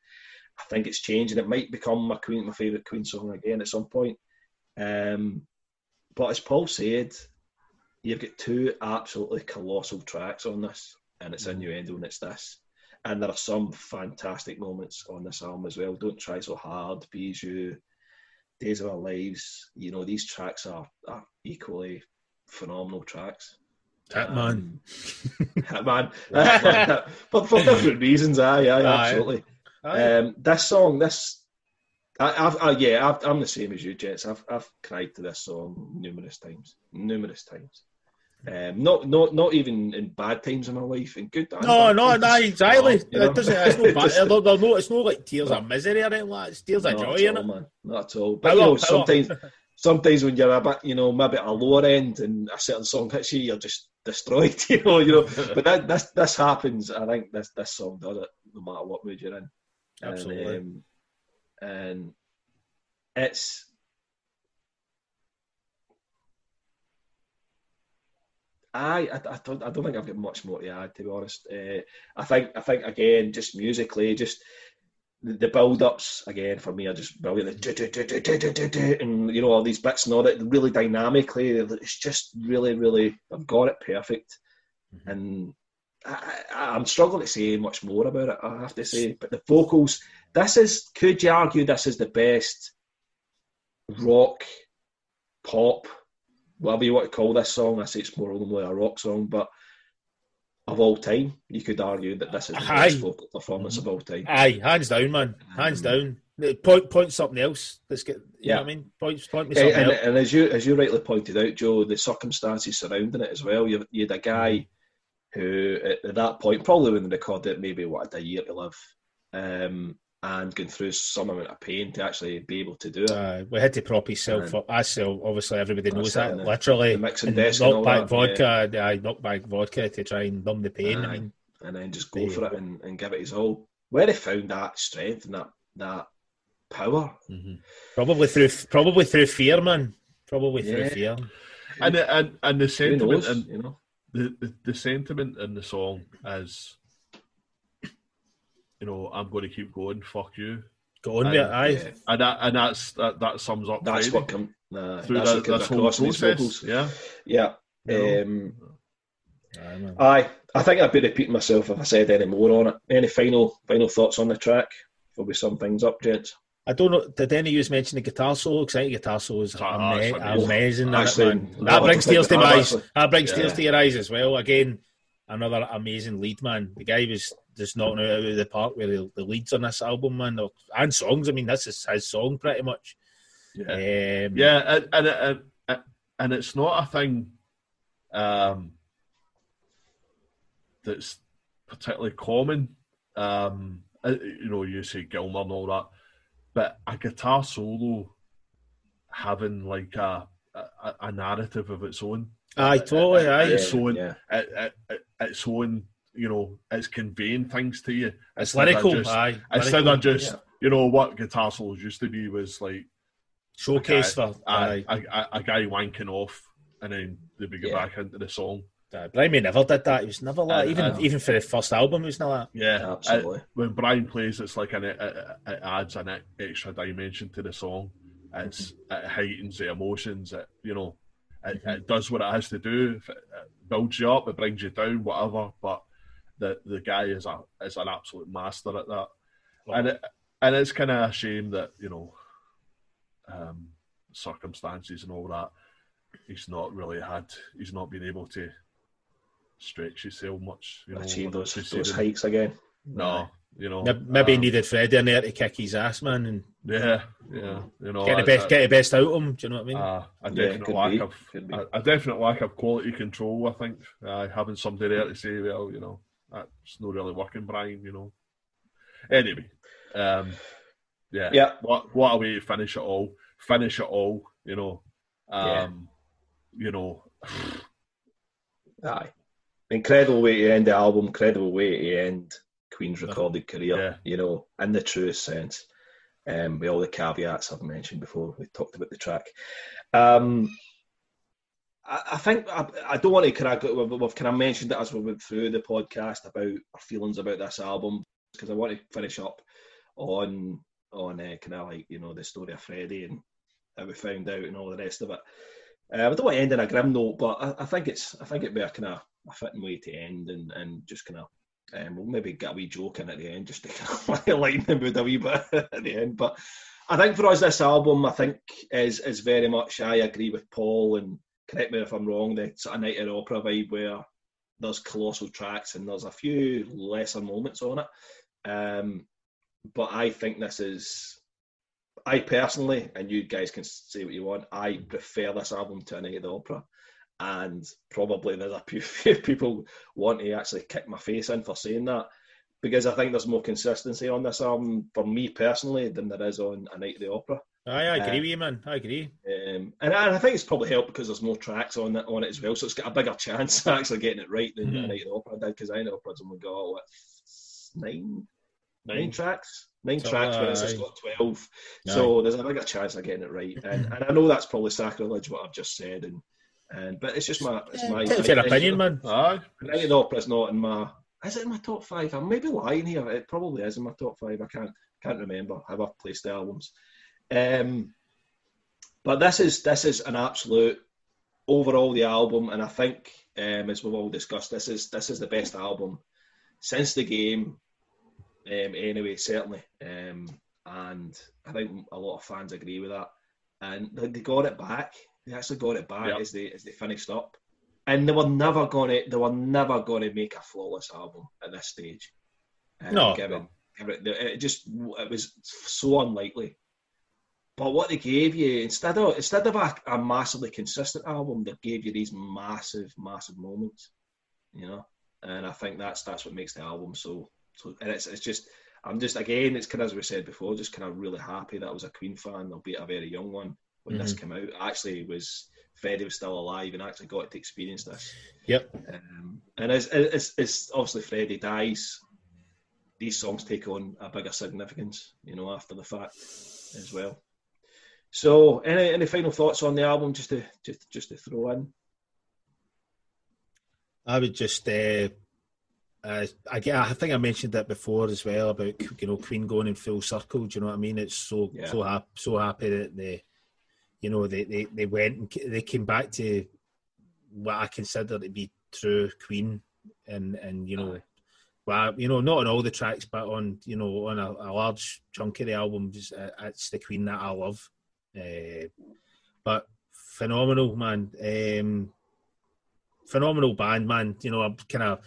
I think it's changed, and it might become my Queen, my favourite Queen song again at some point. Um, but as Paul said, you've got two absolutely colossal tracks on this, and it's Innuendo and it's this. And there are some fantastic moments on this album as well. Don't Try So Hard, Bijou, Days of Our Lives. You know, these tracks are, are equally phenomenal tracks. Hitman. Um, Hitman. But for different reasons, aye, aye, aye. absolutely. Aye. Um, this song, this... I, I've, I, yeah, I've, I'm the same as you, gents. I've I've cried to this song numerous times. Numerous times. Um, not not not even in bad times in my life. In good times. No, no, no, exactly. You know? It doesn't, it's, no bad, just, no, it's no like tears of misery or anything like that. It's tears of joy, isn't it? Man. Not at all. But I you know, sometimes... Sometimes when you're a bit, you know, maybe at a lower end and a certain song hits you, you're just destroyed, you know, you know. But that this this happens. I think this this song does it, no matter what mood you're in. Absolutely. And, um, and it's I, I I don't I don't think I've got much more to add, to be honest. Uh, I think I think again, just musically, just. The build-ups, again, for me, are just brilliant. Do, do, do, do, do, do, do, and, you know, all these bits and all that, really dynamically. It's just really, really, I've got it perfect. Mm-hmm. And I, I, I'm struggling to say much more about it, I have to say. But the vocals, this is, could you argue this is the best rock, pop, whatever you want to call this song? I say it's more than a rock song, but... Of all time, you could argue that this is the aye. best vocal performance of all time. Aye, hands down, man. Hands um, down. Point, point something else. Let's get. You yeah. know what I mean, point, point me something and, else. And as you, as you rightly pointed out, Joe, the circumstances surrounding it as well. You, you had a guy who, at that point, probably when they recorded it, maybe what, a year to live, um, and going through some amount of pain to actually be able to do it. Uh, we had to prop himself up. I sell, obviously, everybody knows that. The, literally, knockback vodka, yeah. I knockback vodka to try and numb the pain. I mean, and then just go for it and, and give it his all. Where he found that strength and that that power, mm-hmm. probably through probably through fear, man. Probably yeah. through fear. And and and the sentiment, knows, and, you know, the, the the sentiment in the song is. You know, I'm going to keep going. Fuck you. Go on, and, there, aye. Yeah. And that, and that's that, that sums up. That's Friday. what come nah, through that's that, what that's whole process. Yeah, yeah. Um, no. Aye, I think I'd be repeating myself if I said any more on it. Any final final thoughts on the track? Will be some things up, gents. I don't know. Did any of you mention the guitar solo? Because I think guitar solo is ah, amazing. amazing that, man. that brings tears to my eyes. That brings yeah. tears to your eyes as well. Again, another amazing lead, man. The guy was. Just knocking it out of the park with the, the leads on this album, man, and songs. I mean, this is his song pretty much. Yeah, um, yeah, and, and, and, and, and it's not a thing um, that's particularly common. Um, you know, you say Gilmour and all that, but a guitar solo having like a a, a narrative of its own. Aye, totally. It, aye, its own. Yeah. It, it, it, its own. You know, it's conveying things to you. It's lyrical, just, aye. Instead of just, yeah. you know, what guitar solos used to be was like... Showcase for... A, a, a, a guy wanking off and then they would go yeah. back into the song. Uh, Brian May never did that. It was never like... Uh, even uh, even for the first album, it was not that. Yeah, absolutely. It, when Brian plays, it's like an, it, it adds an extra dimension to the song. It's, it heightens the emotions. It, you know, it, it does what it has to do. If it, it builds you up, it brings you down, whatever. But the the guy is a is an absolute master at that. Wow. And it, and it's kind of a shame that, you know, um, circumstances and all that, he's not really had. He's not been able to stretch himself much. You know, achieve those those heights again. No. You know, maybe um, he needed Freddie in there to kick his ass, man, and yeah, yeah, you know, get the best, I, I, get the best out of him. Do you know what I mean? Uh, a definite yeah, lack be, of, a, a definite lack of quality control. I think uh, having somebody there to say, well, you know, that's not really working, Brian. You know. Anyway, um, yeah, yeah. What, what a way to finish it all. Finish it all. You know, um, yeah. you know. Aye, incredible way to end the album. Incredible way to end Queen's recorded career, yeah. you know, in the truest sense, um, with all the caveats I've mentioned before. We talked about the track. Um, I, I think I, I don't want to kind of we've, we've kind of mentioned it as we went through the podcast about our feelings about this album, because I want to finish up on on uh, kind of like, you know, the story of Freddie and how we found out and all the rest of it. Uh, I don't want to end on a grim note, but I, I think it's I think it'd be a kind of a fitting way to end, and and just kind of. Um, we'll maybe get a wee joke in at the end, just to kind of lighten the mood a wee bit at the end. But I think for us, this album, I think, is is very much, I agree with Paul, and correct me if I'm wrong, the sort of Night at Opera vibe where there's colossal tracks and there's a few lesser moments on it. Um, but I think this is, I personally, and you guys can say what you want, I prefer this album to A Night at the Opera. And probably there's a few people want to actually kick my face in for saying that, because I think there's more consistency on this album, for me personally, than there is on A Night at the Opera. Aye, I agree um, with you, man. I agree. Um, and, and I think it's probably helped because there's more tracks on it, on it as well, so it's got a bigger chance of actually getting it right than mm-hmm. A Night at the Opera did, because A Night at the Opera's only got, what, nine? Nine, nine tracks? Nine so, tracks, but uh, it's got twelve. Nine. So there's a bigger chance of getting it right. And, and I know that's probably sacrilege, what I've just said, and And, but it's just my, it's my it's an opinion, man. Aye. Night at the Opera's not in my, is it in my top five? I may be lying here. It probably is in my top five. I can't can't remember how I've placed the albums. Um, but this is this is an absolute overall the album, and I think um, as we've all discussed, this is this is the best album since the game. Um, anyway, certainly, um, and I think a lot of fans agree with that. And they got it back. They actually got it back yep. as they as they finished up, and they were never gonna they were never gonna make a flawless album at this stage. Um, no, given, given it, it just it was so unlikely. But what they gave you instead of instead of a, a massively consistent album, they gave you these massive, massive moments, you know. And I think that's that's what makes the album so. So and it's it's just I'm just again it's kind of as we said before, just kind of really happy that I was a Queen fan, albeit a very young one. When mm-hmm. this came out, actually was Freddie was still alive and actually got to experience this. Yep. Um, and as, as, as obviously Freddie dies, these songs take on a bigger significance, you know, after the fact as well. So, any any final thoughts on the album, just to just just to throw in? I would just, uh, uh, I I think I mentioned that before as well about, you know, Queen going in full circle. Do you know what I mean? It's so yeah. so happy so happy that the. You know, they, they, they went and they came back to what I consider to be true Queen, and, and you know, well, you know, not on all the tracks, but on, you know, on a, a large chunk of the album, just, uh, it's the Queen that I love. Uh, but phenomenal, man. Um, phenomenal band, man. You know, I'm kind of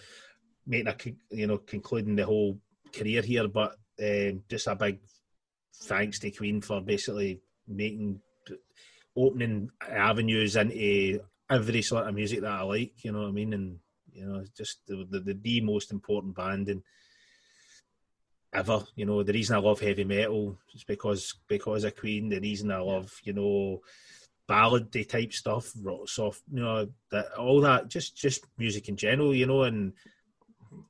making a, you know, concluding the whole career here, but um, just a big thanks to Queen for basically making... opening avenues into every sort of music that I like, you know what I mean? And, you know, just the the, the most important band and ever, you know. The reason I love heavy metal is because because of Queen. The reason I love, you know, ballady type stuff, rock soft, you know, that all that, just just music in general, you know, and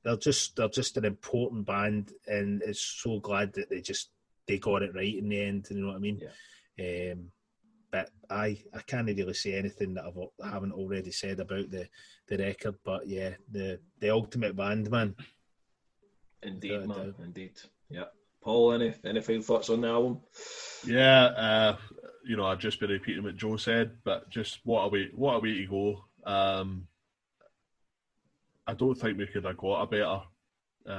they're just they're just an important band, and it's so glad that they just they got it right in the end, you know what I mean? Yeah. Um, But I, I can't really say anything that I've, I haven't already said about the, the record. But yeah, the, the ultimate band, man. Indeed, man. Indeed. Yeah. Paul, any any final thoughts on the album? Yeah, uh, you know, I've just been repeating what Joe said, but just what a way, what a way to go. Um, I don't think we could have got a better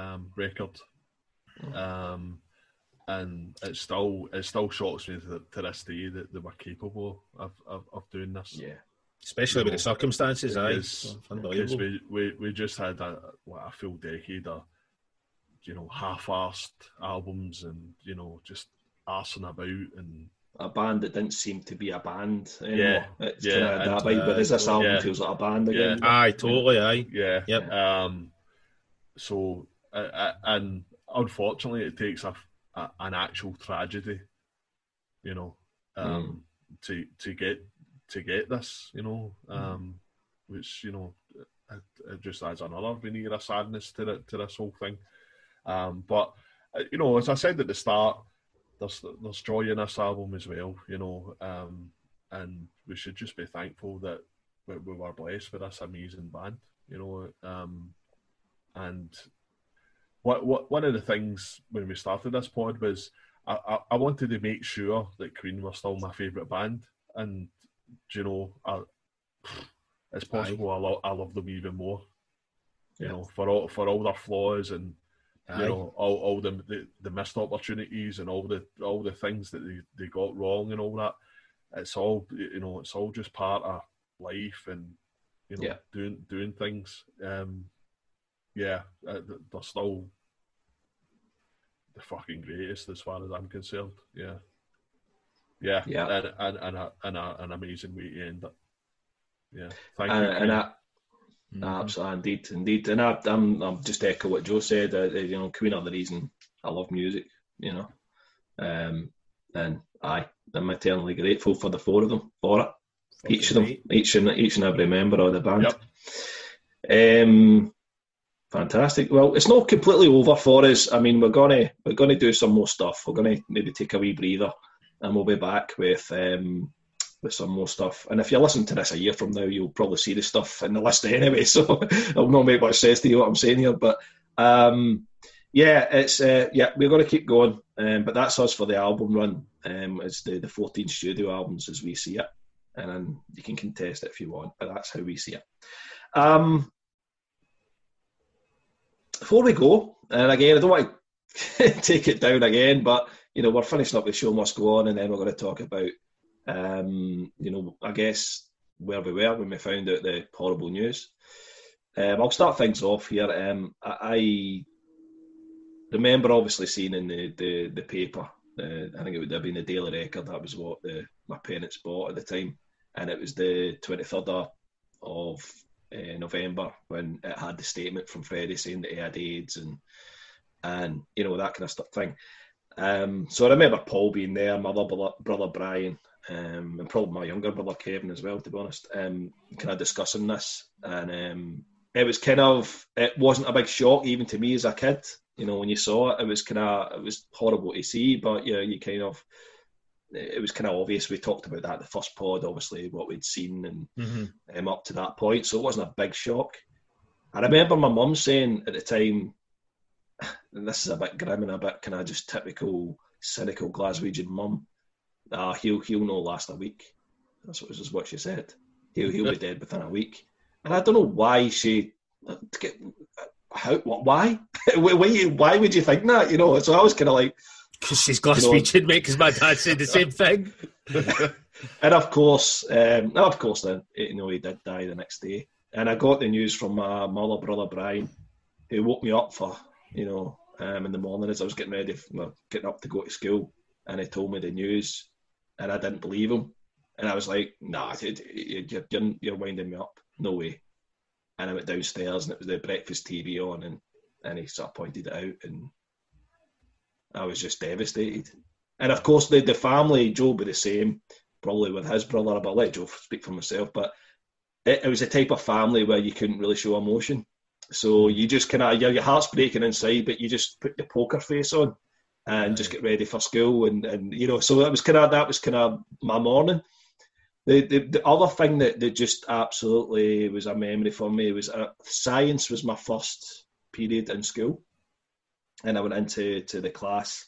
um, record. Um, and it still it still shocks me to, to this day that they were capable of of, of doing this. Yeah, especially you with know, the circumstances. Because, aye, unbelievable. Because we, we, we just had a what a full decade of, you know, half-arsed albums and, you know, just arsing about and a band that didn't seem to be a band anymore. Yeah, it's yeah, kind of that vibe. Uh, but is this album yeah, feels like a band again? Yeah. Aye, totally. Aye, yeah, yep. Um, so uh, and. Unfortunately, it takes a, a, an actual tragedy, you know, um, mm. to to get to get this, you know, um, mm. which you know, it, it just adds another veneer of sadness to the, to this whole thing. Um, but you know, as I said at the start, there's there's joy in this album as well, you know, um, and we should just be thankful that we, we were blessed with this amazing band, you know, um, and. What, what, one of the things when we started this pod was I, I, I wanted to make sure that Queen were still my favourite band, and you know, I, it's possible I, lo- I love them even more. You yeah. know, for all for all their flaws and Aye. you know all, all the, the the missed opportunities and all the all the things that they, they got wrong and all that. It's all you know, it's all just part of life and you know yeah. doing doing things. Um, yeah, they're still the fucking greatest as far as I'm concerned. Yeah, yeah, yeah, and and, and, a, and a, an amazing way to end it. Yeah, thank and, you. And I, mm-hmm. absolutely, indeed, indeed, and I, I'm I'm just echo what Joe said. Uh, you know, Queen are the reason I love music. You know, um, and I am eternally grateful for the four of them for it. Fucking each of them, right. each and each and every member of the band. Yep. Um. Fantastic. Well, it's not completely over for us. I mean, we're gonna we're gonna do some more stuff. We're gonna maybe take a wee breather, and we'll be back with um, with some more stuff. And if you listen to this a year from now, you'll probably see the stuff in the list anyway. So it'll not make much sense to you what I'm saying here. But um, yeah, it's uh, yeah, we're gonna keep going. Um, but that's us for the album run. Um, it's the the fourteen studio albums as we see it, and then you can contest it if you want. But that's how we see it. Um. Before we go, and again, I don't want to take it down again, but, you know, we're finishing up The Show Must Go On, and then we're going to talk about, um, you know, I guess where we were when we found out the horrible news. Um, I'll start things off here. Um, I, I remember obviously seeing in the, the, the paper, uh, I think it would have been the Daily Record, that was what the, my parents bought at the time, and it was the twenty-third of Uh, November, when it had the statement from Freddie saying that he had AIDS and and you know that kind of stuff thing. Um, so I remember Paul being there, my brother, brother Brian, um, and probably my younger brother Kevin as well, to be honest. Um, kind of discussing this, and um, it was kind of it wasn't a big shock even to me as a kid. You know, when you saw it, it was kind of it was horrible to see, but you know, you kind of. It was kind of obvious. We talked about that in the first pod, obviously, what we'd seen and mm-hmm. um, up to that point. So it wasn't a big shock. I remember my mum saying at the time, and this is a bit grim and a bit kind of just typical, cynical Glaswegian mum, ah, he'll, he'll not last a week. That's what, is what she said. He'll, he'll be dead within a week. And I don't know why she... How? Why? Why would you think that? You know, so I was kind of like... Because she's Glaswegian, you know, mate, because my dad said the same thing. And of course, um, no, of course, then, you know, he did die the next day. And I got the news from my mother, brother Brian, who woke me up for, you know, um, in the morning as I was getting ready, for, getting up to go to school. And he told me the news, and I didn't believe him. And I was like, nah, you're, you're, you're winding me up. No way. And I went downstairs, and it was the breakfast T V on, and, and he sort of pointed it out, and I was just devastated. And of course, the, the family, Joe would be the same, probably with his brother, but I'll let Joe speak for myself, but it, it was a type of family where you couldn't really show emotion. So you just kind of, your, your heart's breaking inside, but you just put the poker face on and just get ready for school. And, and you know, so it was kind of, that was kind of my morning. The, the, the other thing that, that just absolutely was a memory for me was uh, science was my first period in school. And I went into to the class,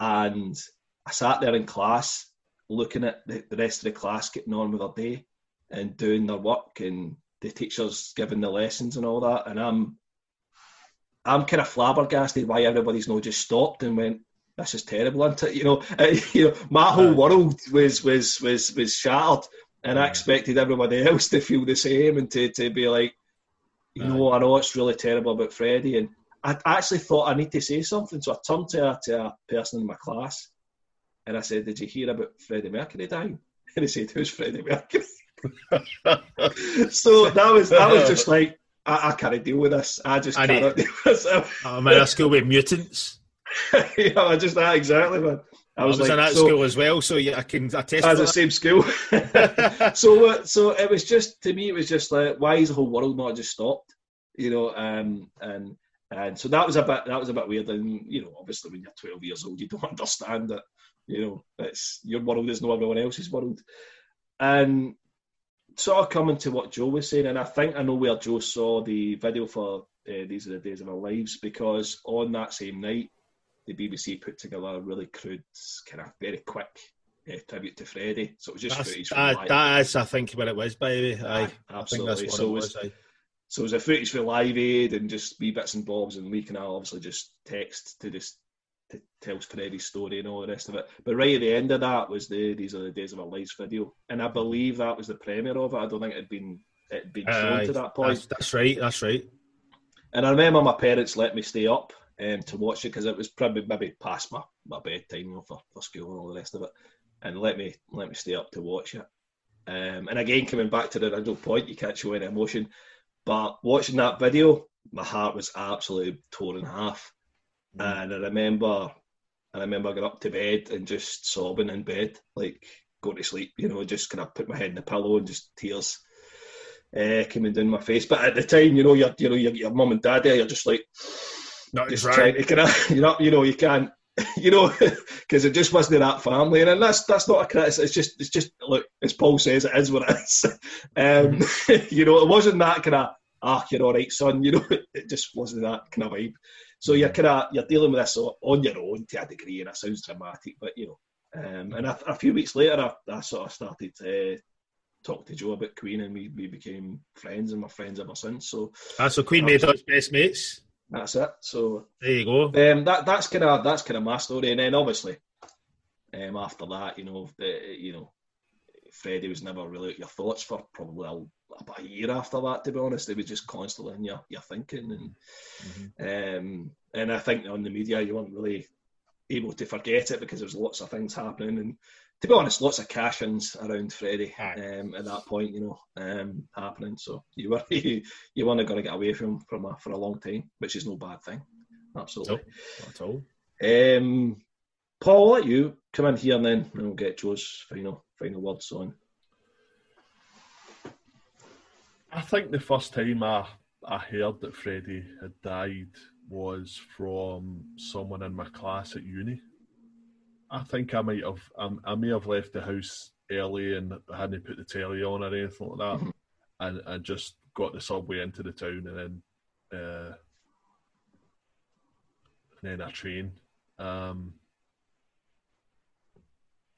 and I sat there in class, looking at the, the rest of the class getting on with their day and doing their work and the teachers giving the lessons and all that. And I'm I'm kind of flabbergasted why everybody's not just stopped and went, this is terrible, isn't it? You know, it, you know my whole world was was was was shattered, and I expected everybody else to feel the same and to, to be like, you know, I know it's really terrible about Freddie. And I actually thought I need to say something, so I turned to a, to a person in my class and I said, did you hear about Freddie Mercury dying? And he said, who's Freddie Mercury? So that was that was just like, I, I can't deal with this. I just I cannot need, deal with this. I'm in a school with mutants. Yeah, I just that exactly, man. I was, I was like, in that so, school as well, so yeah, I can attest. I was at the same school. so, uh, so it was just to me, it was just like, why is the whole world not just stopped? You know, um, and and so that was a bit that was a bit weird. And you know, obviously, when you're twelve years old, you don't understand that. You know, it's your world is not everyone else's world, and sort of coming to what Joe was saying, and I think I know where Joe saw the video for uh, These Are the Days of Our Lives, because on that same night, the B B C put together a really crude, kind of very quick uh, tribute to Freddie. So it was just that's, footage from that, live. That is, I think, what it was, by the way. Aye, absolutely. I think that's so, it was, was, so it was the footage for Live Aid and just wee bits and bobs, and we can obviously just text to just to tell Freddie's story and all the rest of it. But right at the end of that was the These Are the Days of Our Lives video. And I believe that was the premiere of it. I don't think it had been, it'd been uh, shown to that point. That's, that's right, that's right. And I remember my parents let me stay up Um, to watch it, because it was probably maybe past my, my bedtime, you know, for, for school and all the rest of it, and let me let me stay up to watch it. Um, and again, coming back to the original point, you can't show any emotion, but watching that video, my heart was absolutely torn in half. Mm. And I remember, I remember going up to bed and just sobbing in bed, like going to sleep, you know, just kind of put my head in the pillow and just tears uh, coming down my face. But at the time, you know, you're, you know, you're, your mum and dad there, you're just like. Not just trying to kind of, you know, you know, you can't, you know, because it just wasn't that family, and that's that's not a criticism. It's just, it's just look, as Paul says, it is what it is. Um, you know, it wasn't that kind of ah, you're all right, son. You know, it just wasn't that kind of vibe. So you're kind of you're dealing with this on your own to a degree, and it sounds dramatic, but you know. Um, and a, a few weeks later, I, I sort of started to uh, talk to Joe about Queen, and we, we became friends, and we're friends ever since. So ah, so Queen made us best mates. That's it. So there you go. Um, that that's kind of that's kind of my story. And then obviously, um, after that, you know, the, you know, Freddie was never really out your thoughts for probably a, about a year after that. To be honest, it was just constantly in your your thinking, and mm-hmm. um, and I think on the media you weren't really able to forget it, because there was lots of things happening, and to be honest, lots of cash-ins around Freddie um, at that point, you know, um, happening. So you were you, you weren't going to get away from from a, for a long time, which is no bad thing, absolutely. No, not at all. Um, Paul, I'll let you come in here, and then we'll get Joe's final final words on. I think the first time I I heard that Freddie had died was from someone in my class at uni. I think I might have, um, I may have left the house early and hadn't put the telly on or anything like that, mm-hmm. and I just got the subway into the town, and then, uh, and then a train, um,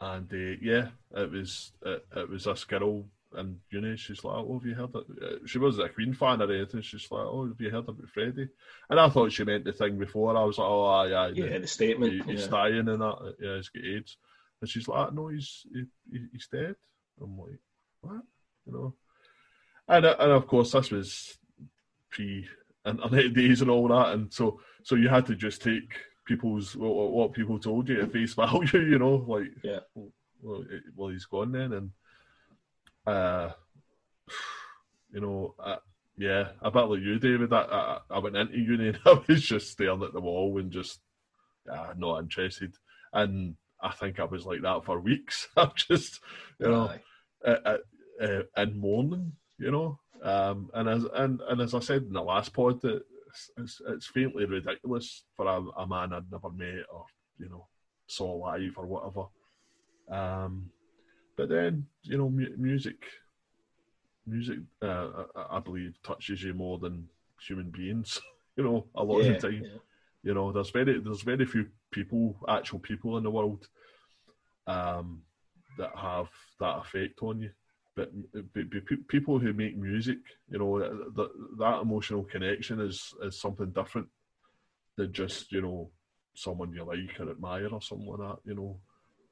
and uh, yeah, it was it, it was this girl in uni. She's like, "Oh, have you heard that?" She wasn't a Queen fan or anything. She's like, "Oh, have you heard about Freddie?" And I thought she meant the thing before. I was like, "Oh, aye, aye, yeah, the, the statement. He, he's yeah. dying and that. Yeah, he's got AIDS." And she's like, "No, he's he, he's dead." I'm like, "What?" You know. And and of course, this was pre-internet days and all that, and so so you had to just take people's what, what people told you at face value. You know, like yeah. Well, it, well, he's gone then, and. Uh, you know, uh, yeah, a bit like you, David. I, I I went into uni and I was just staring at the wall and just uh, not interested. And I think I was like that for weeks. I'm just, you know, uh, uh, uh, in mourning, you know. Um, and as and, and as I said in the last pod, it's, it's, it's faintly ridiculous for a, a man I'd never met or you know saw live or whatever. Um. But then, you know, mu- music, music, uh, I, I believe, touches you more than human beings, you know, a lot yeah, of the time. Yeah. You know, there's very there's very few people, actual people in the world um, that have that effect on you. But, but, but people who make music, you know, that, that emotional connection is, is something different than just, you know, someone you like or admire or something like that, you know.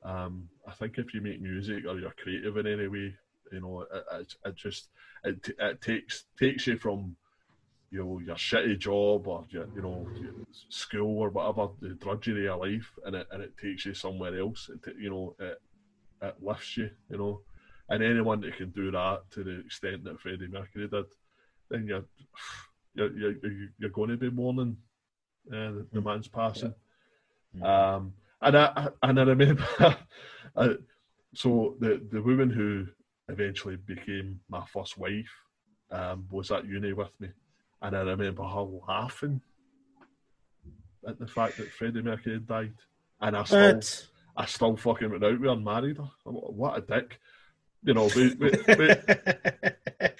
Um, I think if you make music or you're creative in any way, you know, it, it, it just, it, it takes takes you from, you know, your shitty job or, your, you know, your school or whatever, the drudgery of life, and it, and it takes you somewhere else. It, you know, it, it lifts you, you know. And anyone that can do that to the extent that Freddie Mercury did, then you're, you're, you're, you're going to be mourning uh, the, the man's passing. Yeah. Um, and I and I remember, I, so the, the woman who eventually became my first wife um, was at uni with me, and I remember her laughing at the fact that Freddie Mercury died, and I still what? I still fucking went out with her and married her. What a dick. You know, we we, we,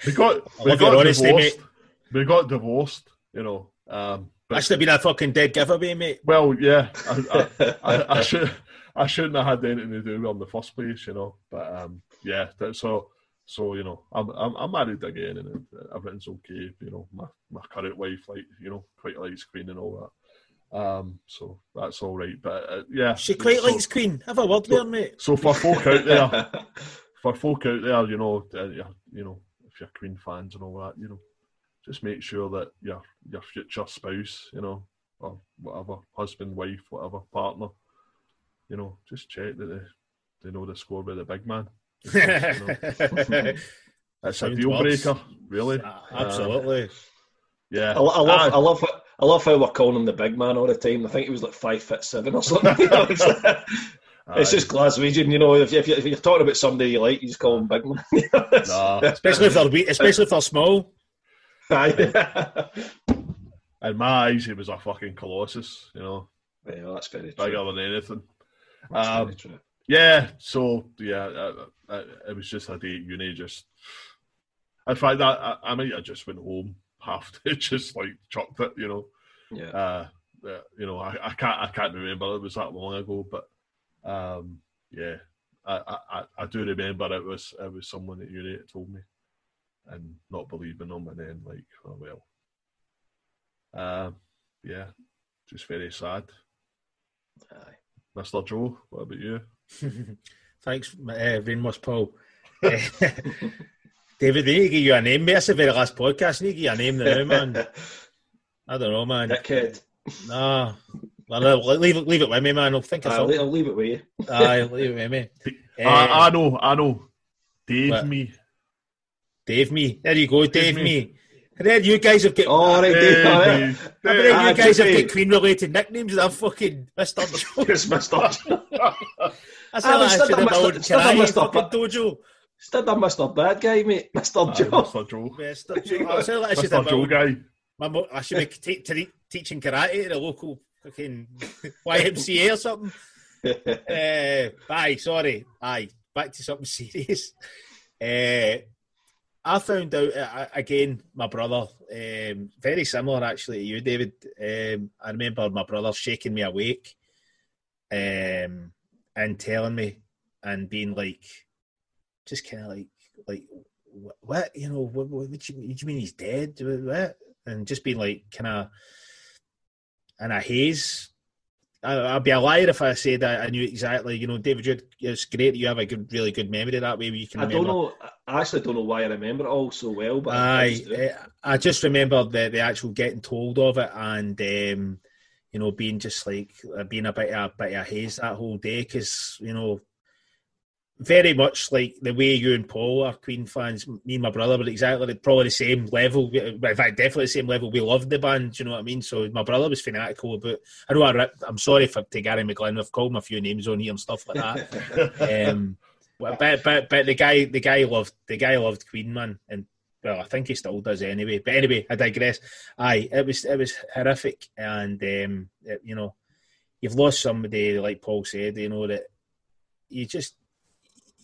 we got we got honesty, divorced. Mate. We got divorced. You know, um, but, that should have been a fucking dead giveaway, mate. Well, yeah, I, I, I, I should I shouldn't have had anything to do with it in the first place, you know. But um, yeah, that, so so you know, I'm I'm, I'm married again, and everything's okay. You know, my, my current wife, like you know, quite likes Queen and all that. Um, so that's all right. But uh, yeah, she quite so, likes Queen. Have a word so, with her, mate. So for folk out there. For folk out there, you know, uh, you know, if you're Queen fans and all that, you know, just make sure that your your future spouse, you know, or whatever, husband, wife, whatever, partner, you know, just check that they, they know the score by the big man. It's a deal breaker, really. Absolutely. Um, yeah, I, I love, I, I love it. I love how we're calling him the big man all the time. I think he was like five foot seven or something. It's just Glaswegian, you know. If, if, you're, if you're talking about somebody you like, you just call them big man. Nah. especially if they're wee- especially if they're small. Aye. In my eyes, he was a fucking colossus, you know. Yeah, well, that's very true. Bigger than anything. That's um, very true. Yeah. So yeah, I, I, it was just a day at uni. Just in fact, that I, I might have just went home half day, just like chucked it, you know. Yeah. Uh, you know, I, I can't I can't remember. It was that long ago, but. Um, yeah, I, I, I do remember it was it was someone at uni that told me, and not believing them, and then like, oh well, um, yeah, just very sad. Aye. Mister Joe, what about you? Thanks, uh, Rainmost Paul. David, they need to give you a name. That's the very last podcast. They need to give you a name now, man. I don't know, man. That kid. Nah. Well, no, leave, leave it with me, man. I'll think of something. I'll leave it with you. Aye, leave it with me. Uh, I, I know, I know. Dave what? Me. Dave me. There you go, Dave, Dave me. me. I read you guys have got... Oh, right, Dave. Dave. I read you guys have got Queen-related nicknames that I've fucking... Mister Joe. It's Mister Joe. That's all I should have known. Mister Fucking Dojo. Instead of Mister Bad Guy, mate. Mister Joe. Mister Joe. Mister Joe. Mister Joe guy. My, I should be t- t- teaching karate at a local... fucking Y M C A or something. uh, aye, sorry. Aye, back to something serious. Uh, I found out, uh, again, my brother, um, very similar actually to you, David. Um, I remember my brother shaking me awake um, and telling me and being like, just kind of like, like what? You know, what, what, what, do you, what do you mean he's dead? What? And just being like, kind of, and a haze. I, I'd be a liar if I said I, I knew exactly. You know, David, you had, it's great that you have a good, really good memory that way. You can. I remember. don't know. I actually don't know why I remember it all so well, but I. I just, I just remember the the actual getting told of it, and um, you know, being just like being a bit of a bit of a haze that whole day, because you know, very much like the way you and Paul are Queen fans. Me and my brother were exactly probably the same level. In fact, definitely the same level. We loved the band. Do you know what I mean? So my brother was fanatical about. I know. I, I'm sorry for to Gary McGlynn. I've called him a few names on here and stuff like that. um, but, but but but the guy the guy loved the guy loved Queen, man, and well, I think he still does anyway. But anyway, I digress. Aye, it was it was horrific, and um, it, you know, you've lost somebody like Paul said. You know that you just.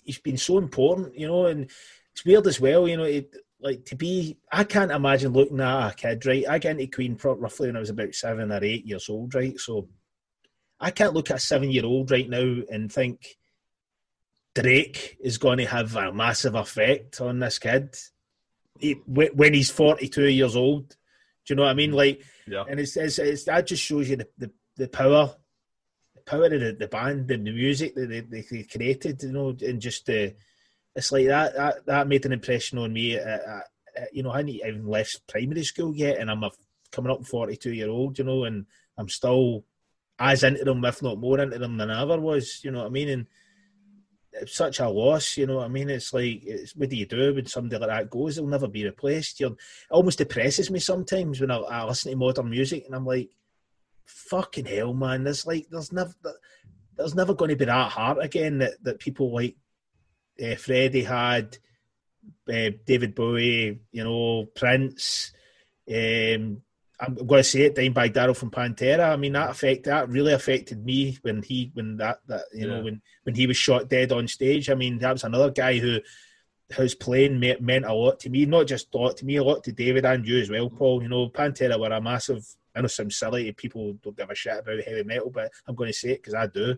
He's been so important, you know, and it's weird as well, you know, it, like to be, I can't imagine looking at a kid, right? I got into Queen roughly when I was about seven or eight years old, right? So I can't look at a seven-year-old right now and think, Drake is going to have a massive effect on this kid he, when he's forty-two years old. Do you know what I mean? Like, yeah. And it's, it's it's that just shows you the, the, the power, the power of the, the band, the, the music that they, they, they created. You know, and just the, it's like that, that that made an impression on me. I, I, you know, I hadn't even left primary school yet, and I'm a, coming up forty-two year old. You know, and I'm still as into them, if not more into them than I ever was. You know what I mean? And it's such a loss, you know what I mean? It's like, it's, what do you do when somebody like that goes? They'll never be replaced. You're, it almost depresses me sometimes when I, I listen to modern music and I'm like, fucking hell, man. There's like, there's never, there's never going to be that heart again that, that people like uh, Freddie had, uh, David Bowie, you know, Prince. Um, I'm going to say it, Dime Bagdarrel from Pantera. I mean, that effect, that really affected me when he, when that, that you yeah. know, when, when he was shot dead on stage. I mean, that was another guy who, whose playing me, meant a lot to me, not just a lot to me, a lot to David and you as well, Paul. You know, Pantera were a massive, I know some silly people don't give a shit about heavy metal, but I'm going to say it because I do.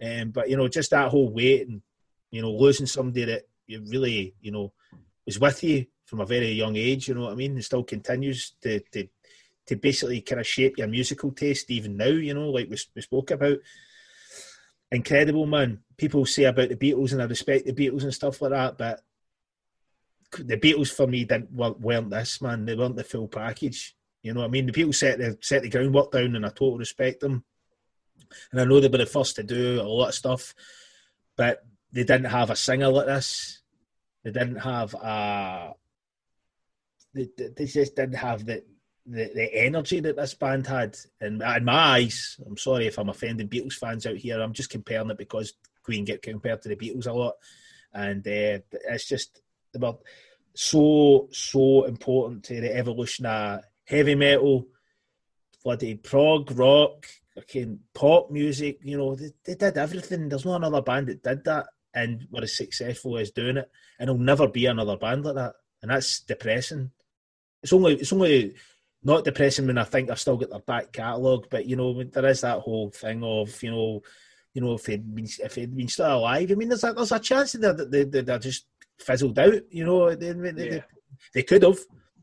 Um, but, you know, just that whole weight and, you know, losing somebody that you really, you know, was with you from a very young age, you know what I mean, and still continues to, to, to basically kind of shape your musical taste even now, you know, like we, we spoke about. Incredible, man. People say about the Beatles, and I respect the Beatles and stuff like that, but the Beatles for me didn't weren't this, man. They weren't the full package, you know what I mean? The Beatles set the, set the groundwork down, and I totally respect them. And I know they were the first to do a lot of stuff, but they didn't have a singer like this. They didn't have a... They, they just didn't have the... The, the energy that this band had, and in my eyes, I'm sorry if I'm offending Beatles fans out here, I'm just comparing it because Queen get compared to the Beatles a lot, and uh, it's just about so so important to the evolution of heavy metal, bloody prog rock, fucking pop music. You know, they, they did everything. There's not another band that did that and were as successful as doing it, and there'll never be another band like that, and that's depressing. It's only it's only not depressing when I think I've still got their back catalogue, but, you know, there is that whole thing of, you know, you know, if they'd been, if they'd been still alive, I mean, there's a, there's a chance that they, they, they're just fizzled out, you know. They, they, yeah. they, they could have.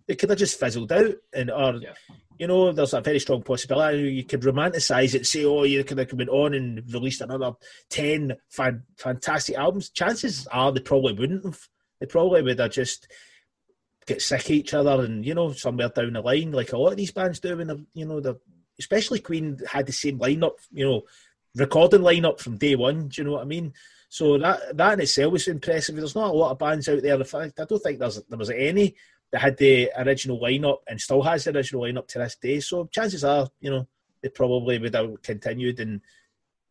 They could have just fizzled out. And, or, yeah. you know, there's a very strong possibility. You could romanticise it, say, oh, you could have went on and released another ten fan, fantastic albums. Chances are they probably wouldn't have. They probably would have just... get sick of each other, and, you know, somewhere down the line, like a lot of these bands do when they're, you know, they're, especially Queen had the same lineup, you know, recording lineup from day one. Do you know what I mean? So that that in itself was impressive. There's not a lot of bands out there. In fact, I don't think there's there was any that had the original lineup and still has the original lineup to this day. So chances are, you know, they probably would have continued and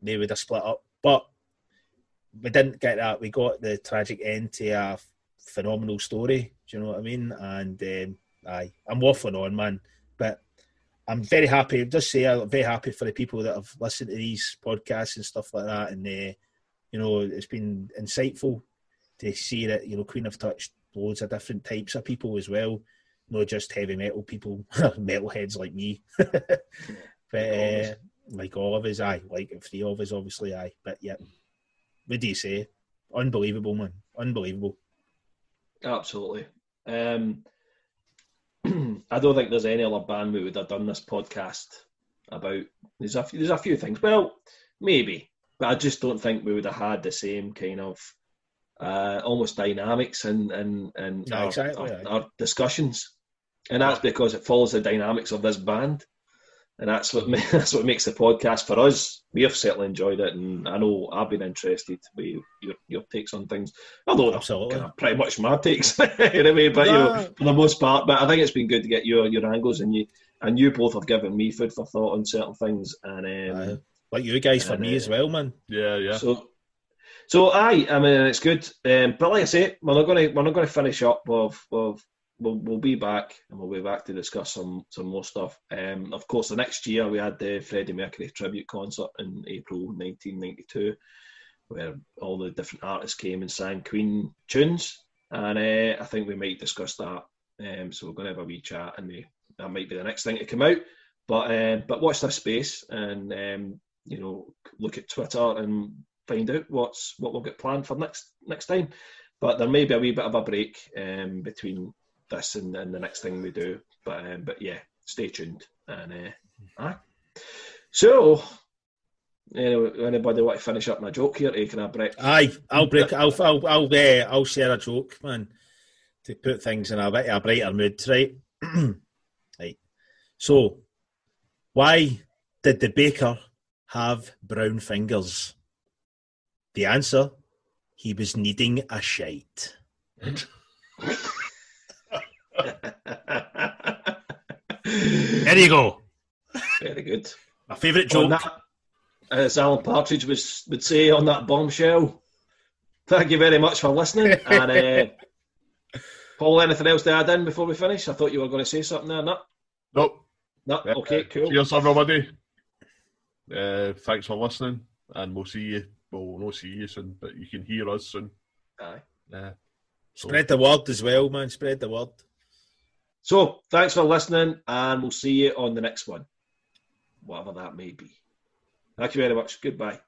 they would have split up. But we didn't get that. We got the tragic end to a phenomenal story. Do you know what I mean? And um, aye, I'm waffling on, man. But I'm very happy. Just say I'm very happy for the people that have listened to these podcasts and stuff like that. And uh, you know, it's been insightful to see that, you know, Queen have touched loads of different types of people as well, not just heavy metal people, metalheads like me. But uh, like all of us, aye, like three of us, obviously, aye. But yeah, what do you say? Unbelievable, man! Unbelievable. Absolutely. Um, I don't think there's any other band we would have done this podcast about. There's a few, there's a few things. Well, maybe, but I just don't think we would have had the same kind of uh, almost dynamics in, in, in no, our, exactly, our, yeah. our discussions. And that's because it follows the dynamics of this band. And that's what that's what makes the podcast for us. We have certainly enjoyed it, and I know I've been interested with your, your takes on things. Although absolutely, kind of pretty much my takes anyway. But no. you know, for the most part, but I think it's been good to get your your angles, and you and you both have given me food for thought on certain things, and um, like you guys for and, me uh, as well, man. Yeah, yeah. So, so aye, I mean, it's good. Um, but like I say, we're not going to we're not going to finish up of of. We'll, we'll be back, and we'll be back to discuss some, some more stuff. Um, of course, the next year we had the Freddie Mercury tribute concert in April nineteen ninety-two, where all the different artists came and sang Queen tunes, and uh, I think we might discuss that. Um, so we're going to have a wee chat, and we, that might be the next thing to come out. But um, but watch this space, and um, you know, look at Twitter and find out what's what we'll get planned for next next time. But there may be a wee bit of a break um, between this and, and the next thing we do. But um, but yeah, stay tuned. And uh, aye. So, anyway, anybody want to finish up my joke here? Hey, can I break? Aye, I'll break. I'll I'll I'll, uh, I'll share a joke, man, to put things in a bit of a brighter mood, right? Right. So, why did the baker have brown fingers? The answer: he was needing a shite. There you go. Very good. My favourite joke. That, as Alan Partridge was, would say on that bombshell, thank you very much for listening. And uh, Paul, anything else to add in before we finish? I thought you were going to say something there, no? Nope. No? Okay, uh, cool. Cheers, everybody. Uh, thanks for listening, and we'll see you. Well, we'll not see you soon, but you can hear us soon. Aye. Uh, so. Spread the word as well, man. Spread the word. So, thanks for listening, and we'll see you on the next one, whatever that may be. Thank you very much. Goodbye.